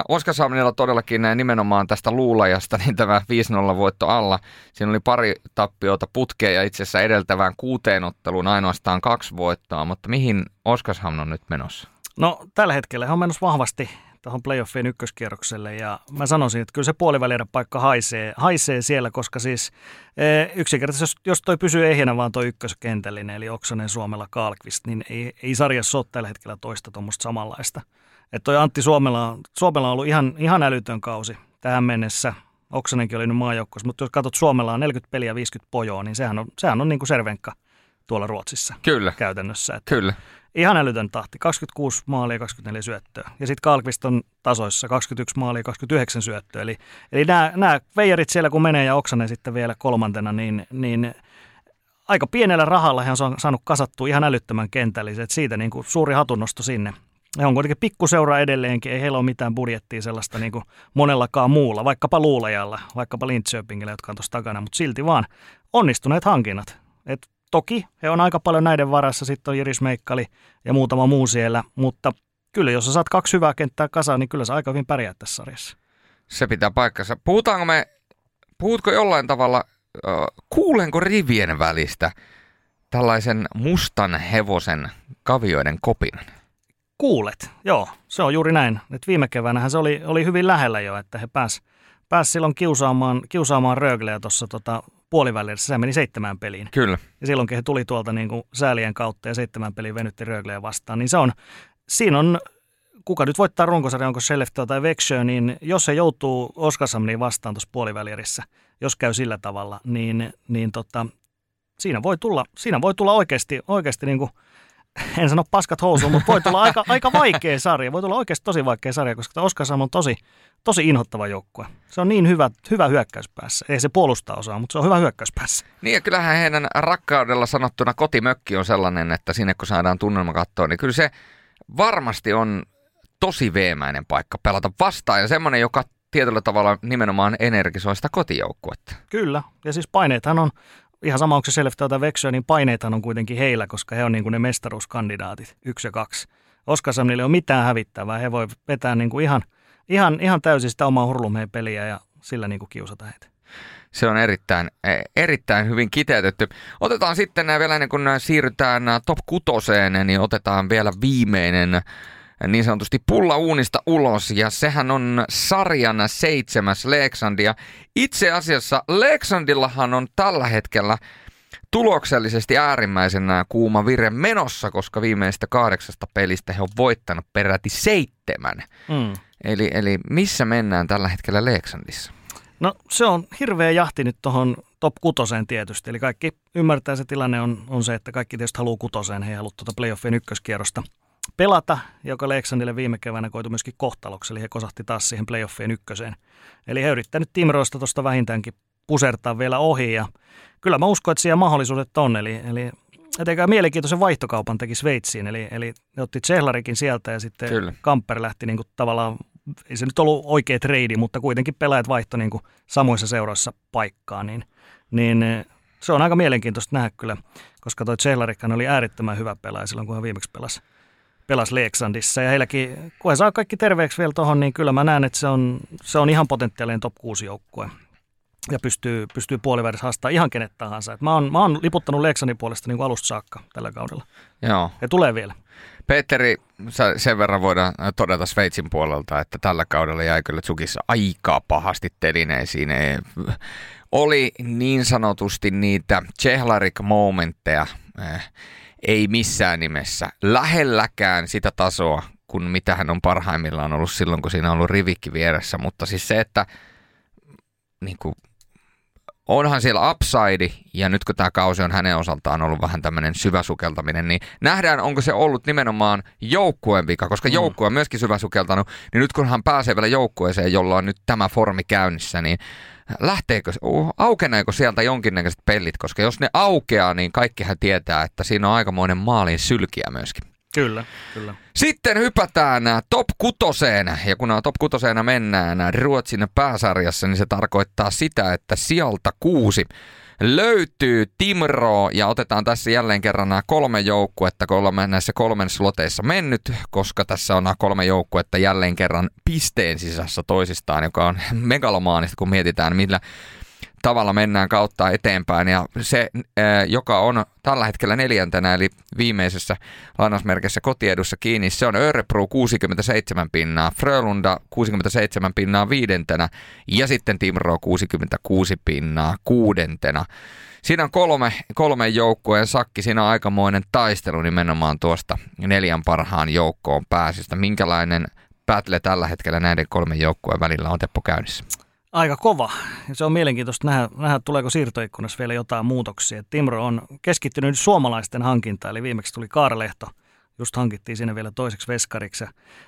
Oskarshamnilla todellakin nimenomaan tästä Luulajasta, niin tämä viisi nolla voitto alla. Siinä oli pari tappiota putkea ja itse asiassa edeltävään kuuteen otteluun ainoastaan kaksi voittoa, mutta mihin Oskarshamn on nyt menossa? No tällä hetkellä hän on menossa vahvasti tuohon playoffien ykköskierrokselle ja mä sanoisin, että kyllä se puolivälierä paikka haisee, haisee siellä, koska siis e, yksinkertaisesti jos toi pysyy ehjänä vaan toi ykköskentällinen, eli Oksanen, Suomella, Kaalqvist, niin ei, ei sarjassa ole tällä hetkellä toista tuommoista samanlaista. Että toi Antti Suomella, Suomella on ollut ihan, ihan älytön kausi tähän mennessä. Oksanenkin oli nyt maajoukkueessa, mutta jos katsot, Suomella on neljäkymmentä peliä viisikymmentä pojoa, niin sehän on, sehän on niin kuin Zervenka tuolla Ruotsissa. Kyllä. Käytännössä. Että kyllä. Ihan älytön tahti. kaksikymmentäkuusi maalia, kaksikymmentäneljä syöttöä. Ja sitten Karlqvist on tasoissa kaksikymmentäyksi maalia, kaksikymmentäyhdeksän syöttöä. Eli, eli nämä veijarit siellä kun menee ja Oksanen sitten vielä kolmantena, niin, niin aika pienellä rahalla he on saanut kasattua ihan älyttömän kentällisen. Siitä niin kuin suuri hatunnosto sinne. He on kuitenkin pikkuseura edelleenkin, ei heillä ole mitään budjettia sellaista niin kuin monellakaan muulla, vaikkapa Luulajalla, vaikkapa Lindsöpingillä, jotka on tuossa takana, mutta silti vaan onnistuneet hankinnat. Et toki he on aika paljon näiden varassa, sitten on Jiris Meikkali ja muutama muu siellä, mutta kyllä jos sä saat kaksi hyvää kenttää kasaan, niin kyllä sä aika hyvin pärjää tässä sarjassa. Se pitää paikkansa. Puhutaanko me, puhutko jollain tavalla, kuulenko rivien välistä tällaisen mustan hevosen kavioiden kopin? Kuulet, joo. Se on juuri näin. Et viime keväänähän se oli, oli hyvin lähellä jo, että he pääs, pääs silloin kiusaamaan, kiusaamaan Rögleä tuossa tota, puolivälissä. Se meni seitsemään peliin. Kyllä. Ja silloinkin he tuli tuolta niin kuin säälien kautta ja seitsemän peliin venytti Rögleä vastaan. Niin se on, siinä on, kuka nyt voittaa runkosarja, onko Skellefteå tai Växjö, niin jos se joutuu Oskarshamniin vastaan tuossa puolivälissä, jos käy sillä tavalla, niin, niin tota, siinä voi tulla, siinä voi tulla oikeasti, oikeasti niin kuin en sano paskat housuun, mutta voi tulla aika, aika vaikea sarja. Voi tulla oikeasti tosi vaikea sarja, koska Oskarshamn on tosi, tosi inhottava joukkue. Se on niin hyvä, hyvä hyökkäyspäässä. Ei se puolustaa osaa, mutta se on hyvä hyökkäyspäässä. Niin ja kyllähän heidän rakkaudella sanottuna kotimökki on sellainen, että sinne kun saadaan tunnelma katsoa, niin kyllä se varmasti on tosi veemäinen paikka pelata vastaan ja semmoinen, joka tietyllä tavalla nimenomaan energisoi sitä kotijoukkuetta. Kyllä, ja siis paineethan on... Ihan sama, onko se Skellefteå tai Växjö, niin paineethan on kuitenkin heillä, koska he on niin kuin ne mestaruuskandidaatit, yksi ja kaksi. Oskarshamnille ei ole mitään hävittävää, he voi vetää niin kuin ihan, ihan, ihan täysin sitä omaa hurlumheen peliä ja sillä niin kuin kiusata heitä. Se on erittäin, erittäin hyvin kiteytetty. Otetaan sitten vielä, ennen kuin siirrytään top kutoseen, niin otetaan vielä viimeinen niin sanotusti pulla uunista ulos, ja sehän on sarjana seitsemäs Leksand. Itse asiassa Leksandillahan on tällä hetkellä tuloksellisesti äärimmäisen kuuma vire menossa, koska viimeistä kahdeksasta pelistä he on voittanut peräti seitsemän. Mm. Eli, eli missä mennään tällä hetkellä Leksandissa? No se on hirveä jahti nyt tuohon top kutoseen tietysti, eli kaikki ymmärtää se tilanne on, on se, että kaikki tietysti haluaa kutoseen, he ei halua tuota playoffien ykköskierrosta pelata, joka Leksandille viime keväänä koitui myöskin kohtaloksi, eli he kosahti taas siihen playoffien ykköseen. Eli he yrittää nyt Timroista tuosta vähintäänkin pusertaa vielä ohi, ja kyllä mä uskon, että siellä mahdollisuudet on, eli, eli etenkää mielenkiintoisen vaihtokaupan teki Sveitsiin, eli, eli ne otti Tsehlarikin sieltä, ja sitten kyllä. Kamper lähti niin kuin tavallaan, ei se nyt ollut oikea treidi, mutta kuitenkin pelaajat vaihto niin kuin samoissa seuroissa paikkaa, niin, niin se on aika mielenkiintoista nähdä kyllä, koska toi Tsehlarikan oli äärettömän hyvä pelaaja silloin, kun hän viimeksi pelasi. pelasi Leksandissa ja heilläkin, kun he saa kaikki terveeksi vielä tuohon, niin kyllä mä näen, että se on, se on ihan potentiaalinen top kuusi joukkue ja pystyy, pystyy puolivärissä haastamaan ihan kenet tahansa. Et mä, oon, mä oon liputtanut Leksandin puolesta niin kuin alusta saakka tällä kaudella. Joo. Ja tulee vielä. Petteri, sen verran voidaan todeta Sveitsin puolelta, että tällä kaudella jäi kyllä Zugissa aika pahasti telineisiin. Ei, oli niin sanotusti niitä Cehlarik-momentteja, ei missään nimessä lähelläkään sitä tasoa, kun mitä hän on parhaimmillaan ollut silloin, kun siinä on ollut rivikki vieressä. Mutta siis se, että niin kuin, onhan siellä upside, ja nyt kun tämä kausi on hänen osaltaan ollut vähän tämmöinen syvä sukeltaminen, niin nähdään, onko se ollut nimenomaan joukkueen vika, koska joukkue on myöskin syvä sukeltanut, niin nyt kun hän pääsee vielä joukkueeseen, jolla on nyt tämä formi käynnissä, niin lähteekö, aukeneeko sieltä jonkinnäköiset pellit, koska jos ne aukeaa, niin kaikkihan tietää, että siinä on aikamoinen maalin sylkiä myöskin. Kyllä, kyllä. Sitten hypätään top kutoseen, ja kun top kutosena mennään Ruotsin pääsarjassa, niin se tarkoittaa sitä, että sieltä kuusi löytyy Timro, ja otetaan tässä jälleen kerran nämä kolme joukkuetta, kun ollaan näissä kolmen sloteissa mennyt, koska tässä on nämä kolme joukkuetta jälleen kerran pisteen sisässä toisistaan, joka on megalomaanista, kun mietitään, millä tavalla mennään kautta eteenpäin, ja se, joka on tällä hetkellä neljäntenä, eli viimeisessä lainausmerkissä kotiedussa kiinni, se on Örebro kuusikymmentäseitsemän pinnaa, Frölunda kuusikymmentäseitsemän pinnaa viidentenä, ja sitten Timro kuusikymmentäkuusi pinnaa kuudentena. Siinä on kolme, kolme joukkueen sakki, siinä on aikamoinen taistelu nimenomaan tuosta neljän parhaan joukkoon pääsystä. Minkälainen battle tällä hetkellä näiden kolmen joukkueen välillä on, Teppo, käynnissä? Aika kova. Se on mielenkiintoista nähdä, nähdä tuleeko siirtoikkunassa vielä jotain muutoksia. Timro on keskittynyt suomalaisten hankintaan, eli viimeksi tuli Kaarlehto. Just hankittiin sinne vielä toiseksi veskariksi.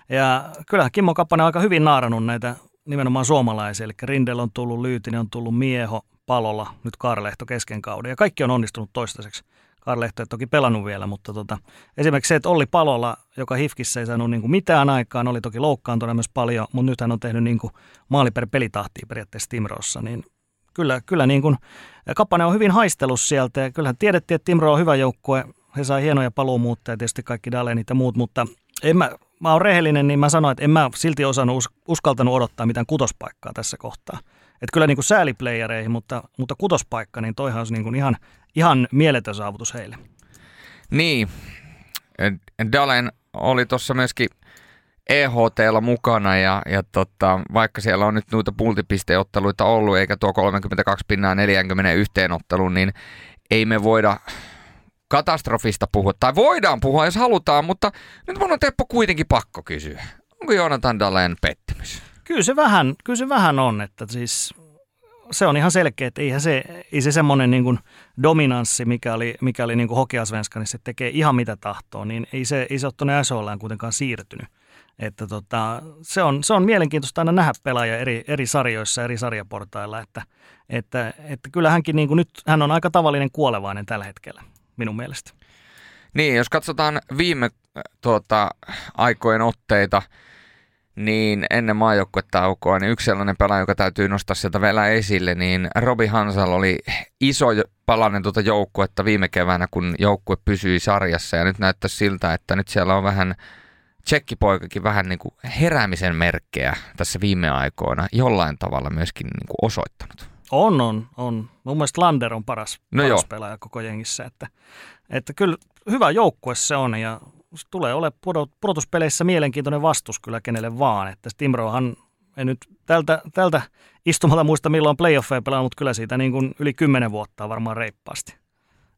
Ja kyllähän Kimmo Kappanen on aika hyvin naarannut näitä nimenomaan suomalaisia. Eli Rindel on tullut, Lyytinen on tullut, Mieho, Palola, nyt Kaarlehto kesken kauden. Ja kaikki on onnistunut toistaiseksi. Kaarlehto ei toki pelannut vielä, mutta tota, esimerkiksi se, että Olli Palola, joka H I F K:ssä ei saanut niin kuin mitään aikaan, oli toki loukkaantunut myös paljon, mutta nyt hän on tehnyt niin kuin maali per pelitahtia periaatteessa Timrossa, niin kyllä, kyllä niin kuin Kappanen on hyvin haistellut sieltä ja kyllähän tiedettiin, että Timro on hyvä joukkue, he sai hienoja paluumuuttajia, tietysti kaikki Dalenit ja muut, mutta en mä, mä oon rehellinen, niin mä sanoin, että en mä silti osannut, uskaltanut odottaa mitään kutospaikkaa tässä kohtaa. Että kyllä niin kuin sääliplayereihin, mutta, mutta kutospaikka, niin toihan olisi niin kuin ihan, ihan mieletön saavutus heille. Niin, Dalen oli tuossa myöskin E H T:llä mukana ja, ja tota, vaikka siellä on nyt noita multipisteotteluita ollut, eikä tuo kolmekymmentäkaksi pinnaa neljäkymmentäyksi otteluun, niin ei me voida katastrofista puhua. Tai voidaan puhua, jos halutaan, mutta nyt mun on Teppo kuitenkin pakko kysyä. Onko Jonathan Dalen pettymys? Kyllä se vähän, kyllä se vähän on, että siis se on ihan selkeä, että eihän se, ei se semmoinen niin kuin dominanssi, mikä oli, mikä oli niin kuin Hokiasvenskanissa, että tekee ihan mitä tahtoo, niin ei se, ei se ole tuonne S H L:ään kuitenkaan siirtynyt. Että tota, se, on, se on mielenkiintoista aina nähdä pelaajia eri, eri sarjoissa, eri sarjaportailla, että, että, että kyllä hänkin niin kuin nyt, hän on aika tavallinen kuolevainen tällä hetkellä, minun mielestä. Niin, jos katsotaan viime tuota, aikojen otteita, niin ennen maajoukkuetaukoa, niin yksi sellainen pelaaja, joka täytyy nostaa sieltä vielä esille, niin Robi Hansal oli iso palanen tuota joukkuetta viime keväänä, kun joukkue pysyi sarjassa. Ja nyt näyttää siltä, että nyt siellä on vähän tsekkipoikakin vähän niin kuin heräämisen merkkejä tässä viime aikoina jollain tavalla myöskin niin kuin osoittanut. On, on, on. Mun mielestä Lander on paras, no paras pelaaja koko jengissä. Että, että kyllä hyvä joukkue se on ja se tulee olemaan pudotuspeleissä mielenkiintoinen vastus kyllä kenelle vaan. Että Timrohan ei nyt tältä, tältä istumalta muista milloin playoffeja pelaa, mutta kyllä siitä niin kuin yli kymmenen vuotta varmaan reippaasti.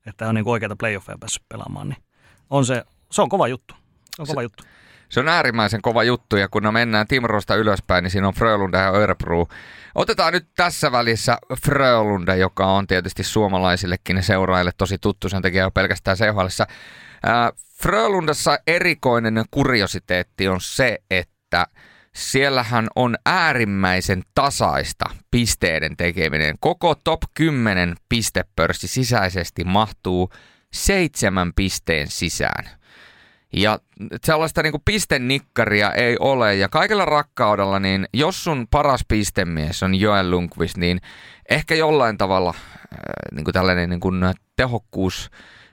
Että on niin kuin oikeita playoffeja päässyt pelaamaan. Niin on se, se on kova juttu. On kova se, juttu. Se on äärimmäisen kova juttu ja kun mennään Timrosta ylöspäin, niin siinä on Frölunda ja Örebro. Otetaan nyt tässä välissä Frölunda, joka on tietysti suomalaisillekin seuraajille tosi tuttu. Sen takia pelkästään C H L:ssä. Frölundassa erikoinen kuriositeetti on se, että siellähän on äärimmäisen tasaista pisteiden tekeminen. Koko top kymmenen pistepörssi sisäisesti mahtuu seitsemän pisteen sisään. Ja sellaista niin kuin pistennikkaria ei ole. Ja kaikella rakkaudella, niin jos sun paras pistemies on Joel Lundqvist, niin ehkä jollain tavalla niin kuin tällainen niin kuin tehokkuus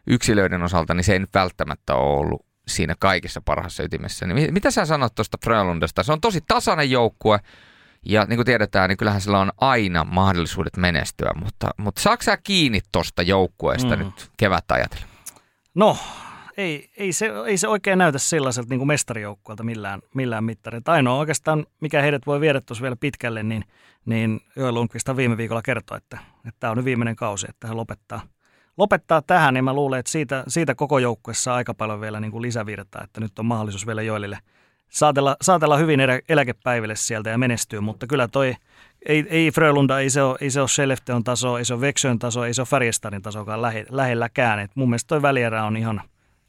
yksilöiden osalta, niin se ei nyt välttämättä ole ollut siinä kaikessa parhaassa ytimessä. Niin mitä sä sanot tuosta Frölundasta? Se on tosi tasainen joukkue ja niin kuin tiedetään, niin kyllähän sillä on aina mahdollisuudet menestyä, mutta, mutta saatko sä kiinni tuosta joukkueesta mm. nyt kevättä ajatella? No, ei, ei, se, ei se oikein näytä sellaiselta niin kuin mestarijoukkueelta millään, millään mittarilla. Ainoa oikeastaan, mikä heidät voi viedä tuossa vielä pitkälle, niin, niin Joel Lundqvist viime viikolla kertoi, että tämä on nyt viimeinen kausi, että hän lopettaa. Lopettaa tähän, niin mä luulen, että siitä, siitä koko joukkuessa aika paljon vielä niin kuin lisävirtaa, että nyt on mahdollisuus vielä Joelille saatella, saatella hyvin eläkepäiville sieltä ja menestyä, mutta kyllä toi ei, ei Frölunda, ei se ole, ei se ole Skellefteån taso, ei se ole Växjön taso, ei se ole Färjestadin tasokaan lähe, lähelläkään. Et mun mielestä toi välierä on ihan,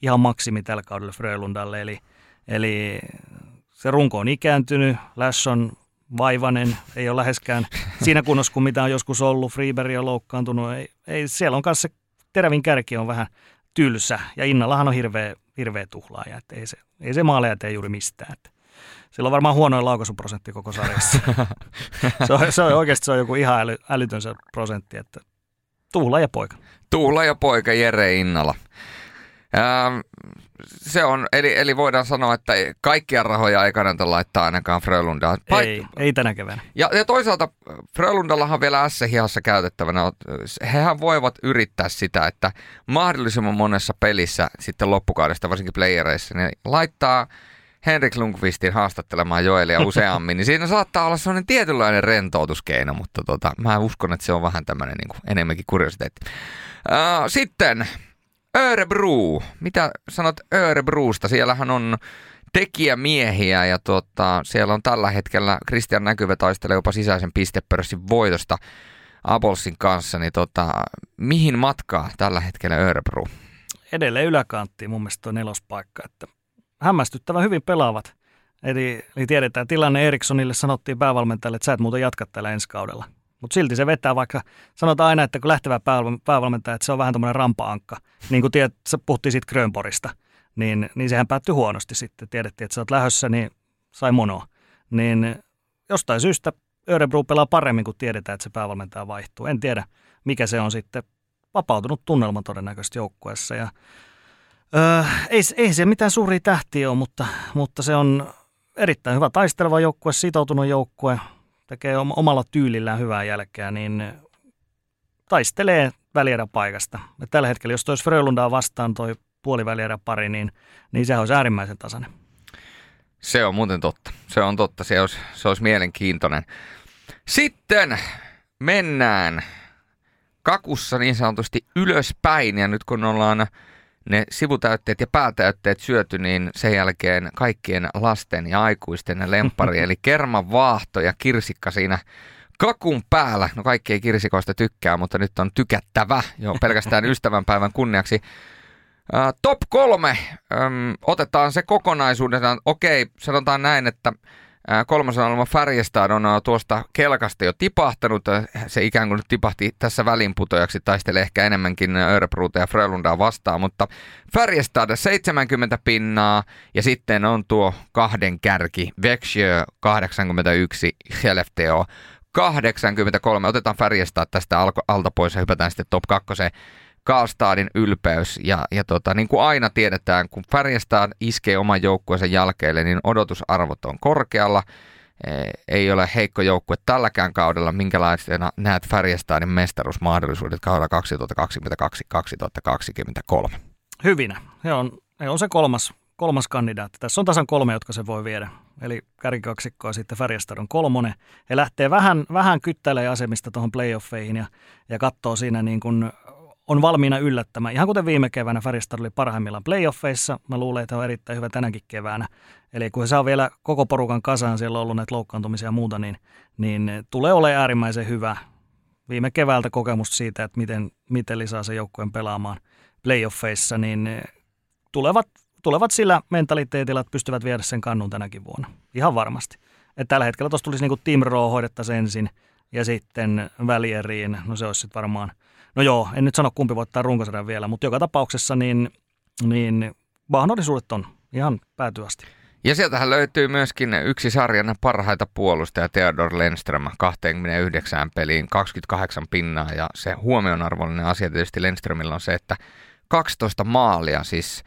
ihan maksimi tällä kaudella Frölundalle, eli, eli se runko on ikääntynyt, Lash on vaivainen, ei ole läheskään siinä kunnossa kuin mitä on joskus ollut, Friberg on loukkaantunut, ei, ei, siellä on kanssa terävin kärki on vähän tylsä ja Innallahan on hirveä, hirveä tuhlaaja, että ei se, ei se maaleja tee juuri mistään. Että sillä on varmaan huonoin laukaisuprosentti koko sarjassa. se on, se on, oikeasti se on joku ihan äly, älytön se prosentti, että tuhlaaja poika. Tuhlaaja poika Jere Innala. Ähm, se on, eli, eli voidaan sanoa, että kaikkia rahoja ei kannata laittaa ainakaan Frölundaan. Paik- ei, ei tänä keväänä. Ja, ja toisaalta Frölundallahan vielä ässä-hihassa käytettävänä, hehän voivat yrittää sitä, että mahdollisimman monessa pelissä sitten loppukaudesta, varsinkin playereissa, niin laittaa Henrik Lundqvistin haastattelemaan Joelia useammin, niin siinä saattaa olla sellainen tietynlainen rentoutuskeino, mutta tota, mä uskon, että se on vähän tämmöinen niin kuin enemmänkin kuriositeetti. Äh, sitten Örebro. Mitä sanot Örebrosta? Siellähän on tekijämiehiä ja tuota, siellä on tällä hetkellä Kristian Näkyvä taistelee jopa sisäisen pistepörssin voitosta Abolsin kanssa, niin tota, mihin matkaa tällä hetkellä Örebro? Edelleen yläkantti mun mielestä tuo nelospaikka, että hämmästyttävän hyvin pelaavat. Eli, eli tiedetään tilanne Erikssonille, sanottiin päävalmentajalle, että sä et muuten jatka täällä ensi kaudella. Mutta silti se vetää, vaikka sanotaan aina, että kun lähtevä päävalmentaja, että se on vähän tämmöinen rampa-ankka. Niin kuin tiedät, sä puhuttiin siitä Grönborista, niin, niin sehän päättyi huonosti sitten. Tiedettiin, että sä oot lähdössä, niin sai monoa. Niin jostain syystä Örebro pelaa paremmin, kun tiedetään, että se päävalmentaja vaihtuu. En tiedä, mikä se on sitten. Vapautunut tunnelma todennäköisesti joukkueessa. Ja, öö, ei, ei se mitään suuria tähtiä ole, mutta, mutta se on erittäin hyvä taisteleva joukkue, sitoutunut joukkue. Tekee omalla tyylillään hyvää jälkeä, niin taistelee välieräpaikasta. Et tällä hetkellä, jos toisi Frölundaa vastaan toi puolivälieräpari, niin, niin sehän olisi äärimmäisen tasainen. Se on muuten totta. Se on totta. Se olisi, se olisi mielenkiintoinen. Sitten mennään kakussa niin sanotusti ylöspäin. Ja nyt kun ollaan ne sivutäytteet ja päätäytteet syöty, niin sen jälkeen kaikkien lasten ja aikuisten lemppari, eli kermavaahto ja kirsikka siinä kakun päällä. No kaikki ei kirsikoista tykkää, mutta nyt on tykättävä jo pelkästään ystävänpäivän kunniaksi. Ä, top kolme, Öm, otetaan se kokonaisuudessaan. Okei, sanotaan näin, että kolmasen olevan Färjestad on tuosta kelkasta jo tipahtanut. Se ikään kuin nyt tipahti tässä välinputojaksi. Taistelee ehkä enemmänkin Örebruuta ja Frölundaa vastaan, mutta Färjestad seitsemänkymmentä pinnaa ja sitten on tuo kahden kärki. Växjö kahdeksankymmentäyksi, Skellefteå kahdeksankymmentäkolme. Otetaan Färjestad tästä alta pois ja hypätään sitten top kakkoseen. Karlstadin ylpeys ja, ja tota, niin kuin aina tiedetään, kun Färjestad iskee oman joukkueensa jälkeelle, niin odotusarvot on korkealla. Ei ole heikko joukkue tälläkään kaudella. Minkälaisena näet Färjestadin mestaruusmahdollisuudet kaudella kaksituhattakaksikymmentäkaksi kaksituhattakaksikymmentäkolme? Hyvinä. He on, he on se kolmas, kolmas kandidaatti. Tässä on tasan kolme, jotka se voi viedä. Eli kärkikaksikko ja sitten Färjestad on kolmonen. He lähtee vähän, vähän kyttäilee asemista tuohon playoffeihin ja, ja katsoo siinä niin kuin on valmiina yllättämään. Ihan kuten viime keväänä Färjestad oli parhaimmillaan playoffeissa. Mä luulen, että on erittäin hyvä tänäkin keväänä. Eli kun he saa vielä koko porukan kasaan, siellä on ollut näitä loukkaantumisia ja muuta, niin, niin tulee olemaan äärimmäisen hyvä viime keväältä kokemusta siitä, että miten, miten lisää se joukkueen pelaamaan playoffeissa, niin tulevat, tulevat sillä mentaliteetillä, että pystyvät viedä sen kannun tänäkin vuonna. Ihan varmasti. Et tällä hetkellä tuossa tulisi niin kuin Team Raw hoidettaisiin ensin ja sitten välieriin. No se olisi sitten varmaan... No joo, en nyt sano kumpi voittaa runkosarjan vielä, mutta joka tapauksessa niin, niin mahdollisuudet on ihan päätyvästi. Ja sieltähän löytyy myöskin yksi sarjan parhaita puolustajia, Theodor Lennström, kaksikymmentäyhdeksän peliin, kaksikymmentäkahdeksan pinnaa. Ja se huomionarvoinen asia tietysti Lennströmillä on se, että kaksitoista maalia, siis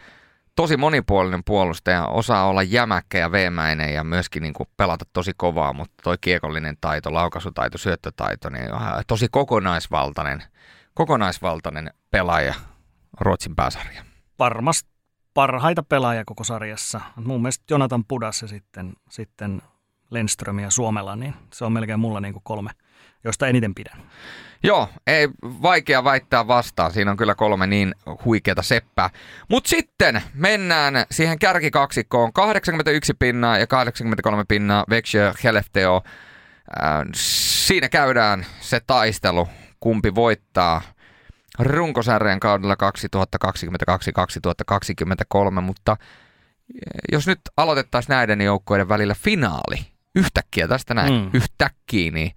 tosi monipuolinen puolustaja, osaa olla jämäkkä ja veemäinen ja myöskin niin kuin pelata tosi kovaa, mutta toi kiekollinen taito, laukaisutaito, syöttötaito, niin tosi kokonaisvaltainen. Kokonaisvaltainen pelaaja Ruotsin pääsarja. Varmasti parhaita pelaajia koko sarjassa. Mun mielestä Jonathan Pudas ja sitten, sitten Lennström ja Suomella, niin se on melkein mulla niin kuin kolme, josta eniten pidän. Joo, ei vaikea väittää vastaan. Siinä on kyllä kolme niin huikeata seppää. Mutta sitten mennään siihen kärkikaksikkoon. kahdeksankymmentäyksi pinnaa ja kahdeksankymmentäkolme pinnaa Växjö, Skellefteå. Siinä käydään se taistelu. Kumpi voittaa runkosarjan kaudella kaksituhattakaksikymmentäkaksi kaksituhattakaksikymmentäkolme, mutta jos nyt aloitettaisiin näiden joukkoiden välillä finaali, yhtäkkiä tästä näin, mm. yhtäkkiä, niin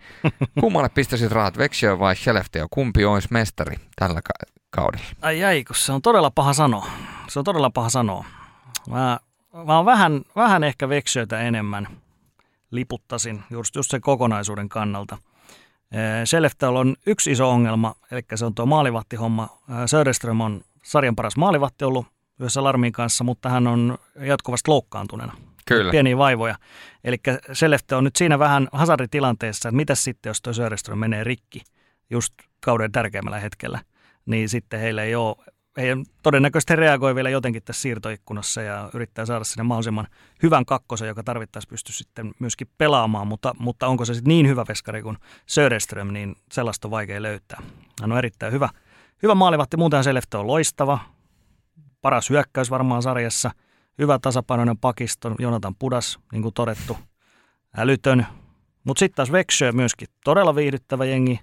kummalle pistäisit rahat, Växjö vai Skellefteå, kumpi olisi mestari tällä ka- kaudella? Ai ai, kun se on todella paha sanoa, se on todella paha sanoa. Mä, mä oon vähän, vähän ehkä Växjötä enemmän liputtasin just, just sen kokonaisuuden kannalta. Skellefteålla on yksi iso ongelma, eli se on tuo maalivahtihomma. Söderström on sarjan paras maalivahti ollut yhdessä Larmin kanssa, mutta hän on jatkuvasti loukkaantuneena. Kyllä. Pieniä vaivoja. Eli Skellefteå on nyt siinä vähän hasaritilanteessa, että mitä sitten, jos tuo Söderström menee rikki just kauden tärkeimmällä hetkellä, niin sitten heillä ei ole, he todennäköisesti reagoi vielä jotenkin tässä siirtoikkunassa ja yrittää saada sinne mahdollisimman hyvän kakkosen, joka tarvittaisiin pysty sitten myöskin pelaamaan, mutta, mutta onko se sitten niin hyvä veskari kuin Söderström, niin sellaista on vaikea löytää. Hän on erittäin hyvä, hyvä maalivahti, muutenhan Skellefteå on loistava, paras hyökkäys varmaan sarjassa, hyvä tasapainoinen pakisto, Jonatan Pudas, niin kuin todettu, älytön. Mutta sitten taas Växjö myöskin todella viihdyttävä jengi.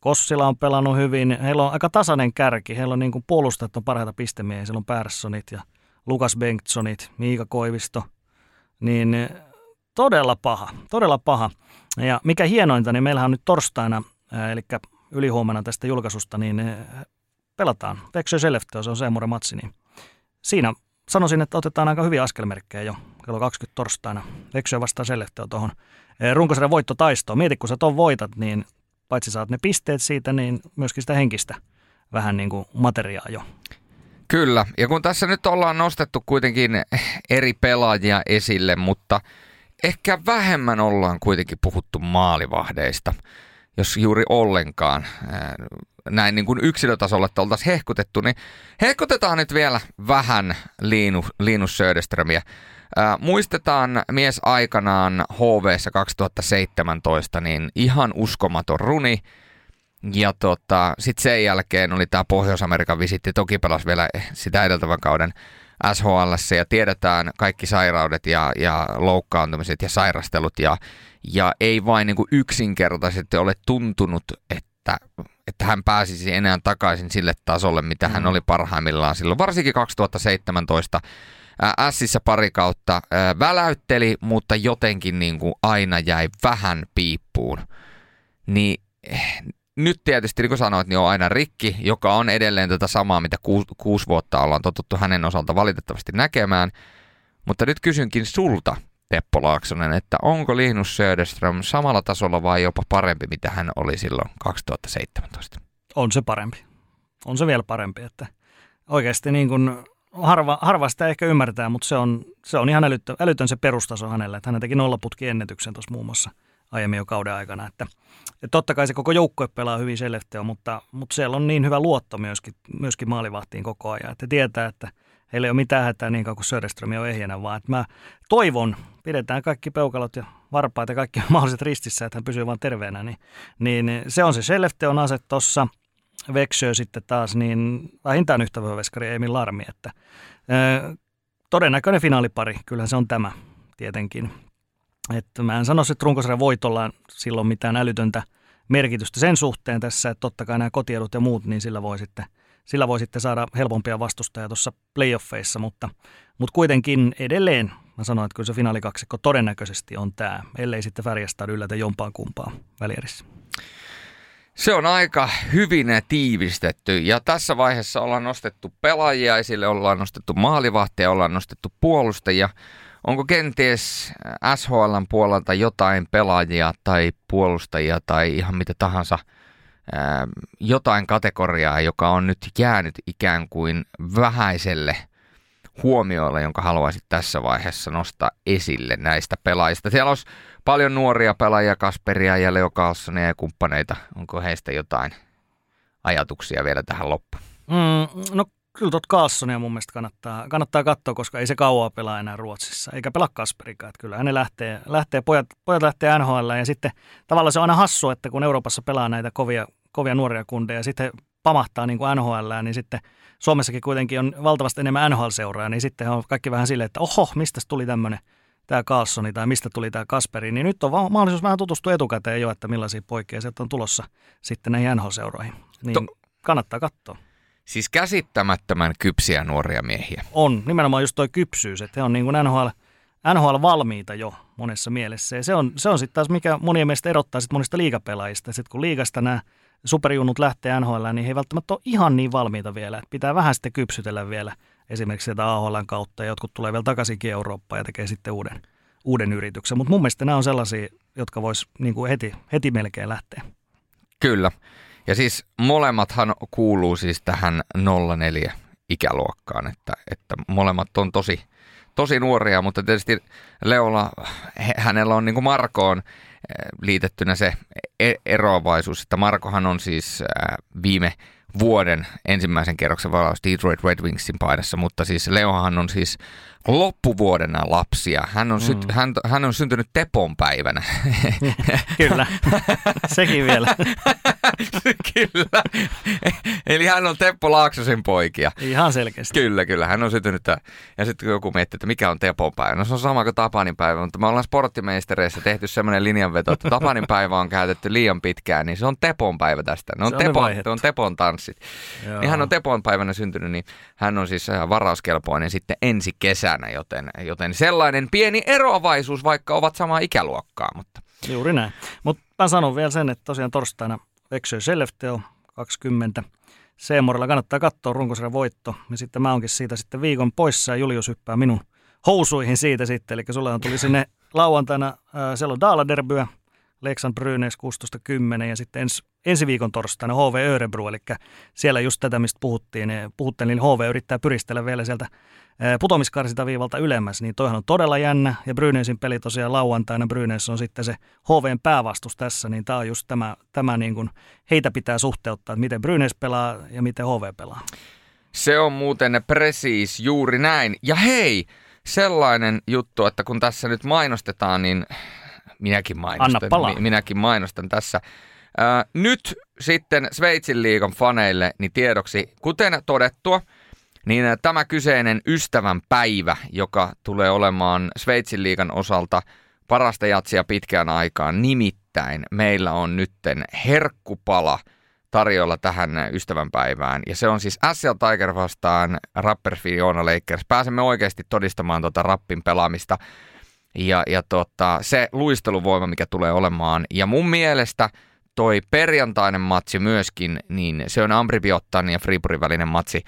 Kossila on pelannut hyvin. Heillä on aika tasainen kärki. Heillä on niin kuin puolustajat on parhaita pistemiehiä. Siellä on Perssonit ja Lukas Bengtssonit, Miika Koivisto. Niin todella paha, todella paha. Ja mikä hienointa, niin meillähän on nyt torstaina, eli ylihuomenna tästä julkaisusta, niin pelataan Växjö Skellefteå, se on Seemuren matsi. Niin siinä sanoisin, että otetaan aika hyviä askelmerkkejä jo kello kaksikymmentä torstaina. Växjö vastaan Skellefteå tuohon runkosarjan voittotaistoon. Mieti, kun sä tuon voitat, niin paitsi saat ne pisteet siitä, niin myöskin sitä henkistä vähän niin kuin materiaa jo. Kyllä, ja kun tässä nyt ollaan nostettu kuitenkin eri pelaajia esille, mutta ehkä vähemmän ollaan kuitenkin puhuttu maalivahdeista, jos juuri ollenkaan näin niin kuin yksilötasolla, että oltaisiin hehkutettu, niin hehkutetaan nyt vielä vähän Linus, Linus Söderströmiä. Äh, muistetaan mies aikanaan H V:ssä kaksituhattaseitsemäntoista, niin ihan uskomaton runi. Ja tota, sitten sen jälkeen oli tämä Pohjois-Amerikan visitti, toki pelasi vielä sitä edeltävän kauden S H L:ssä ja tiedetään kaikki sairaudet ja, ja loukkaantumiset ja sairastelut ja, ja ei vain niin kuin yksinkertaisesti ole tuntunut, että, että hän pääsisi enää takaisin sille tasolle, mitä hän oli parhaimmillaan silloin, varsinkin kaksituhattaseitsemäntoista. Ässissä pari kautta väläytteli, mutta jotenkin niin kuin aina jäi vähän piippuun. Niin nyt tietysti, niin kuin sanoit, niin on aina rikki, joka on edelleen tätä samaa, mitä kuusi, kuusi vuotta ollaan totuttu hänen osalta valitettavasti näkemään. Mutta nyt kysynkin sulta, Teppo Laaksonen, että onko Linus Söderström samalla tasolla vai jopa parempi, mitä hän oli silloin kaksituhattaseitsemäntoista? On se parempi. On se vielä parempi, että oikeasti niin kuin Harva, harva sitä ehkä ymmärtää, mutta se on, se on ihan älytön, älytön se perustaso hänellä. Että hän teki nollaputkiennätyksen tuossa muun muassa aiemmin jo kauden aikana. Että, että totta kai se koko joukkue pelaa hyvin Skellefteå, mutta, mutta siellä on niin hyvä luotto myöskin, myöskin maalivahtiin koko ajan. Että tietää, että heillä ei ole mitään hätää niin kauan kuin Söderström on ehjänä, vaan että mä toivon, pidetään kaikki peukalot ja varpaat ja kaikki mahdolliset ristissä, että hän pysyy vaan terveenä. Niin, niin se on se Skellefteån ase tuossa. Växjö sitten taas, niin vähintään yhtä hyvä veskari Emil Larmi, että ö, todennäköinen finaalipari, kyllähän se on tämä tietenkin. Että mä en sano, että runkosarjan voitolla silloin mitään älytöntä merkitystä sen suhteen tässä, että totta kai nämä kotiedut ja muut, niin sillä voi sitten, sillä voi sitten saada helpompia vastustajia tuossa playoffeissa, mutta, mutta kuitenkin edelleen mä sanoin, että kyllä se finaalikaksikko todennäköisesti on tämä, ellei sitten Färjestad yllätä jompaan kumpaan välierissä. Se on aika hyvin tiivistetty ja tässä vaiheessa ollaan nostettu pelaajia esille, ollaan nostettu maalivahteja, ollaan nostettu puolustajia. Onko kenties S H L:n puolelta jotain pelaajia tai puolustajia tai ihan mitä tahansa jotain kategoriaa, joka on nyt jäänyt ikään kuin vähäiselle huomioille, jonka haluaisit tässä vaiheessa nostaa esille näistä pelaajista? Siellä olisi paljon nuoria pelaajia, Kasperia ja Leo Carlsonia ja kumppaneita. Onko heistä jotain ajatuksia vielä tähän loppuun? Mm, no kyllä tuot Carlsonia mun mielestä kannattaa, kannattaa katsoa, koska ei se kauaa pelaa enää Ruotsissa. Eikä pelaa Kasperikaan. Että kyllä ne lähtee, lähtee pojat, pojat lähtee N H L ja sitten tavallaan se on aina hassu, että kun Euroopassa pelaa näitä kovia, kovia nuoria kundeja ja sitten pamahtaa niin kuin N H L, niin sitten Suomessakin kuitenkin on valtavasti enemmän N H L-seuraa, niin sitten on kaikki vähän silleen, että oho, mistä tuli tämmöinen tämä Carlsoni tai mistä tuli tämä Kasperi, niin nyt on vaan mahdollisuus vähän tutustua etukäteen jo, että millaisia poikia sieltä on tulossa sitten näihin N H L-seuroihin. Niin to- kannattaa katsoa. Siis käsittämättömän kypsiä nuoria miehiä. On, nimenomaan just toi kypsyys, että he on niin kuin N H L-valmiita jo monessa mielessä. Ja se on, se on sitten taas, mikä monien mielestä erottaa sit monista liigapelaajista. Sitten kun liigasta nämä superjunnut lähtee N H L, niin he ei välttämättä ole ihan niin valmiita vielä. Pitää vähän sitten kypsytellä vielä esimerkiksi sieltä A H L:n kautta. Ja jotkut tulee vielä takaisinkin Eurooppaan ja tekee sitten uuden, uuden yrityksen. Mutta mun mielestä nämä on sellaisia, jotka vois niin kuin heti, heti melkein lähteä. Kyllä. Ja siis molemmathan kuuluu siis tähän nolla neljä ikäluokkaan. Että, että molemmat on tosi, tosi nuoria, mutta tietysti Leola, hänellä on niin kuin Markoon liitettynä se eroavaisuus, että Markohan on siis viime vuoden ensimmäisen kerroksen valaus Detroit Red Wingsin paidassa, mutta siis Leohan on siis loppuvuodena lapsia. Hän on, syt, mm. hän, hän on syntynyt Tepon päivänä. Kyllä, sekin vielä. Kyllä. Eli hän on Teppo Laaksosen poikia. Ihan selkeästi. Kyllä, kyllä. Hän on syntynyt. Ja sitten joku miettii, että mikä on Tepon päivä. No se on sama kuin Tapanin päivä, mutta me ollaan sporttimeistereissä tehty semmoinen linjanveto, että Tapanin päivä on käytetty liian pitkään, niin se on Tepon päivä tästä. Ne on, Tepon, ne on Tepon tanssit. Joo. Niin hän on Tepon päivänä syntynyt, niin hän on siis varauskelpoinen sitten ensi kesänä, joten, joten sellainen pieni eroavaisuus, vaikka ovat samaa ikäluokkaa. Mutta. Juuri näin. Mutta mä sanon vielä sen, että tosiaan torstaina Eksöy Sellefteo kaksikymmentä. Seemorilla kannattaa katsoa runkosarjan voitto. Ja sitten mä oonkin siitä sitten viikon poissa ja Julius hyppää minun housuihin siitä sitten. Eli sullahan tuli sinne lauantaina, äh, siellä on Daaladerbyä, Leksan Brynäs kuusitoista kymmenen ja sitten ens, ensi viikon torstaina H V Örebro. Eli siellä just tätä, mistä puhuttiin, puhuttiin, niin H V yrittää pyristellä vielä sieltä äh, putomiskarsitaviivalta ylemmäs. Niin toihan on todella jännä ja Brynäsin peli tosiaan lauantaina. Brynäs on sitten se H V:n päävastus tässä, niin tämä on just tämä, tämä niin kuin heitä pitää suhteuttaa, että miten Brynäs pelaa ja miten H V pelaa. Se on muuten presiis juuri näin. Ja hei, sellainen juttu, että kun tässä nyt mainostetaan, niin minäkin mainostan, minäkin mainostan tässä. Ää, nyt sitten Sveitsin liigan faneille niin tiedoksi, kuten todettua, niin tämä kyseinen ystävän päivä, joka tulee olemaan Sveitsin liigan osalta parasta jatsia pitkään aikaan, nimittäin meillä on nytten herkkupala tarjolla tähän ystävänpäivään. Ja se on siis S L Tiger vastaan Rapperswil-Jona Lakers. Pääsemme oikeasti todistamaan tuota Rappin pelaamista ja, ja tota, se luisteluvoima, mikä tulee olemaan. Ja mun mielestä toi perjantainen matsi myöskin, niin se on Ambrì-Piottan ja Freiburgin välinen matsi.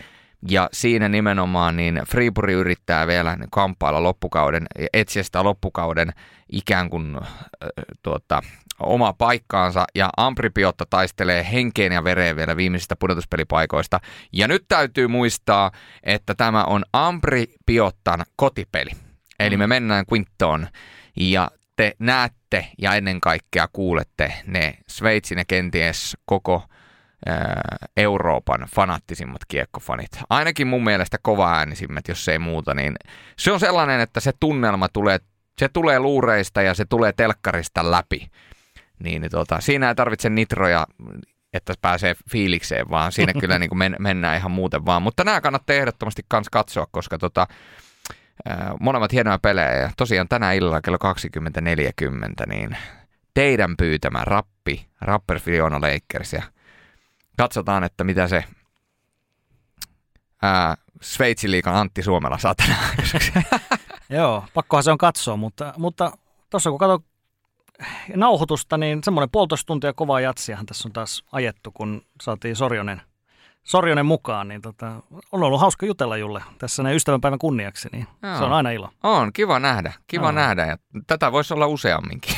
Ja siinä nimenomaan niin Freiburg yrittää vielä kamppailla loppukauden, etsiä sitä loppukauden ikään kuin äh, tuota, oma paikkaansa. Ja Ambrì-Piotta taistelee henkeen ja vereen vielä viimeisistä pudotuspelipaikoista. Ja nyt täytyy muistaa, että tämä on Ambrì-Piottan kotipeli. Eli me mennään Quintoon ja te näette ja ennen kaikkea kuulette ne Sveitsin ja kenties koko Euroopan fanaattisimmat kiekkofanit. Ainakin mun mielestä kovaäänisimmät, jos ei muuta. Niin se on sellainen, että se tunnelma tulee, se tulee luureista ja se tulee telkkarista läpi. Niin, tuota, siinä ei tarvitse nitroja, että pääsee fiilikseen, vaan siinä kyllä niin kuin men, mennään ihan muuten vaan. Mutta nämä kannattaa ehdottomasti myös katsoa, koska tota, molemmat hienoja pelejä. Tosiaan tänä illalla kello kaksikymmentä neljäkymmentä niin teidän pyytämä Rappi, Rapperswil-Jona Lakers ja katsotaan, että mitä se ää, Sveitsin liigan Antti Suomela saa tänään aikaiseksi. Joo, pakkohan se on katsoa, mutta tuossa mutta kun katson nauhoitusta, niin semmoinen puolitoista tuntia kovaa jatsiahan tässä on taas ajettu, kun saatiin Sorjonen, Sorjonen mukaan. Niin tota, on ollut hauska jutella Julle tässä näin ystävänpäivän kunniaksi, niin joo, se on aina ilo. On, kiva nähdä, kiva joo. nähdä ja tätä voisi olla useamminkin.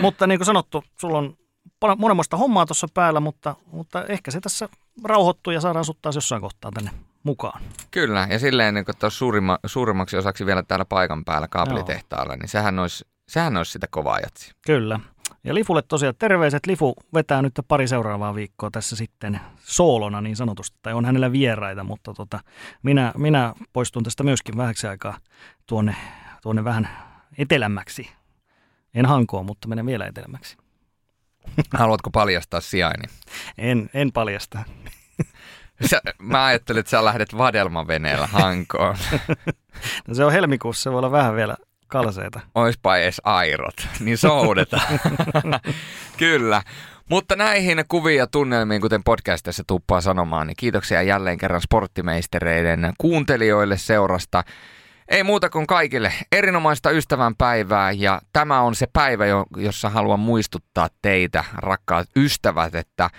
Mutta niin kuin sanottu, sulla on paljon monenmoista hommaa tuossa päällä, mutta, mutta ehkä se tässä rauhoittuu ja saadaan sut taas jossain kohtaa tänne mukaan. Kyllä, ja silleen niin tuossa suurimma, suurimmaksi osaksi vielä täällä paikan päällä kaapelitehtaalla, niin sehän olisi, sehän olisi sitä kovaa jatsi. Kyllä, ja Lifulle tosiaan terveiset. Lifu vetää nyt pari seuraavaa viikkoa tässä sitten soolona niin sanotusti, tai on hänellä vieraita, mutta tota, minä, minä poistun tästä myöskin vähäksi aikaa tuonne, tuonne vähän etelämmäksi. En Hankoon, mutta menen vielä etelämmäksi. Haluatko paljastaa sijaini? En, en paljasta. Sä, mä ajattelin, että sä lähdet vadelmaveneellä Hankoon. No se on helmikuussa, se voi olla vähän vielä kalseita. Oispa edes airot, niin soudetaan. Kyllä. Mutta näihin kuvia tunnelmiin, kuten podcastissa tuppaa sanomaan, niin kiitoksia jälleen kerran sporttimeistereiden kuuntelijoille seurasta. Ei muuta kuin kaikille erinomaista ystävänpäivää ja tämä on se päivä, jossa haluan muistuttaa teitä, rakkaat ystävät, että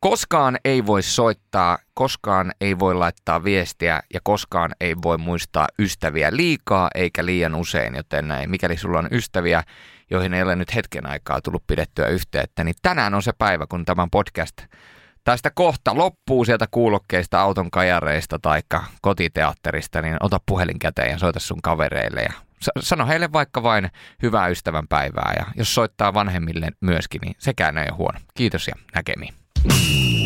koskaan ei voi soittaa, koskaan ei voi laittaa viestiä ja koskaan ei voi muistaa ystäviä liikaa eikä liian usein, joten näin, mikäli sulla on ystäviä, joihin ei ole nyt hetken aikaa tullut pidettyä yhteyttä, niin tänään on se päivä, kun tämän podcast tästä kohta loppuu sieltä kuulokkeista, auton kajareista tai kotiteatterista, niin ota puhelin käteen ja soita sun kavereille. Ja sano heille vaikka vain hyvää ystävänpäivää ja jos soittaa vanhemmille myöskin, niin sekään ei ole huono. Kiitos ja näkemiin.